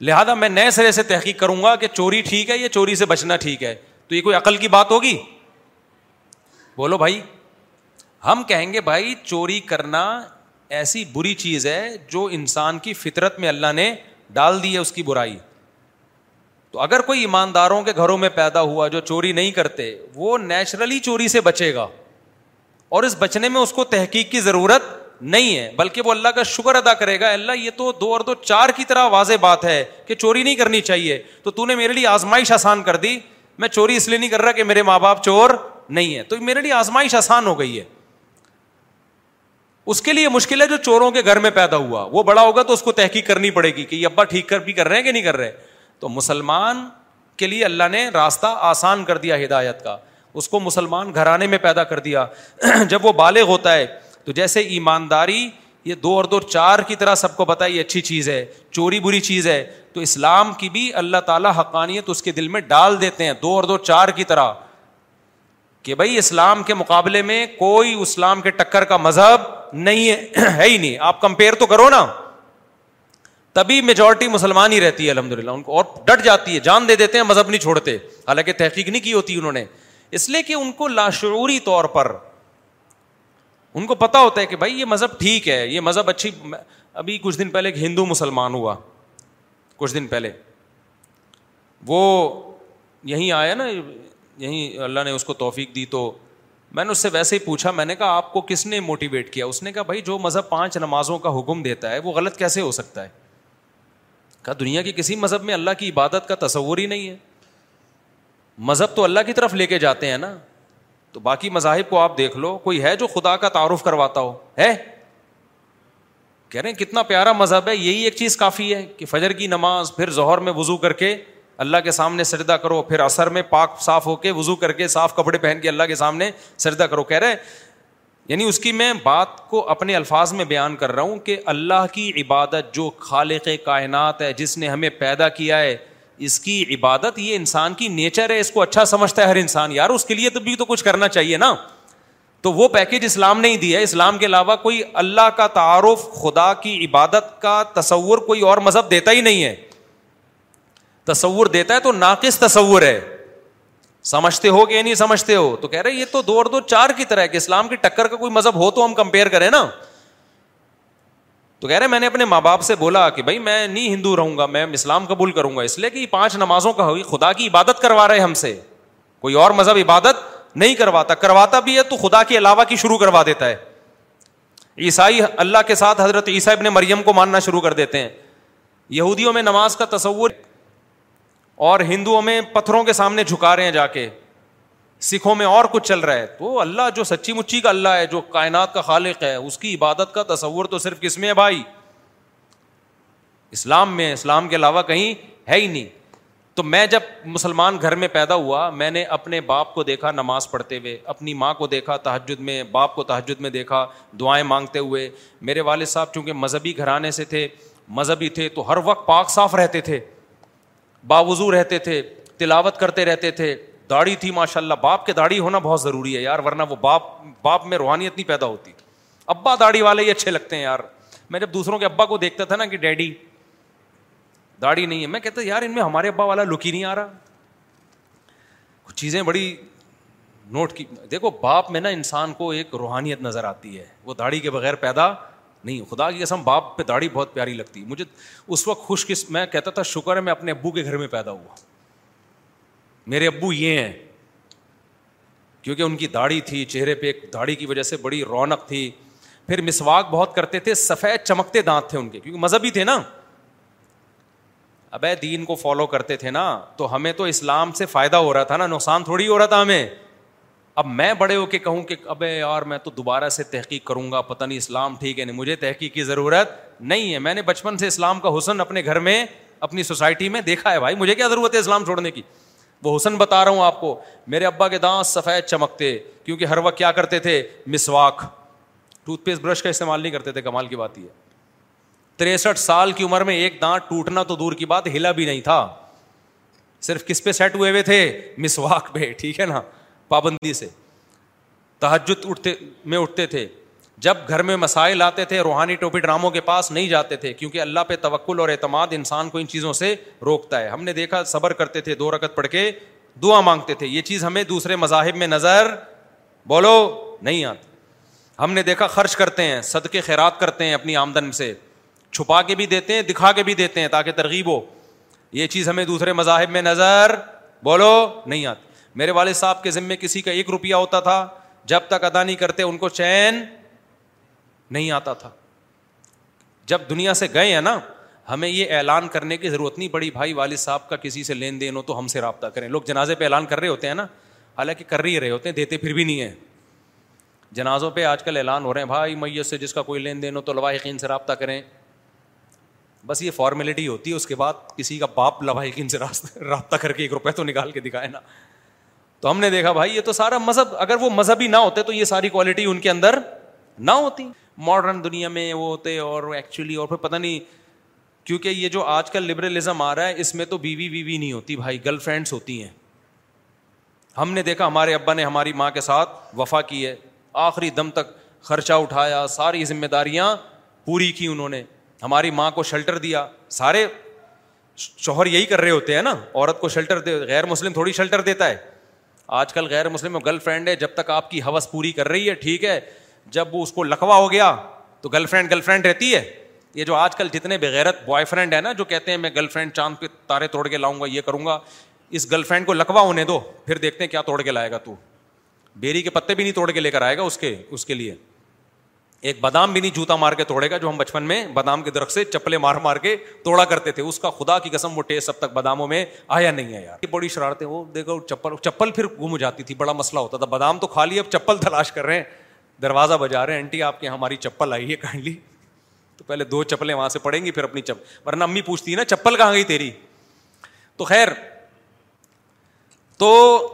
لہذا میں نئے سرے سے تحقیق کروں گا کہ چوری ٹھیک ہے یا چوری سے بچنا ٹھیک ہے, تو یہ کوئی عقل کی بات ہوگی؟ بولو بھائی. ہم کہیں گے بھائی چوری کرنا ایسی بری چیز ہے جو انسان کی فطرت میں اللہ نے ڈال دی ہے اس کی برائی. تو اگر کوئی ایمانداروں کے گھروں میں پیدا ہوا جو چوری نہیں کرتے, وہ نیچرلی چوری سے بچے گا, اور اس بچنے میں اس کو تحقیق کی ضرورت نہیں ہے, بلکہ وہ اللہ کا شکر ادا کرے گا, اللہ یہ تو 2 اور 2 4 کی طرح واضح بات ہے کہ چوری نہیں کرنی چاہیے, تو تو نے میرے لیے آزمائش آسان کر دی, میں چوری اس لیے نہیں کر رہا کہ میرے ماں باپ چور نہیں ہے, تو میرے لیے آزمائش آسان ہو گئی ہے. اس کے لیے مشکل ہے جو چوروں کے گھر میں پیدا ہوا, وہ بڑا ہوگا تو اس کو تحقیق کرنی پڑے گی کہ یہ ابا ٹھیک کر بھی کر رہے ہیں کہ نہیں کر رہے. تو مسلمان کے لیے اللہ نے راستہ آسان کر دیا ہدایت کا, اس کو مسلمان گھرانے میں پیدا کر دیا. جب وہ بالغ ہوتا ہے تو جیسے ایمانداری یہ 2 اور 2 4 کی طرح سب کو بتائی اچھی چیز ہے, چوری بری چیز ہے, تو اسلام کی بھی اللہ تعالیٰ حقانیت اس کے دل میں ڈال دیتے ہیں 2 اور 2 4 کی طرح, کہ بھائی اسلام کے مقابلے میں کوئی اسلام کے ٹکر کا مذہب نہیں ہے, ہے ہی نہیں. آپ کمپیئر تو کرو نا, تبھی میجورٹی مسلمان ہی رہتی ہے الحمدللہ, ان کو اور ڈٹ جاتی ہے, جان دے دیتے ہیں, مذہب نہیں چھوڑتے, حالانکہ تحقیق نہیں کی ہوتی انہوں نے, اس لیے کہ ان کو لاشعوری طور پر ان کو پتا ہوتا ہے کہ بھائی یہ مذہب ٹھیک ہے, یہ مذہب اچھی. ابھی کچھ دن پہلے ایک ہندو مسلمان ہوا, کچھ دن پہلے وہ یہیں آیا نا, یہیں اللہ نے اس کو توفیق دی, تو میں نے اس سے ویسے ہی پوچھا, میں نے کہا آپ کو کس نے موٹیویٹ کیا؟ اس نے کہا بھائی جو مذہب 5 نمازوں کا حکم دیتا ہے وہ غلط کیسے ہو سکتا ہے؟ کہا دنیا کے کسی مذہب میں اللہ کی عبادت کا تصور ہی نہیں ہے, مذہب تو اللہ کی طرف لے کے جاتے ہیں نا, تو باقی مذاہب کو آپ دیکھ لو کوئی ہے جو خدا کا تعارف کرواتا ہو؟ ہے؟ کہہ رہے ہیں کتنا پیارا مذہب ہے, یہی ایک چیز کافی ہے کہ فجر کی نماز, پھر ظہر میں وضو کر کے اللہ کے سامنے سجدہ کرو, پھر عصر میں پاک صاف ہو کے وضو کر کے صاف کپڑے پہن کے اللہ کے سامنے سجدہ کرو. کہہ رہے یعنی اس کی میں بات کو اپنے الفاظ میں بیان کر رہا ہوں کہ اللہ کی عبادت جو خالق کائنات ہے, جس نے ہمیں پیدا کیا ہے, اس کی عبادت یہ انسان کی نیچر ہے, اس کو اچھا سمجھتا ہے ہر انسان, یار اس کے لیے تو بھی تو کچھ کرنا چاہیے نا. تو وہ پیکیج اسلام نے ہی دیا ہے, اسلام کے علاوہ کوئی اللہ کا تعارف, خدا کی عبادت کا تصور کوئی اور مذہب دیتا ہی نہیں ہے. تصور دیتا ہے تو ناقص تصور ہے, سمجھتے ہو کہ نہیں سمجھتے ہو. تو کہہ رہے یہ تو 2 اور 2 4 کی طرح ہے کہ اسلام کی ٹکر کا کوئی مذہب ہو تو ہم کمپیئر کریں نا. تو کہہ رہے میں نے اپنے ماں باپ سے بولا کہ بھائی میں نہیں ہندو رہوں گا, میں اسلام قبول کروں گا, اس لیے کہ یہ 5 نمازوں کا ہوئی, خدا کی عبادت کروا رہے ہم سے, کوئی اور مذہب عبادت نہیں کرواتا, کرواتا بھی ہے تو خدا کے علاوہ کی شروع کروا دیتا ہے. عیسائی اللہ کے ساتھ حضرت عیسیٰ ابن مریم کو ماننا شروع کر دیتے ہیں. یہودیوں میں نماز کا تصور, اور ہندوؤں میں پتھروں کے سامنے جھکا رہے ہیں جا کے, سکھوں میں اور کچھ چل رہا ہے. تو اللہ جو سچی مچی کا اللہ ہے, جو کائنات کا خالق ہے, اس کی عبادت کا تصور تو صرف کس میں ہے بھائی؟ اسلام میں, اسلام کے علاوہ کہیں ہے ہی نہیں. تو میں جب مسلمان گھر میں پیدا ہوا, میں نے اپنے باپ کو دیکھا نماز پڑھتے ہوئے, اپنی ماں کو دیکھا تہجد میں, باپ کو تہجد میں دیکھا دعائیں مانگتے ہوئے. میرے والد صاحب چونکہ مذہبی گھرانے سے تھے, مذہبی تھے, تو ہر وقت پاک صاف رہتے تھے, باوضو رہتے تھے, تلاوت کرتے رہتے تھے, داڑھی تھی ماشاءاللہ. باپ کے داڑھی ہونا بہت ضروری ہے یار, ورنہ وہ باپ میں روحانیت نہیں پیدا ہوتی. ابا داڑھی والے ہی اچھے لگتے ہیں یار. میں جب دوسروں کے ابا کو دیکھتا تھا نا کہ ڈیڈی داڑھی نہیں ہے, میں کہتا یار ان میں ہمارے ابا والا لک ہی نہیں آ رہا. کچھ چیزیں بڑی نوٹ کی, دیکھو باپ میں نا انسان کو ایک روحانیت نظر آتی ہے, وہ داڑھی کے بغیر پیدا نہیں. خدا کی قسم باپ پہ داڑھی بہت پیاری لگتی مجھے. اس وقت خوش قسم میں کہتا تھا شکر ہے میں اپنے ابو کے گھر میں پیدا ہوا, میرے ابو یہ ہیں, کیونکہ ان کی داڑھی تھی, چہرے پہ ایک داڑھی کی وجہ سے بڑی رونق تھی. پھر مسواک بہت کرتے تھے, سفید چمکتے دانت تھے ان کے, کیونکہ مذہبی تھے نا. ابے دین کو فالو کرتے تھے نا, تو ہمیں تو اسلام سے فائدہ ہو رہا تھا نا, نقصان تھوڑی ہو رہا تھا ہمیں. اب میں بڑے ہو کے کہوں کہ ابے یار میں تو دوبارہ سے تحقیق کروں گا, پتہ نہیں اسلام ٹھیک ہے نہیں, مجھے تحقیق کی ضرورت نہیں ہے. میں نے بچپن سے اسلام کا حسن اپنے گھر میں, اپنی سوسائٹی میں دیکھا ہے بھائی, مجھے کیا ضرورت ہے اسلام چھوڑنے کی؟ وہ حسن بتا رہا ہوں آپ کو. میرے ابا کے دانت سفید چمکتے, کیونکہ ہر وقت کیا کرتے تھے؟ مسواک, ٹوتھ پیسٹ برش کا استعمال نہیں کرتے تھے. کمال کی بات یہ 63 سال کی عمر میں ایک دانت ٹوٹنا تو دور کی بات, ہلا بھی نہیں تھا, صرف کس پہ سیٹ ہوئے ہوئے تھے؟ مسواک پہ, ٹھیک ہے نا, پابندی سے. تہجد اٹھتے تھے. جب گھر میں مسائل آتے تھے روحانی ٹوپی ڈراموں کے پاس نہیں جاتے تھے, کیونکہ اللہ پہ توکل اور اعتماد انسان کو ان چیزوں سے روکتا ہے. ہم نے دیکھا صبر کرتے تھے, 2 رکعت پڑھ کے دعا مانگتے تھے. یہ چیز ہمیں دوسرے مذاہب میں نظر بولو نہیں آتی. ہم نے دیکھا خرچ کرتے ہیں, صدقے خیرات کرتے ہیں اپنی آمدن سے, چھپا کے بھی دیتے ہیں دکھا کے بھی دیتے ہیں تاکہ ترغیب ہو. یہ چیز ہمیں دوسرے مذاہب میں نظر بولو نہیں آتی. میرے والد صاحب کے ذمے کسی کا 1 روپیہ ہوتا تھا, جب تک ادا نہیں کرتے ان کو چین نہیں آتا تھا. جب دنیا سے گئے ہیں نا, ہمیں یہ اعلان کرنے کی ضرورت نہیں پڑی بھائی والد صاحب کا کسی سے لین دین ہو تو ہم سے رابطہ کریں. لوگ جنازے پہ اعلان کر رہے ہوتے ہیں نا, حالانکہ کر ہی رہے ہوتے ہیں, دیتے پھر بھی نہیں ہیں. جنازوں پہ آج کل اعلان ہو رہے ہیں بھائی میت سے جس کا کوئی لین دین ہو تو لواحقین سے رابطہ کریں. بس یہ فارمیلٹی ہوتی ہے, اس کے بعد کسی کا باپ لواحقین سے رابطہ کر کے 1 روپیہ تو نکال کے دکھائے نا. تو ہم نے دیکھا بھائی یہ تو سارا مذہب, اگر وہ مذہبی نہ ہوتے تو یہ ساری کوالٹی ان کے اندر نہ ہوتی. ماڈرن دنیا میں وہ ہوتے اور ایکچولی, اور پھر پتہ نہیں, کیونکہ یہ جو آج کل لبرلزم آ رہا ہے اس میں تو بیوی بیوی نہیں ہوتی بھائی, گرل فرینڈس ہوتی ہیں. ہم نے دیکھا ہمارے ابا نے ہماری ماں کے ساتھ وفا کی ہے, آخری دم تک خرچہ اٹھایا, ساری ذمہ داریاں پوری کی انہوں نے, ہماری ماں کو شیلٹر دیا. سارے شوہر یہی کر رہے ہوتے ہیں نا, عورت کو شیلٹر دے. غیر مسلم تھوڑی شیلٹر دیتا ہے. آج کل غیر مسلم گرل فرینڈ ہے, جب تک آپ کی ہوس پوری کر رہی ہے ٹھیک ہے, جب وہ اس کو لکوا ہو گیا تو گرل فرینڈ رہتی ہے. یہ جو آج کل جتنے بغیرت بوائے فرینڈ ہے نا, جو کہتے ہیں میں گرل فرینڈ چاند پہ تارے توڑ کے لاؤں گا, یہ کروں گا, اس گرل فرینڈ کو لکوا ہونے دو, پھر دیکھتے ہیں کیا توڑ کے لائے گا. تو بیری کے پتے بھی نہیں توڑ کے لے کر آئے گا اس کے لیے. ایک بادام بھی نہیں جوتا مار کے توڑے گا, جو ہم بچپن میں بادام کے درخت سے چپلے مار مار کے توڑا کرتے تھے. اس کا خدا کی قسم وہ ٹیسٹ اب تک باداموں میں آیا نہیں ہے یار. بڑی شرارتیں, وہ دیکھو چپل پھر گم ہو جاتی تھی, بڑا مسئلہ ہوتا تھا. بادام تو کھا لیے, اب چپل تلاش کر رہے ہیں, دروازہ بجا رہے ہیں, آنٹی آپ کے ہماری چپل آئی ہے کائنڈلی. تو پہلے 2 چپلیں وہاں سے پڑیں گی پھر اپنی چپل, ورنہ امی پوچھتی ہے نا چپل کہاں گئی تیری. تو خیر, تو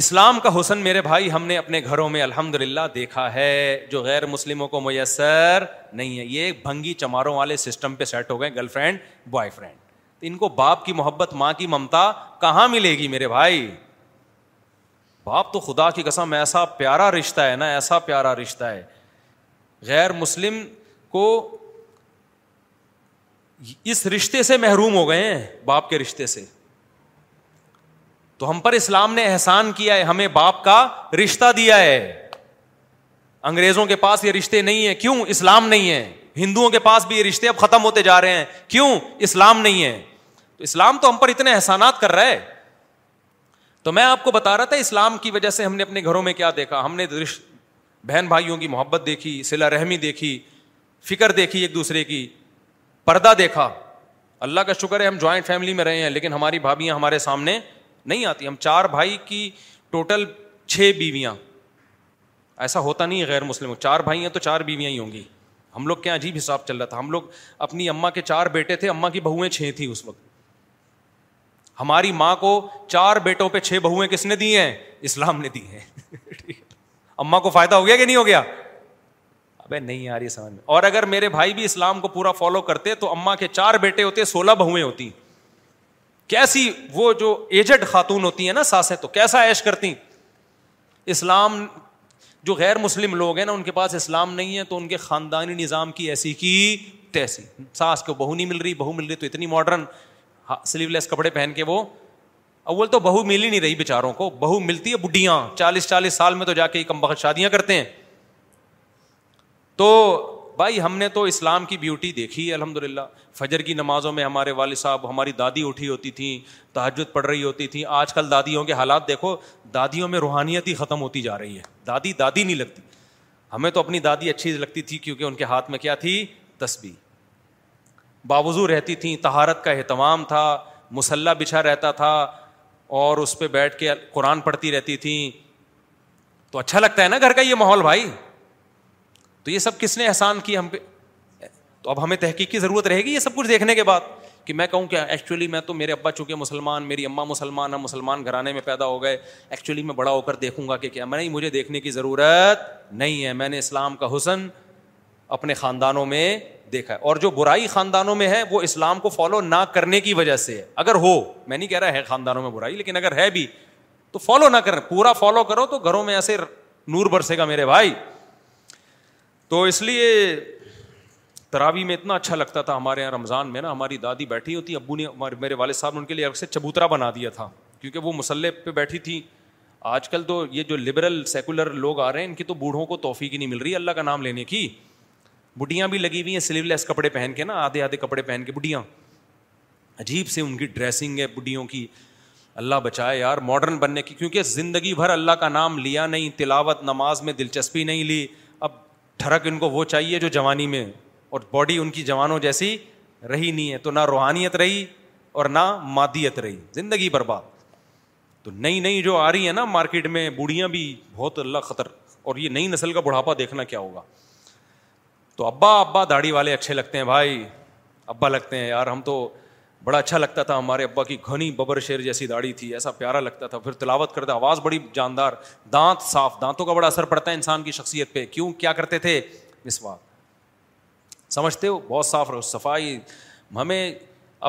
اسلام کا حسن میرے بھائی ہم نے اپنے گھروں میں الحمدللہ دیکھا ہے, جو غیر مسلموں کو میسر نہیں ہے. یہ بھنگی چماروں والے سسٹم پہ سیٹ ہو گئے, گرل فرینڈ بوائے فرینڈ. ان کو باپ کی محبت, ماں کی ممتا کہاں ملے گی میرے بھائی. باپ تو خدا کی قسم ایسا پیارا رشتہ ہے نا, ایسا پیارا رشتہ ہے. غیر مسلم کو اس رشتے سے محروم ہو گئے ہیں, باپ کے رشتے سے. تو ہم پر اسلام نے احسان کیا ہے, ہمیں باپ کا رشتہ دیا ہے. انگریزوں کے پاس یہ رشتے نہیں ہیں, کیوں؟ اسلام نہیں ہے. ہندوؤں کے پاس بھی یہ رشتے اب ختم ہوتے جا رہے ہیں, کیوں؟ اسلام نہیں ہے. تو اسلام تو ہم پر اتنے احسانات کر رہا ہے. تو میں آپ کو بتا رہا تھا اسلام کی وجہ سے ہم نے اپنے گھروں میں کیا دیکھا. ہم نے بہن بھائیوں کی محبت دیکھی, صلہ رحمی دیکھی, فکر دیکھی ایک دوسرے کی, پردہ دیکھا. اللہ کا شکر ہے ہم جوائنٹ فیملی میں رہے ہیں, لیکن ہماری بھابھیاں ہمارے سامنے نہیں آتی. ہم 4 بھائی کی ٹوٹل 6 بیویاں. ایسا ہوتا نہیں ہے غیر مسلموں, 4 بھائی ہیں تو 4 بیویاں ہی ہوں گی. ہم لوگ کیا عجیب حساب چل رہا تھا. ہم لوگ اپنی اماں کے 4 بیٹے تھے, اماں کی بہویں 6 تھیں اس وقت. ہماری ماں کو 4 بیٹوں پہ 6 بہویں کس نے دی ہیں؟ اسلام نے دی ہیں. اماں کو فائدہ ہو گیا کہ نہیں ہو گیا؟ ابے نہیں آ رہی سمجھ میں. اور اگر میرے بھائی بھی اسلام کو پورا فالو کرتے تو اماں کے 4 بیٹے ہوتے, 16 بہویں ہوتی. کیسی وہ جو ایجڈ خاتون ہوتی ہیں نا ساسیں, تو کیسا عیش کرتی. اسلام جو غیر مسلم لوگ ہیں نا, ان کے پاس اسلام نہیں ہے تو ان کے خاندانی نظام کی ایسی کی تیسی. ساس کو بہو نہیں مل رہی, بہو مل رہی تو اتنی ماڈرن سلیو لیس کپڑے پہن کے. وہ اول تو بہو مل ہی نہیں رہی بیچاروں کو, بہو ملتی ہے بڈھیاں 40 سال میں, تو جا کے کم بخت شادیاں کرتے ہیں. تو بھائی ہم نے تو اسلام کی بیوٹی دیکھی ہے الحمدللہ. فجر کی نمازوں میں ہمارے والد صاحب, ہماری دادی اٹھی ہوتی تھیں, تہجد پڑھ رہی ہوتی تھیں. آج کل دادیوں کے حالات دیکھو, دادیوں میں روحانیت ہی ختم ہوتی جا رہی ہے. دادی نہیں لگتی. ہمیں تو اپنی دادی اچھی لگتی تھی کیونکہ ان کے ہاتھ میں کیا تھی؟ تسبیح. باوضو رہتی تھیں, طہارت کا اہتمام تھا, مصلہ بچھا رہتا تھا اور اس پہ بیٹھ کے قرآن پڑھتی رہتی تھیں. تو اچھا لگتا ہے نا گھر کا یہ ماحول بھائی. تو یہ سب کس نے احسان کیا ہم پہ؟ تو اب ہمیں تحقیق کی ضرورت رہے گی یہ سب کچھ دیکھنے کے بعد, کہ میں کہوں کہ ایکچولی میں تو, میرے ابا چونکہ مسلمان, میری اماں مسلمان, ہم مسلمان گھرانے میں پیدا ہو گئے, ایکچولی میں بڑا ہو کر دیکھوں گا کہ کیا. میں نہیں, مجھے دیکھنے کی ضرورت نہیں ہے. میں نے اسلام کا حسن اپنے خاندانوں میں دیکھا ہے. اور جو برائی خاندانوں میں ہے وہ اسلام کو فالو نہ کرنے کی وجہ سے ہے. اگر ہو, میں نہیں کہہ رہا ہے خاندانوں میں برائی, لیکن اگر ہے بھی تو فالو نہ کریں. پورا فالو کرو تو گھروں میں ایسے نور برسے گا میرے بھائی. تو اس لیے تراوی میں اتنا اچھا لگتا تھا. ہمارے یہاں رمضان میں نا ہماری دادی بیٹھی ہوتی, ابو نے, میرے والد صاحب نے ان کے لیے الگ سے چبوترا بنا دیا تھا کیونکہ وہ مصلی پہ بیٹھی تھی. آج کل تو یہ جو لبرل سیکولر لوگ آ رہے ہیں ان کی تو بوڑھوں کو توفیق ہی نہیں مل رہی اللہ کا نام لینے کی. بڈیاں بھی لگی ہوئی ہیں سلیو لیس کپڑے پہن کے نا, آدھے آدھے کپڑے پہن کے بڈیاں, عجیب سے ان کی ڈریسنگ ہے بڈیوں کی. اللہ بچائے یار ماڈرن بننے کی, کیونکہ زندگی بھر اللہ کا نام لیا نہیں, تلاوت نماز میں دلچسپی نہیں لی, اب ٹھڑک ان کو وہ چاہیے جو جوانی میں, اور باڈی ان کی جوانوں جیسی رہی نہیں ہے, تو نہ روحانیت رہی اور نہ مادیت رہی, زندگی برباد. تو نئی نئی جو آ رہی ہے نا مارکیٹ میں بوڑھیاں بھی بہت اللہ خطر, اور یہ نئی نسل کا بڑھاپا دیکھنا کیا ہوگا. تو ابا داڑھی والے اچھے لگتے ہیں بھائی, ابا لگتے ہیں یار, ہم تو بڑا اچھا لگتا تھا, ہمارے ابا کی گھنی ببر شیر جیسی داڑھی تھی, ایسا پیارا لگتا تھا, پھر تلاوت کرتے, آواز بڑی جاندار, دانت صاف, دانتوں کا بڑا اثر پڑتا ہے انسان کی شخصیت پہ. کیوں کیا کرتے تھے؟ مسواک, سمجھتے ہو, بہت صاف رہو, صفائی. ہمیں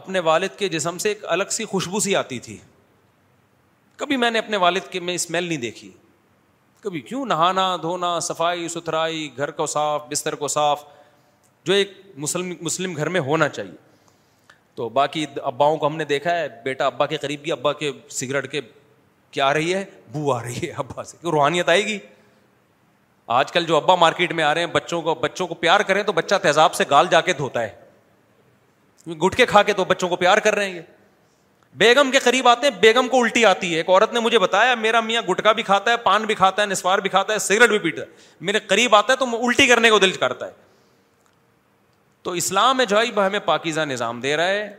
اپنے والد کے جسم سے ایک الگ سی خوشبو سی آتی تھی, کبھی میں نے اپنے والد کے میں اسمیل نہیں دیکھی کبھی. کیوں؟ نہانا دھونا, صفائی ستھرائی, گھر کو صاف, بستر کو صاف, جو ایک مسلم گھر میں ہونا چاہیے. تو باقی اباؤں کو ہم نے دیکھا ہے, بیٹا ابا کے قریب گیا, ابا کے سگریٹ کے کیا آ رہی ہے بو آ رہی ہے ابا سے, کیوں روحانیت آئے گی؟ آج کل جو ابا مارکیٹ میں آ رہے ہیں, بچوں کو پیار کریں تو بچہ تیزاب سے گال جا کے دھوتا ہے, گٹکے کھا کے تو بچوں کو پیار کر رہے ہیں. بیگم کے قریب آتے ہیں, بیگم کو الٹی آتی ہے. ایک عورت نے مجھے بتایا, میرا میاں گٹکا بھی کھاتا ہے, پان بھی کھاتا ہے, نسوار بھی کھاتا ہے, سگریٹ بھی پیتا ہے, میرے قریب آتا ہے تو الٹی کرنے کو دل کرتا ہے. تو اسلام ہے جو ہے ہمیں پاکیزہ نظام دے رہا ہے,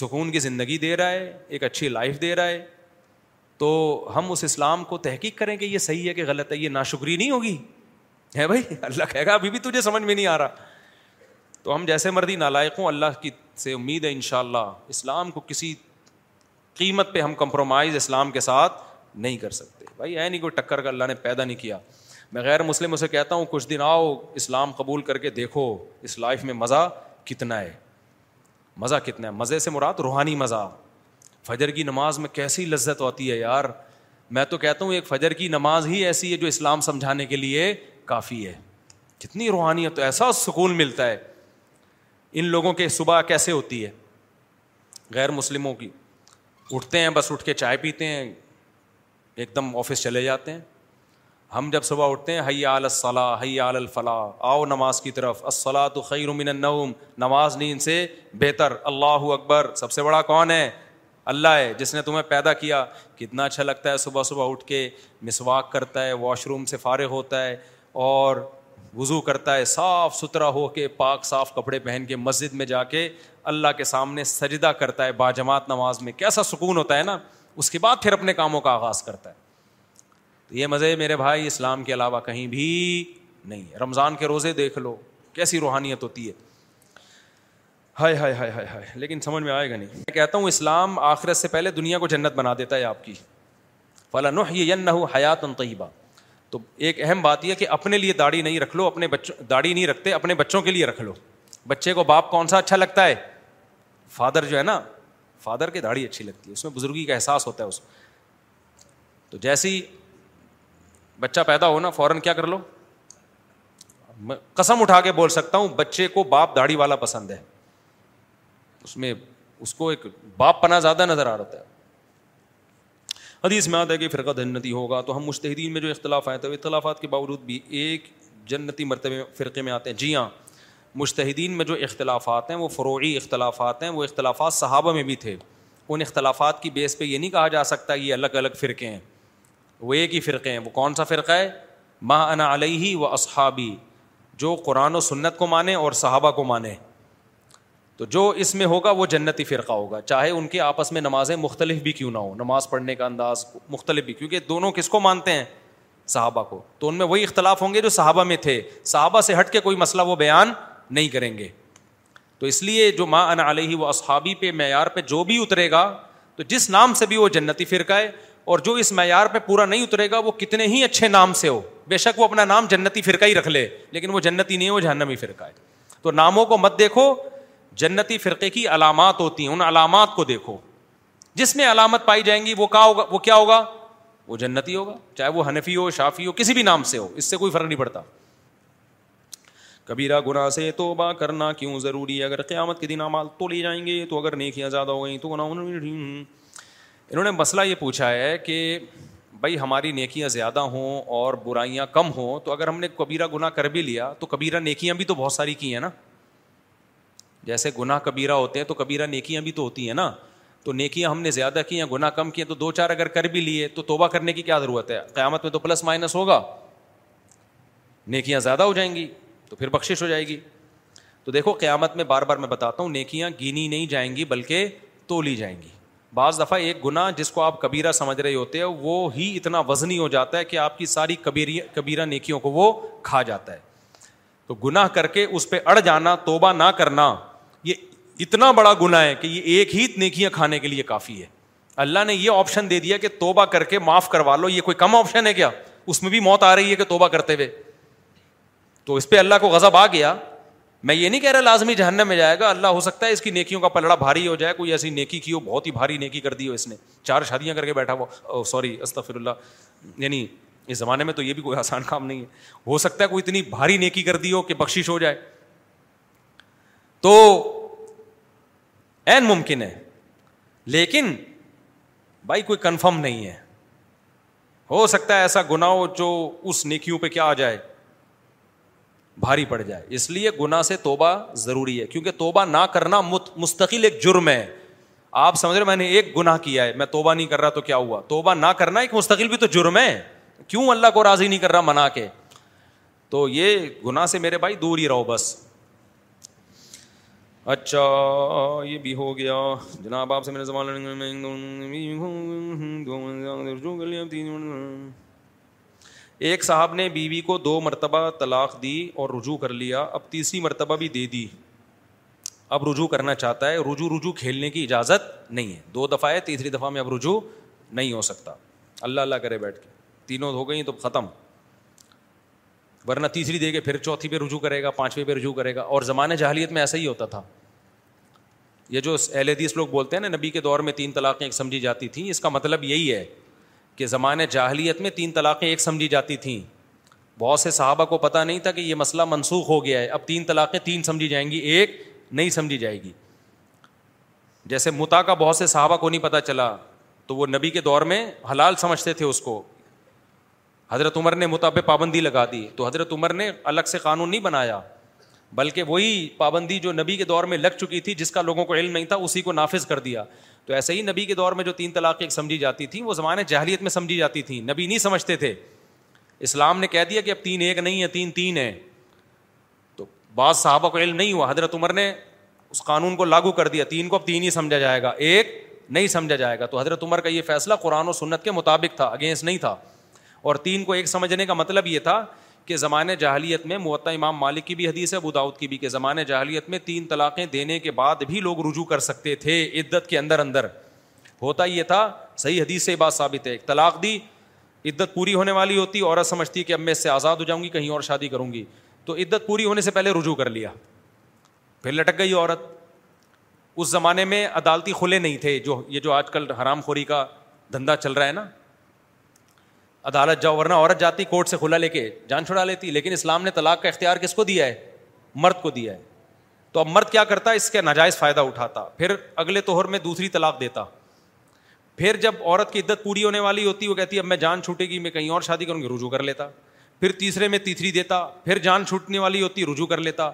سکون کی زندگی دے رہا ہے, ایک اچھی لائف دے رہا ہے. تو ہم اس اسلام کو تحقیق کریں کہ یہ صحیح ہے کہ غلط ہے, یہ ناشکری نہیں ہوگی ہے بھائی, اللہ کہے گا ابھی بھی تجھے سمجھ میں نہیں آ رہا. تو ہم جیسے مردی نالائقوں, اللہ کی سے امید ہے انشاءاللہ اسلام کو کسی قیمت پہ ہم کمپرومائز اسلام کے ساتھ نہیں کر سکتے بھائی. ہے نہیں کوئی ٹکر کا, اللہ نے پیدا نہیں کیا. میں غیر مسلم اسے کہتا ہوں کچھ دن آؤ اسلام قبول کر کے دیکھو اس لائف میں مزہ کتنا ہے, مزہ کتنا ہے. مزے سے مراد روحانی مزہ. فجر کی نماز میں کیسی لذت ہوتی ہے یار, میں تو کہتا ہوں ایک فجر کی نماز ہی ایسی ہے جو اسلام سمجھانے کے لیے کافی ہے. کتنی روحانیت, ایسا سکون ملتا ہے. ان لوگوں کے صبح کیسے ہوتی ہے غیر مسلموں کی, اٹھتے ہیں بس, اٹھ کے چائے پیتے ہیں, ایک دم آفس چلے جاتے ہیں. ہم جب صبح اٹھتے ہیں حی علی الصلاۃ حی علی الفلاح, آؤ نماز کی طرف, الصلاۃ خیر من النوم, نماز نیند سے بہتر, اللہ اکبر, سب سے بڑا کون ہے؟ اللہ ہے جس نے تمہیں پیدا کیا. کتنا اچھا لگتا ہے صبح صبح اٹھ کے, مسواک کرتا ہے, واش روم سے فارغ ہوتا ہے اور وضو کرتا ہے, صاف ستھرا ہو کے, پاک صاف کپڑے پہن کے مسجد میں جا کے اللہ کے سامنے سجدہ کرتا ہے باجماعت نماز میں, کیسا سکون ہوتا ہے نا. اس کے بعد پھر اپنے کاموں کا آغاز کرتا ہے. تو یہ مزے میرے بھائی اسلام کے علاوہ کہیں بھی نہیں. رمضان کے روزے دیکھ لو کیسی روحانیت ہوتی ہے, ہائے ہائے ہائے ہائے ہائے, لیکن سمجھ میں آئے گا نہیں. میں کہتا ہوں اسلام آخرت سے پہلے دنیا کو جنت بنا دیتا ہے آپ کی. فَلَنُحْيِيَنَّهُ حَيَاةً طَيِّبَةً. تو ایک اہم بات یہ کہ اپنے لیے داڑھی نہیں رکھ لو, اپنے بچوں داڑھی نہیں رکھتے, اپنے بچوں کے لیے رکھ لو. بچے کو باپ کون سا اچھا لگتا ہے؟ فادر جو ہے نا, فادر کی داڑھی اچھی لگتی ہے, اس میں بزرگی کا احساس ہوتا ہے. اس تو جیسی بچہ پیدا ہو نا فوراً کیا کر لو, قسم اٹھا کے بول سکتا ہوں بچے کو باپ داڑھی والا پسند ہے, اس میں اس کو ایک باپ پنا زیادہ نظر آ رہا ہے. حدیث میں آتا ہے کہ فرقہ جنتی ہوگا. تو ہم مجتہدین میں جو اختلاف آئے تھے, اختلافات کے باوجود بھی ایک جنتی مرتبے فرقے میں آتے ہیں. جی ہاں, مجتہدین میں جو اختلافات ہیں وہ فروعی اختلافات ہیں, وہ اختلافات صحابہ میں بھی تھے. ان اختلافات کی بیس پہ یہ نہیں کہا جا سکتا یہ الگ الگ فرقے ہیں, وہ ایک ہی فرقے ہیں. وہ کون سا فرقہ ہے؟ ما انا علیہ و اصحابی, جو قرآن و سنت کو مانے اور صحابہ کو مانے. تو جو اس میں ہوگا وہ جنتی فرقہ ہوگا, چاہے ان کے آپس میں نمازیں مختلف بھی کیوں نہ ہوں, نماز پڑھنے کا انداز مختلف بھی, کیونکہ دونوں کس کو مانتے ہیں؟ صحابہ کو. تو ان میں وہی اختلاف ہوں گے جو صحابہ میں تھے, صحابہ سے ہٹ کے کوئی مسئلہ وہ بیان نہیں کریں گے. تو اس لیے جو ما انا علیہ و اصحابی پہ معیار پہ جو بھی اترے گا, تو جس نام سے بھی وہ جنتی فرقہ ہے, اور جو اس معیار پہ پورا نہیں اترے گا وہ کتنے ہی اچھے نام سے ہو, بے شک وہ اپنا نام جنتی فرقہ ہی رکھ لے لیکن وہ جنتی نہیں ہے, وہ جہنمی فرقہ ہے. تو ناموں کو مت دیکھو, جنتی فرقے کی علامات ہوتی ہیں, ان علامات کو دیکھو. جس میں علامت پائی جائیں گی وہ کیا ہوگا؟ وہ جنتی ہوگا, چاہے وہ حنفی ہو, شافی ہو, کسی بھی نام سے ہو, اس سے کوئی فرق نہیں پڑتا. کبیرہ گناہ سے توبہ کرنا کیوں ضروری ہے؟ اگر قیامت کے دن اعمال تو لے جائیں گے تو اگر نیکیاں زیادہ ہو گئیں تو گناہ. انہوں نے مسئلہ یہ پوچھا ہے کہ بھائی ہماری نیکیاں زیادہ ہوں اور برائیاں کم ہوں, تو اگر ہم نے کبیرہ گناہ کر بھی لیا تو کبیرہ نیکیاں بھی تو بہت ساری کی ہیں نا. جیسے گناہ کبیرہ ہوتے ہیں تو کبیرہ نیکیاں بھی تو ہوتی ہیں نا. تو نیکیاں ہم نے زیادہ کی ہیں, گناہ کم کیے, تو دو چار اگر کر بھی لیے تو توبہ کرنے کی کیا ضرورت ہے؟ قیامت میں تو پلس مائنس ہوگا, نیکیاں زیادہ ہو جائیں گی تو پھر بخشش ہو جائے گی. تو دیکھو قیامت میں بار بار میں بتاتا ہوں نیکیاں گنی نہیں جائیں گی بلکہ تولی جائیں گی. بعض دفعہ ایک گناہ جس کو آپ کبیرہ سمجھ رہے ہوتے ہو وہ ہی اتنا وزنی ہو جاتا ہے کہ آپ کی ساری کبیرہ نیکیوں کو وہ کھا جاتا ہے. تو گناہ کر کے اس پہ اڑ جانا, توبہ نہ کرنا, یہ اتنا بڑا گناہ ہے کہ یہ ایک ہی نیکیاں کھانے کے لیے کافی ہے. اللہ نے یہ آپشن دے دیا کہ توبہ کر کے معاف کروا لو, یہ کوئی کم آپشن ہے کیا؟ اس میں بھی موت آ رہی ہے کہ توبہ کرتے ہوئے, تو اس پہ اللہ کو غضب آ گیا. میں یہ نہیں کہہ رہا لازمی جہنم میں جائے گا, اللہ ہو سکتا ہے اس کی نیکیوں کا پلڑا بھاری ہو جائے, کوئی ایسی نیکی کی ہو بہت ہی بھاری نیکی کر دی ہو اس نے, چار شادیاں کر کے بیٹھا ہو, سوری استغفر اللہ, یعنی اس زمانے میں تو یہ بھی کوئی آسان کام نہیں ہے, ہو سکتا ہے کوئی اتنی بھاری نیکی کر دی ہو کہ بخشش ہو جائے, تو این ممکن ہے. لیکن بھائی کوئی کنفرم نہیں ہے, ہو سکتا ہے ایسا گناہ ہو جو اس نیکیوں پہ کیا آ جائے, بھاری پڑ جائے. اس لیے گناہ سے توبہ ضروری ہے, کیونکہ توبہ نہ کرنا مستقل ایک جرم ہے. آپ سمجھ رہے, میں نے ایک گناہ کیا ہے, میں توبہ نہیں کر رہا تو کیا ہوا؟ توبہ نہ کرنا ایک مستقل بھی تو جرم ہے, کیوں اللہ کو راضی نہیں کر رہا منا کے؟ تو یہ گناہ سے میرے بھائی دور ہی رہو بس. اچھا یہ بھی ہو گیا جناب, آپ سے میرے زمانے میں ایک صاحب نے بیوی کو 2 مرتبہ طلاق دی اور رجوع کر لیا, اب 3ری مرتبہ بھی دے دی, اب رجوع کرنا چاہتا ہے. رجوع کھیلنے کی اجازت نہیں ہے, 2 دفعہ ہے, 3ری دفعہ میں اب رجوع نہیں ہو سکتا. اللہ کرے بیٹھ کے, 3 ہو گئی تو ختم, ورنہ 3 دے کے پھر 4 پہ رجوع کرے گا, 5 پہ رجوع کرے گا. اور زمانہ جاہلیت میں ایسا ہی ہوتا تھا. یہ جو اہل حدیث لوگ بولتے ہیں نا نبی کے دور میں 3 طلاقیں ایک سمجھی جاتی تھیں, اس کا مطلب یہی ہے کہ زمانے جاہلیت میں 3 طلاقیں ایک سمجھی جاتی تھیں. بہت سے صحابہ کو پتہ نہیں تھا کہ یہ مسئلہ منسوخ ہو گیا ہے, اب 3 طلاقیں 3 سمجھی جائیں گی, 1 نہیں سمجھی جائے گی. جیسے متا کا بہت سے صحابہ کو نہیں پتہ چلا تو وہ نبی کے دور میں حلال سمجھتے تھے اس کو, حضرت عمر نے متا پہ پابندی لگا دی, تو حضرت عمر نے الگ سے قانون نہیں بنایا بلکہ وہی پابندی جو نبی کے دور میں لگ چکی تھی جس کا لوگوں کو علم نہیں تھا اسی کو نافذ کر دیا. تو ایسے ہی نبی کے دور میں جو 3 طلاقیں ایک سمجھی جاتی تھیں وہ زمانے جاہلیت میں سمجھی جاتی تھیں, نبی نہیں سمجھتے تھے. اسلام نے کہہ دیا کہ اب 3 نہیں ہے, 3 ہے. تو بعض صحابہ کو علم نہیں ہوا, حضرت عمر نے اس قانون کو لاگو کر دیا, 3 کو اب 3 ہی سمجھا جائے گا, 1 نہیں سمجھا جائے گا. تو حضرت عمر کا یہ فیصلہ قرآن و سنت کے مطابق تھا, اگینسٹ نہیں تھا. اور 3 کو 1 سمجھنے کا مطلب یہ تھا کہ زمانے جاہلیت میں, موطا امام مالک کی بھی حدیث ہے, ابو داؤد کی بھی, کہ زمانے جاہلیت میں 3 طلاقیں دینے کے بعد بھی لوگ رجوع کر سکتے تھے عدت کے اندر اندر. ہوتا یہ تھا, صحیح حدیث سے بات ثابت ہے, 1 طلاق دی, عدت پوری ہونے والی ہوتی, عورت سمجھتی کہ اب میں اس سے آزاد ہو جاؤں گی, کہیں اور شادی کروں گی, تو عدت پوری ہونے سے پہلے رجوع کر لیا, پھر لٹک گئی عورت. اس زمانے میں عدالتی کھلے نہیں تھے, جو یہ جو آج کل حرام خوری کا دھندا چل رہا ہے نا, عدالت جاؤ, ورنہ عورت جاتی کورٹ سے کھلا لے کے جان چھڑا لیتی. لیکن اسلام نے طلاق کا اختیار کس کو دیا ہے؟ مرد کو دیا ہے. تو اب مرد کیا کرتا ہے؟ اس کا ناجائز فائدہ اٹھاتا, پھر اگلے توہر میں 2ری طلاق دیتا. پھر جب عورت کی عدت پوری ہونے والی ہوتی وہ کہتی اب میں جان چھوٹے گی میں کہیں اور شادی کروں گی, رجوع کر لیتا. پھر 3 میں 3 دیتا, پھر جان چھوٹنے والی ہوتی رجوع کر لیتا,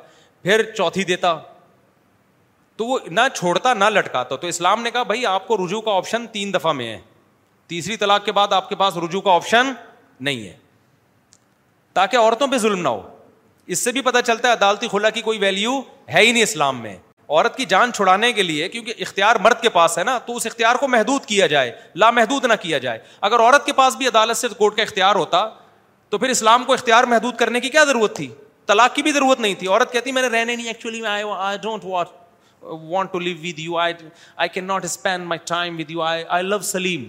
پھر 4 دیتا. تو وہ نہ چھوڑتا نہ لٹکاتا. تو اسلام نے کہا بھائی آپ کو رجوع کا آپشن 3 دفعہ میں ہے, 3ری طلاق کے بعد آپ کے پاس رجوع کا آپشن نہیں ہے, تاکہ عورتوں پہ ظلم نہ ہو. اس سے بھی پتہ چلتا ہے عدالتی خلا کی کوئی ویلیو ہے ہی نہیں اسلام میں. عورت کی جان چھڑانے کے لیے, کیونکہ اختیار مرد کے پاس ہے نا, تو اس اختیار کو محدود کیا جائے, لامحدود نہ کیا جائے. اگر عورت کے پاس بھی عدالت سے کورٹ کا اختیار ہوتا تو پھر اسلام کو اختیار محدود کرنے کی کیا ضرورت تھی؟ طلاق کی بھی ضرورت نہیں تھی. عورت کہتی میں نے رہنے نہیں, actually I don't want to leave with you, I can not spend my time with you, I love Salim,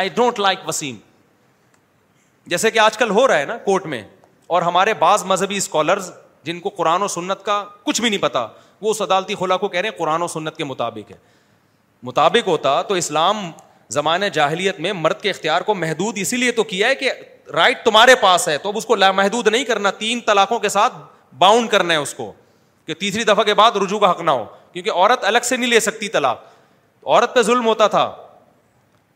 I don't like Wasim. جیسے کہ آج کل ہو رہا ہے نا کورٹ میں. اور ہمارے بعض مذہبی اسکالرز جن کو قرآن و سنت کا کچھ بھی نہیں پتا, وہ اس عدالتی خلا کو کہہ رہے ہیں قرآن و سنت کے مطابق ہے. مطابق ہوتا تو اسلام زمانے جاہلیت میں مرد کے اختیار کو محدود اسی لیے تو کیا ہے کہ رائٹ تمہارے پاس ہے, تو اب اس کو لامحدود نہیں کرنا, 3 طلاقوں کے ساتھ باؤنڈ کرنا ہے اس کو کہ 3ری دفعہ کے بعد رجوع کا حق نہ ہو, کیونکہ عورت الگ سے نہیں لے سکتی طلاق. عورت پہ ظلم ہوتا تھا,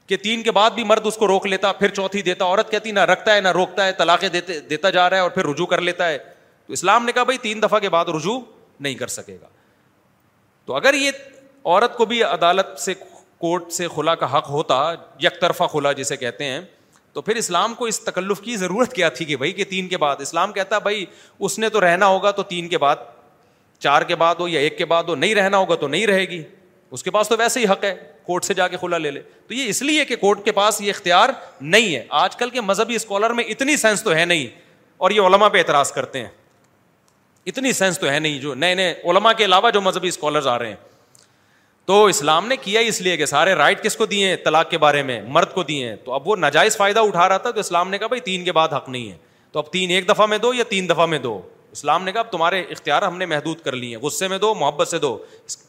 کہ 3 کے بعد بھی مرد اس کو روک لیتا, پھر چوتھی دیتا, عورت کہتی نہ رکھتا ہے نہ روکتا ہے, طلاقیں دیتا جا رہا ہے اور پھر رجوع کر لیتا ہے. تو اسلام نے کہا بھائی 3 دفعہ کے بعد رجوع نہیں کر سکے گا. تو اگر یہ عورت کو بھی عدالت سے, کورٹ سے خلا کا حق ہوتا, یک طرفہ خلا جسے کہتے ہیں, تو پھر اسلام کو اس تکلف کی ضرورت کیا تھی کہ بھائی کہ 3 کے بعد. اسلام کہتا بھائی اس نے تو رہنا ہوگا تو 3 کے بعد, 4 کے بعد ہو یا 1 کے بعد ہو, نہیں رہنا ہوگا تو نہیں رہے گی, اس کے پاس تو ویسے ہی حق ہے کورٹ سے جا کے خلا لے لے. تو یہ اس لیے کہ کورٹ کے پاس یہ اختیار نہیں ہے. آج کل کے مذہبی اسکالر میں اتنی سینس تو ہے نہیں, اور یہ علماء پہ اعتراض کرتے ہیں, اتنی سینس تو ہے نہیں جو نئے نئے علماء کے علاوہ جو مذہبی اسکالرز آ رہے ہیں. تو اسلام نے کیا اس لیے کہ سارے رائٹ کس کو دیے ہیں, طلاق کے بارے میں مرد کو دیے ہیں. تو اب وہ ناجائز فائدہ اٹھا رہا تھا, تو اسلام نے کہا بھائی 3 کے بعد حق نہیں ہے, تو اب 3 ایک دفعہ میں دو یا 3 دفعہ میں دو. اسلام نے کہا اب تمہارے اختیار ہم نے محدود کر لیے ہیں, غصے میں دو, محبت سے دو,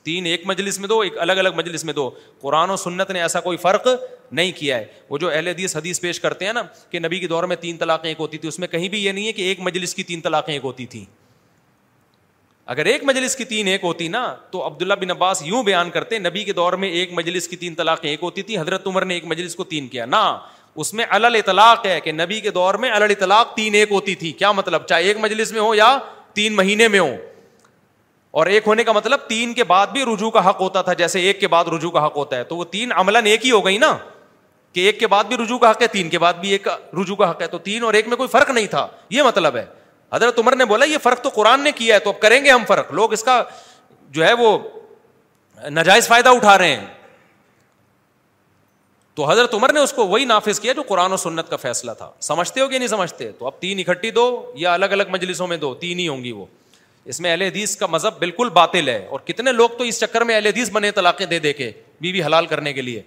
3 ایک مجلس میں دو, ایک الگ الگ مجلس میں دو. قرآن و سنت نے ایسا کوئی فرق نہیں کیا ہے. وہ جو اہل حدیث پیش کرتے ہیں نا کہ نبی کے دور میں 3 طلاقیں ایک ہوتی تھی, اس میں کہیں بھی یہ نہیں ہے کہ ایک مجلس کی 3 طلاقیں ایک ہوتی تھیں. اگر ایک مجلس کی 3 ایک ہوتی نا تو عبداللہ بن عباس یوں بیان کرتے نبی کے دور میں ایک مجلس کی 3 طلاقیں ایک ہوتی تھیں, حضرت عمر نے ایک مجلس کو 3 کیا نا. اس میں علل اطلاق ہے کہ نبی کے دور میں علل اطلاق 3 ایک ہوتی تھی. کیا مطلب, چاہے ایک مجلس میں ہو یا 3 مہینے میں ہو. اور ایک ہونے کا مطلب 3 کے بعد بھی رجوع کا حق ہوتا تھا, جیسے 1 کے بعد رجوع کا حق ہوتا ہے. تو وہ 3 عملاً ایک ہی ہو گئی نا, کہ 1 کے بعد بھی رجوع کا حق ہے, 3 کے بعد بھی 1 رجوع کا حق ہے. تو 3 اور 1 میں کوئی فرق نہیں تھا, یہ مطلب ہے. حضرت عمر نے بولا یہ فرق تو قرآن نے کیا ہے, تو اب کریں گے ہم فرق. لوگ اس کا جو ہے وہ ناجائز فائدہ اٹھا رہے ہیں. تو حضرت عمر نے اس کو وہی نافذ کیا جو قرآن و سنت کا فیصلہ تھا. سمجھتے ہو کہ نہیں سمجھتے؟ تو اب 3 اکٹھی دو یا الگ الگ مجلسوں میں دو, 3 ہی ہوں گی. وہ اس میں اہل حدیث کا مذہب بالکل باطل ہے. اور کتنے لوگ تو اس چکر میں اہل حدیث بنے, طلاقیں دے دے کے بیوی حلال کرنے کے لیے.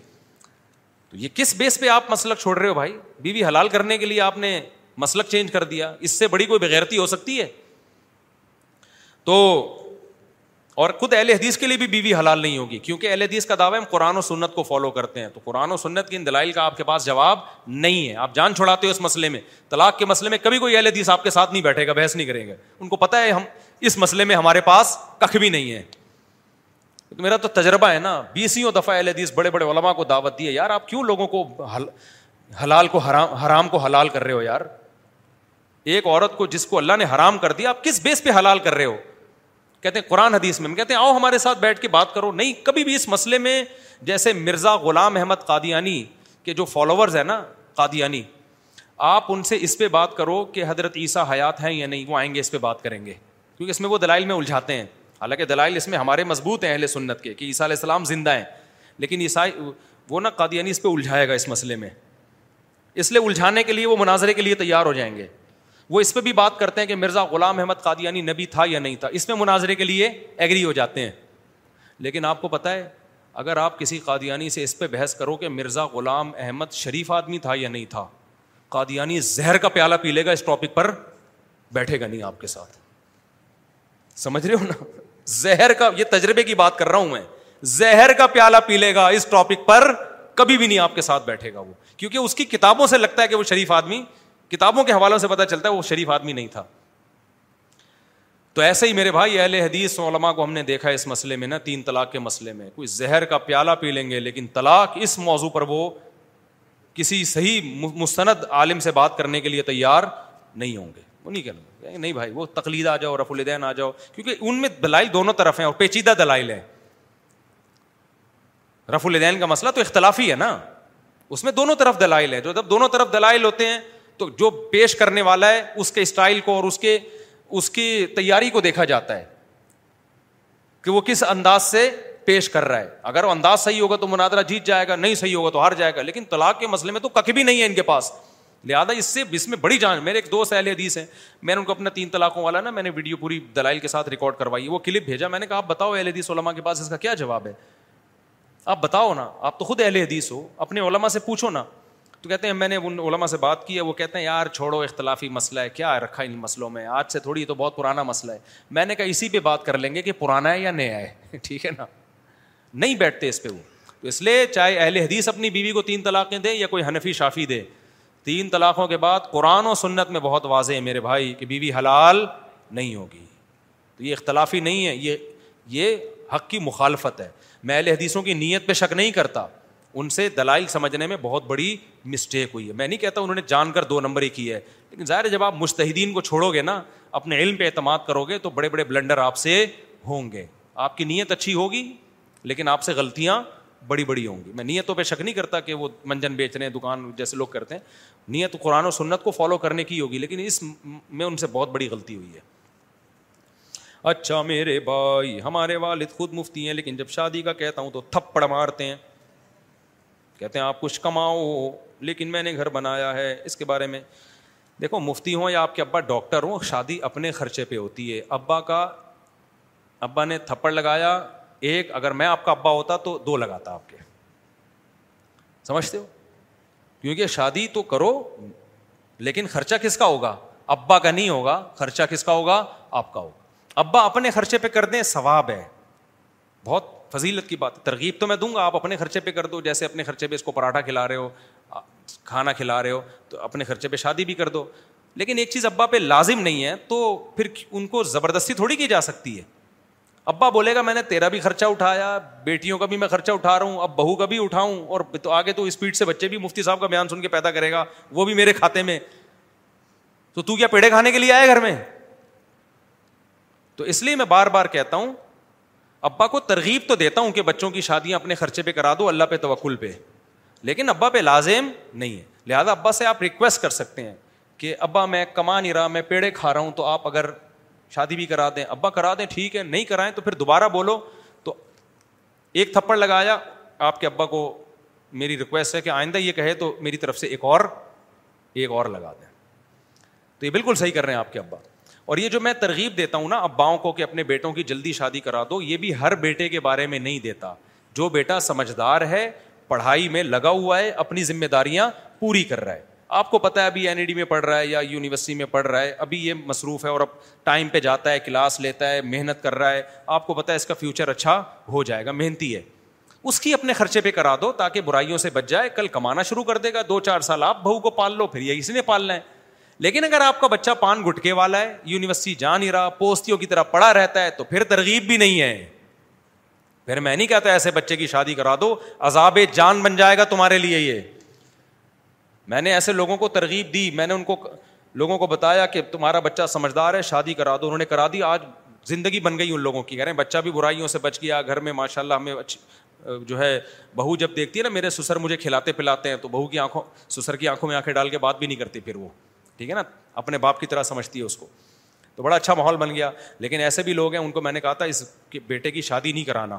تو یہ کس بیس پہ آپ مسلک چھوڑ رہے ہو بھائی؟ بیوی حلال کرنے کے لیے آپ نے مسلک چینج کر دیا, اس سے بڑی کوئی بغیرتی ہو سکتی ہے؟ تو اور خود اہل حدیث کے لیے بھی بیوی حلال نہیں ہوگی, کیونکہ اہل حدیث کا دعویٰ ہم قرآن و سنت کو فالو کرتے ہیں. تو قرآن و سنت کی ان دلائل کا آپ کے پاس جواب نہیں ہے. آپ جان چھڑاتے ہو اس مسئلے میں, طلاق کے مسئلے میں کبھی کوئی اہل حدیث آپ کے ساتھ نہیں بیٹھے گا, بحث نہیں کریں گے. ان کو پتہ ہے ہم اس مسئلے میں ہمارے پاس ککھ بھی نہیں ہے. میرا تو تجربہ ہے نا, 20 دفعہ اہل حدیث بڑے بڑے علماء کو دعوت دی ہے, یار آپ کیوں لوگوں کو حلال کو حرام, حرام کو حلال کر رہے ہو یار؟ ایک عورت کو جس کو اللہ نے حرام کر دیا آپ کس بیس پہ حلال کر رہے ہو؟ کہتے ہیں قرآن حدیث میں. ہم کہتے ہیں آؤ ہمارے ساتھ بیٹھ کے بات کرو. نہیں, کبھی بھی اس مسئلے میں جیسے مرزا غلام احمد قادیانی کے جو فالوورز ہیں نا قادیانی, آپ ان سے اس پہ بات کرو کہ حضرت عیسیٰ حیات ہیں یا نہیں, وہ آئیں گے اس پہ بات کریں گے, کیونکہ اس میں وہ دلائل میں الجھاتے ہیں. حالانکہ دلائل اس میں ہمارے مضبوط ہیں اہل سنت کے کہ عیسیٰ علیہ السلام زندہ ہیں, لیکن عیسائی وہ نا قادیانی اس پہ الجھائے گا اس مسئلے میں, اس لیے الجھانے کے لیے وہ مناظرے کے لیے تیار ہو جائیں گے. وہ اس پہ بھی بات کرتے ہیں کہ مرزا غلام احمد قادیانی نبی تھا یا نہیں تھا, اس میں مناظرے کے لیے ایگری ہو جاتے ہیں. لیکن آپ کو پتہ ہے اگر آپ کسی قادیانی سے اس پہ بحث کرو کہ مرزا غلام احمد شریف آدمی تھا یا نہیں تھا, قادیانی زہر کا پیالہ پی لے گا, اس ٹاپک پر بیٹھے گا نہیں آپ کے ساتھ. سمجھ رہے ہو نا, زہر کا, یہ تجربے کی بات کر رہا ہوں میں, زہر کا پیالہ پی لے گا, اس ٹاپک پر کبھی بھی نہیں آپ کے ساتھ بیٹھے گا وہ, کیونکہ اس کی کتابوں سے لگتا ہے کہ وہ شریف آدمی, کتابوں کے حوالوں سے پتہ چلتا ہے وہ شریف آدمی نہیں تھا. تو ایسے ہی میرے بھائی اہل حدیث علماء کو ہم نے دیکھا اس مسئلے میں نا, 3 طلاق کے مسئلے میں کوئی زہر کا پیالہ پی لیں گے, لیکن طلاق اس موضوع پر وہ کسی صحیح مستند عالم سے بات کرنے کے لیے تیار نہیں ہوں گے. وہ نہیں کہنا گے نہیں بھائی وہ تقلید آ جاؤ, رفع الیدین آ جاؤ, کیونکہ ان میں دلائل دونوں طرف ہیں اور پیچیدہ دلائل ہیں. رفع الیدین کا مسئلہ تو اختلافی ہے نا, اس میں دونوں طرف دلائل ہے. جو جب دونوں طرف دلائل ہوتے ہیں تو جو پیش کرنے والا ہے اس کے اسٹائل کو اور اس کی تیاری کو دیکھا جاتا ہے کہ وہ کس انداز سے پیش کر رہا ہے. اگر وہ انداز صحیح ہوگا تو مناظرہ جیت جائے گا, نہیں صحیح ہوگا تو ہار جائے گا. لیکن طلاق کے مسئلے میں تو ککھ بھی نہیں ہے ان کے پاس, لہٰذا اس میں بڑی جان. میرے ایک دوست اہل حدیث ہیں, میں نے ان کو اپنا 3 طلاقوں والا نا میں نے ویڈیو پوری دلائل کے ساتھ ریکارڈ کروائی, وہ کلپ بھیجا. میں نے کہا آپ بتاؤ اہل حدیث علماء کے پاس اس کا کیا جواب ہے, آپ بتاؤ نا, آپ تو خود اہل حدیث ہو, اپنے علماء سے پوچھو نا. تو کہتے ہیں میں نے ان علماء سے بات کی ہے, وہ کہتے ہیں یار چھوڑو اختلافی مسئلہ ہے, کیا رکھا ان مسئلوں میں, آج سے تھوڑی, تو بہت پرانا مسئلہ ہے. میں نے کہا اسی پہ بات کر لیں گے کہ پرانا ہے یا نیا ہے, ٹھیک ہے نا. نہیں بیٹھتے اس پہ وہ, تو اس لیے چاہے اہل حدیث اپنی بیوی کو 3 طلاقیں دے یا کوئی حنفی شافی دے, 3 طلاقوں کے بعد قرآن و سنت میں بہت واضح ہے میرے بھائی کہ بیوی حلال نہیں ہوگی. تو یہ اختلافی نہیں ہے, یہ حق کی مخالفت ہے. میں اہل حدیثوں کی نیت پہ شک نہیں کرتا, ان سے دلائل سمجھنے میں بہت بڑی مسٹیک ہوئی ہے. میں نہیں کہتا انہوں نے جان کر دو نمبری کی ہے, لیکن ظاہر ہے جب آپ مجتہدین کو چھوڑو گے نا, اپنے علم پہ اعتماد کرو گے, تو بڑے بڑے بلنڈر آپ سے ہوں گے. آپ کی نیت اچھی ہوگی لیکن آپ سے غلطیاں بڑی بڑی ہوں گی. میں نیتوں پہ شک نہیں کرتا کہ وہ منجن بیچ رہے ہیں, دکان جیسے لوگ کرتے ہیں, نیت قرآن و سنت کو فالو کرنے کی ہوگی, لیکن اس میں ان سے بہت بڑی غلطی ہوئی ہے. اچھا میرے بھائی, ہمارے والد خود مفتی ہیں لیکن جب شادی کا کہتا ہوں تو تھپڑ مارتے ہیں, کہتے ہیں آپ کچھ کماؤ, لیکن میں نے گھر بنایا ہے. اس کے بارے میں دیکھو, مفتی ہوں یا آپ کے ابا ڈاکٹر ہوں, شادی اپنے خرچے پہ ہوتی ہے. ابا نے تھپڑ لگایا ایک, اگر میں آپ کا ابا ہوتا تو دو لگاتا آپ کے, سمجھتے ہو, کیونکہ شادی تو کرو لیکن خرچہ کس کا ہوگا, ابا کا نہیں ہوگا, خرچہ کس کا ہوگا, آپ کا ہوگا. ابا اپنے خرچے پہ کر دیں ثواب ہے, بہت فضیلت کی بات ہے, ترغیب تو میں دوں گا, آپ اپنے خرچے پہ کر دو, جیسے اپنے خرچے پہ اس کو پراٹھا کھلا رہے ہو, کھانا کھلا رہے ہو, تو اپنے خرچے پہ شادی بھی کر دو. لیکن ایک چیز ابا پہ لازم نہیں ہے, تو پھر ان کو زبردستی تھوڑی کی جا سکتی ہے. ابا بولے گا میں نے تیرا بھی خرچہ اٹھایا, بیٹیوں کا بھی میں خرچہ اٹھا رہا ہوں, اب بہو کا بھی اٹھاؤں, اور تو آگے تو اسپیڈ سے بچے بھی مفتی صاحب کا بیان سن کے پیدا کرے گا, وہ بھی میرے کھاتے میں, تو کیا پیڑے کھانے کے لیے آیا گھر میں. تو اس لیے میں بار بار کہتا ہوں, ابا کو ترغیب تو دیتا ہوں کہ بچوں کی شادیاں اپنے خرچے پہ کرا دو, اللہ پہ توکل پہ, لیکن ابا پہ لازم نہیں ہے. لہٰذا ابا سے آپ ریکویسٹ کر سکتے ہیں کہ ابا میں کما نہیں رہا, میں پیڑے کھا رہا ہوں, تو آپ اگر شادی بھی کرا دیں, ابا کرا دیں ٹھیک ہے, نہیں کرائیں تو پھر دوبارہ بولو. تو ایک تھپڑ لگایا, آپ کے ابا کو میری ریکویسٹ ہے کہ آئندہ یہ کہے تو میری طرف سے ایک اور لگا دیں. تو یہ بالکل صحیح کر رہے ہیں آپ کے ابا. اور یہ جو میں ترغیب دیتا ہوں نا اباؤں کو کہ اپنے بیٹوں کی جلدی شادی کرا دو, یہ بھی ہر بیٹے کے بارے میں نہیں دیتا. جو بیٹا سمجھدار ہے, پڑھائی میں لگا ہوا ہے, اپنی ذمہ داریاں پوری کر رہا ہے, آپ کو پتہ ہے ابھی این ای ڈی میں پڑھ رہا ہے یا یونیورسٹی میں پڑھ رہا ہے, ابھی یہ مصروف ہے اور اب ٹائم پہ جاتا ہے, کلاس لیتا ہے, محنت کر رہا ہے, آپ کو پتہ ہے اس کا فیوچر اچھا ہو جائے گا, محنتی ہے, اس کی اپنے خرچے پہ کرا دو تاکہ برائیوں سے بچ جائے. کل کمانا شروع کر دے گا, 2-4 سال آپ بہو کو پال لو, پھر یہ اسی نے پالنا ہے. لیکن اگر آپ کا بچہ پان گٹکے والا ہے, یونیورسٹی جا نہیں رہا, پوستیوں کی طرح پڑا رہتا ہے, تو پھر ترغیب بھی نہیں ہے. پھر میں نہیں کہتا ایسے بچے کی شادی کرا دو, عذاب جان بن جائے گا تمہارے لیے. یہ میں نے ایسے لوگوں کو ترغیب دی, میں نے ان کو لوگوں کو بتایا کہ تمہارا بچہ سمجھدار ہے, شادی کرا دو, انہوں نے کرا دی, آج زندگی بن گئی ان لوگوں کی. کہہ رہے ہیں بچہ بھی برائیوں سے بچ گیا, گھر میں ماشاء اللہ ہمیں جو ہے بہو جب دیکھتی ہے نا, میرے سسر مجھے کھلاتے پلاتے ہیں, تو بہو کی آنکھوں سسر کی آنکھوں میں آنکھیں ڈال کے بات بھی نہیں کرتی, پھر وہ ٹھیک ہے نا, اپنے باپ کی طرح سمجھتی ہے اس کو, تو بڑا اچھا ماحول بن گیا. لیکن ایسے بھی لوگ ہیں, ان کو میں نے کہا تھا اس کے بیٹے کی شادی نہیں کرانا,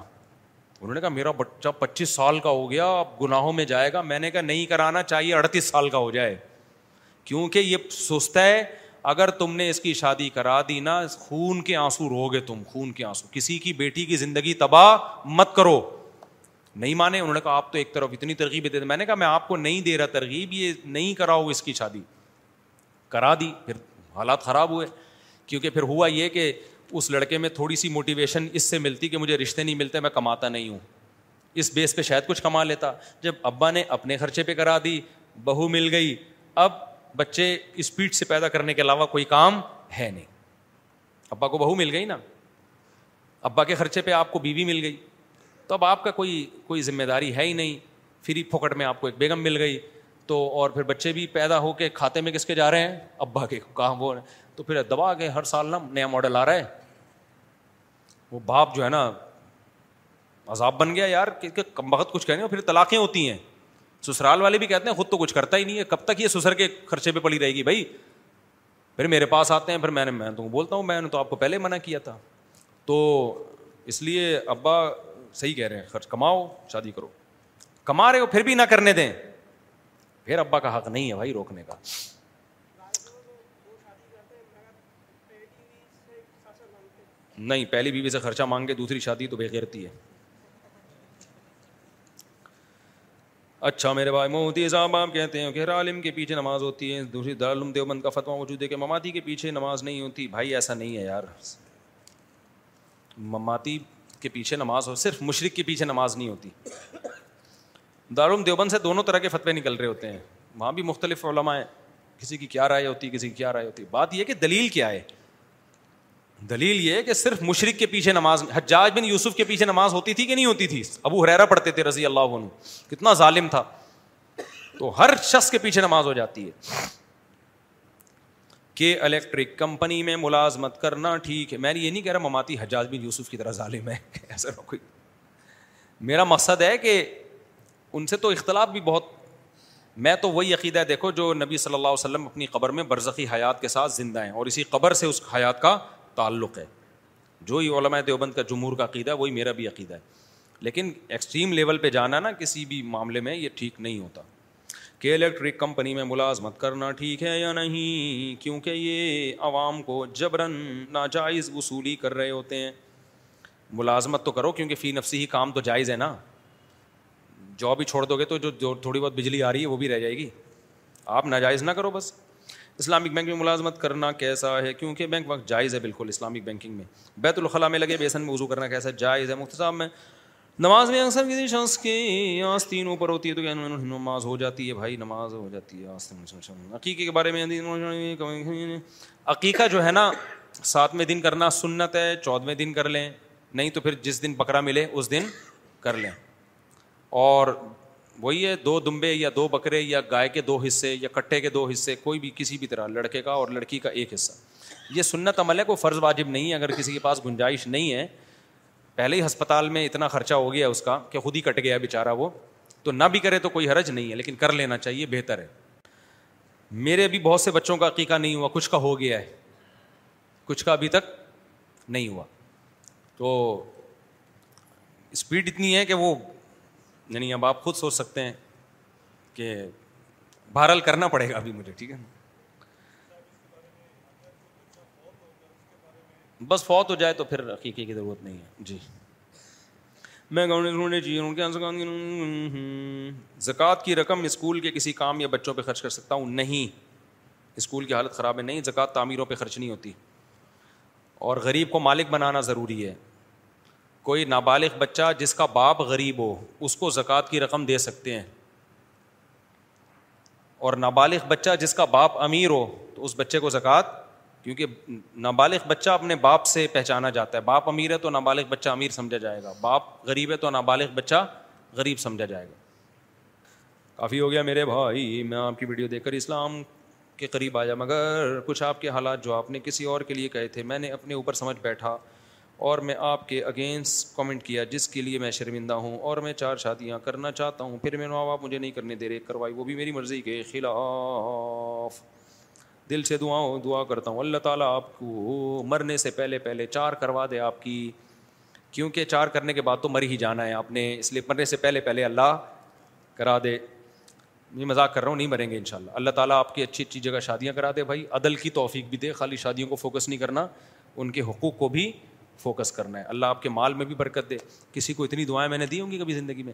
انہوں نے کہا میرا بچہ 25 سال کا ہو گیا, اب گناہوں میں جائے گا. میں نے کہا نہیں کرانا چاہیے, 38 سال کا ہو جائے, کیونکہ یہ سوچتا ہے اگر تم نے اس کی شادی کرا دی نا, خون کے آنسو رو گے تم, خون کے آنسو. کسی کی بیٹی کی زندگی تباہ مت کرو. نہیں مانے, انہوں نے کہا آپ تو ایک طرف اتنی ترغیب دیتے. میں نے کہا میں آپ کو نہیں دے رہا ترغیب, یہ نہیں کراؤ اس کی شادی. کرا دی, پھر حالات خراب ہوئے, کیونکہ پھر ہوا یہ کہ اس لڑکے میں تھوڑی سی موٹیویشن اس سے ملتی کہ مجھے رشتے نہیں ملتے, میں کماتا نہیں ہوں, اس بیس پہ شاید کچھ کما لیتا. جب ابا نے اپنے خرچے پہ کرا دی, بہو مل گئی, اب بچے اسپیڈ سے پیدا کرنے کے علاوہ کوئی کام ہے نہیں. ابا کو بہو مل گئی نا, ابا کے خرچے پہ آپ کو بیوی مل گئی, تو اب آپ کا کوئی ذمہ داری ہے ہی نہیں. فری پھوکٹ میں آپ کو ایک بیگم مل گئی, تو اور پھر بچے بھی پیدا ہو کے کھاتے میں کس کے جا رہے ہیں, ابا کے, کہاں وہ. تو پھر دبا کے ہر سال نا نیا ماڈل آ رہا ہے, وہ باپ جو ہے نا عذاب بن گیا یار, کہ بہت کچھ کہیں گے. پھر طلاقیں ہوتی ہیں, سسرال والے بھی کہتے ہیں خود تو کچھ کرتا ہی نہیں ہے, کب تک یہ سسر کے خرچے پہ پڑی رہے گی بھائی. پھر میرے پاس آتے ہیں, پھر میں تو بولتا ہوں میں نے تو آپ کو پہلے منع کیا تھا. تو اس لیے ابا صحیح کہہ رہے ہیں, خرچ کماؤ, شادی کرو. کما رہے ہو پھر بھی نہ کرنے دیں, پھر ابا کا حق نہیں ہے بھائی روکنے کا. نہیں, پہلی بیوی سے خرچہ مانگ کے دوسری شادی تو بے غیرتی ہے. اچھا میرے بھائی, مفتی صاحب آپ کہتے ہیں کہ ہر عالم کے پیچھے نماز ہوتی ہے, دوسری دارالعلوم دیوبند کا فتویٰ موجود ہے کہ مماتی کے پیچھے نماز نہیں ہوتی. بھائی ایسا نہیں ہے یار, مماتی کے پیچھے نماز ہو, صرف مشرک کے پیچھے نماز نہیں ہوتی. دارالعلوم دیوبند سے دونوں طرح کے فتوے نکل رہے ہوتے ہیں, وہاں بھی مختلف علماء ہیں, کسی کی کیا رائے ہوتی ہے, کسی کی کیا رائے ہوتی ہے. بات یہ کہ دلیل کیا ہے, دلیل یہ کہ صرف مشرک کے پیچھے نماز، حجاج بن یوسف کے پیچھے نماز ہوتی تھی کہ نہیں ہوتی تھی؟ ابو ہریرہ پڑھتے تھے رضی اللہ عنہ، کتنا ظالم تھا. تو ہر شخص کے پیچھے نماز ہو جاتی ہے. کہ الیکٹرک کمپنی میں ملازمت کرنا ٹھیک ہے، میں یہ نہیں کہہ رہا مماتی حجاج بن یوسف کی طرح ظالم ہے، ایسا نہ کوئی. میرا مقصد ہے کہ ان سے تو اختلاف بھی بہت، میں تو وہی عقیدہ ہے دیکھو جو نبی صلی اللہ علیہ وسلم اپنی قبر میں برزخی حیات کے ساتھ زندہ ہیں اور اسی قبر سے اس حیات کا تعلق ہے، جو ہی علماء دیوبند کا جمہور کا عقیدہ وہی میرا بھی عقیدہ ہے. لیکن ایکسٹریم لیول پہ جانا نا کسی بھی معاملے میں یہ ٹھیک نہیں ہوتا. کہ الیکٹرک کمپنی میں ملازمت کرنا ٹھیک ہے یا نہیں، کیونکہ یہ عوام کو جبراً ناجائز وصولی کر رہے ہوتے ہیں. ملازمت تو کرو کیونکہ فی نفسی ہی کام تو جائز ہے نا، جاب ہی چھوڑ دو گے تو جو تھوڑی بہت بجلی آ رہی ہے وہ بھی رہ جائے گی، آپ ناجائز نہ کرو بس. اسلامک بینک میں ملازمت کرنا کیسا ہے؟ کیونکہ بینک وقت جائز ہے بالکل اسلامک بینکنگ میں. بیت الخلاء میں لگے بیسن میں وضو کرنا کیسا ہے؟ جائز ہے. مفتی صاحب میں نماز میں اکثر کسی شخص کی آستین اوپر ہوتی ہے تو کیا نماز ہو جاتی ہے؟ بھائی نماز ہو جاتی ہے آستین. عقیقے کے بارے میں، عقیقہ جو ہے نا 7ویں دن کرنا سنت ہے، 14ویں دن کر لیں، نہیں تو پھر جس دن بکرا ملے اس دن کر لیں. اور وہی ہے 2 دمبے یا 2 بکرے یا گائے کے 2 حصے یا کٹے کے 2 حصے، کوئی بھی کسی بھی طرح، لڑکے کا اور لڑکی کا 1 حصہ. یہ سنت عمل ہے، کوئی فرض واجب نہیں ہے. اگر کسی کے پاس گنجائش نہیں ہے، پہلے ہی ہسپتال میں اتنا خرچہ ہو گیا اس کا کہ خود ہی کٹ گیا بیچارہ، وہ تو نہ بھی کرے تو کوئی حرج نہیں ہے، لیکن کر لینا چاہیے، بہتر ہے. میرے بھی بہت سے بچوں کا عقیقہ نہیں ہوا، کچھ کا ہو گیا ہے، کچھ کا ابھی تک نہیں ہوا. تو اسپیڈ اتنی ہے کہ وہ یعنی اب آپ خود سوچ سکتے ہیں کہ بہرحال کرنا پڑے گا ابھی مجھے، ٹھیک ہے نا. بس فوت ہو جائے تو پھر حقیقی کی ضرورت نہیں ہے. جی میں زکوٰۃ کی رقم اسکول کے کسی کام یا بچوں پہ خرچ کر سکتا ہوں؟ نہیں، اسکول کی حالت خراب ہے، نہیں. زکوٰۃ تعمیروں پہ خرچ نہیں ہوتی. اور غریب کو مالک بنانا ضروری ہے. کوئی نابالغ بچہ جس کا باپ غریب ہو اس کو زکوٰۃ کی رقم دے سکتے ہیں، اور نابالغ بچہ جس کا باپ امیر ہو تو اس بچے کو زکوٰۃ، کیونکہ نابالغ بچہ اپنے باپ سے پہچانا جاتا ہے. باپ امیر ہے تو نابالغ بچہ امیر سمجھا جائے گا، باپ غریب ہے تو نابالغ بچہ غریب سمجھا جائے گا. کافی ہو گیا میرے بھائی، میں آپ کی ویڈیو دیکھ کر اسلام کے قریب آیا، مگر کچھ آپ کے حالات جو آپ نے کسی اور کے لیے کہے تھے میں نے اپنے اوپر سمجھ بیٹھا اور میں آپ کے اگینسٹ کمنٹ کیا، جس کے لیے میں شرمندہ ہوں. اور میں 4 شادیاں کرنا چاہتا ہوں، پھر میں نے آپ مجھے نہیں کرنے دے رہے، کروائی وہ بھی میری مرضی کے خلاف. دل سے دعا کرتا ہوں اللہ تعالیٰ آپ کو مرنے سے پہلے 4 کروا دے آپ کی، کیونکہ 4 کرنے کے بعد تو مر ہی جانا ہے آپ نے، اس لیے مرنے سے پہلے اللہ کرا دے. یہ مذاق کر رہا ہوں، نہیں مریں گے انشاءاللہ. اللہ تعالیٰ آپ کی اچھی جگہ شادیاں کرا دے بھائی، عدل کی توفیق بھی دے. خالی شادیوں کو فوکس نہیں کرنا، ان کے حقوق کو بھی فوکس کرنا ہے. اللہ آپ کے مال میں بھی برکت دے. کسی کو اتنی دعائیں میں نے دی ہوں گی کبھی زندگی میں.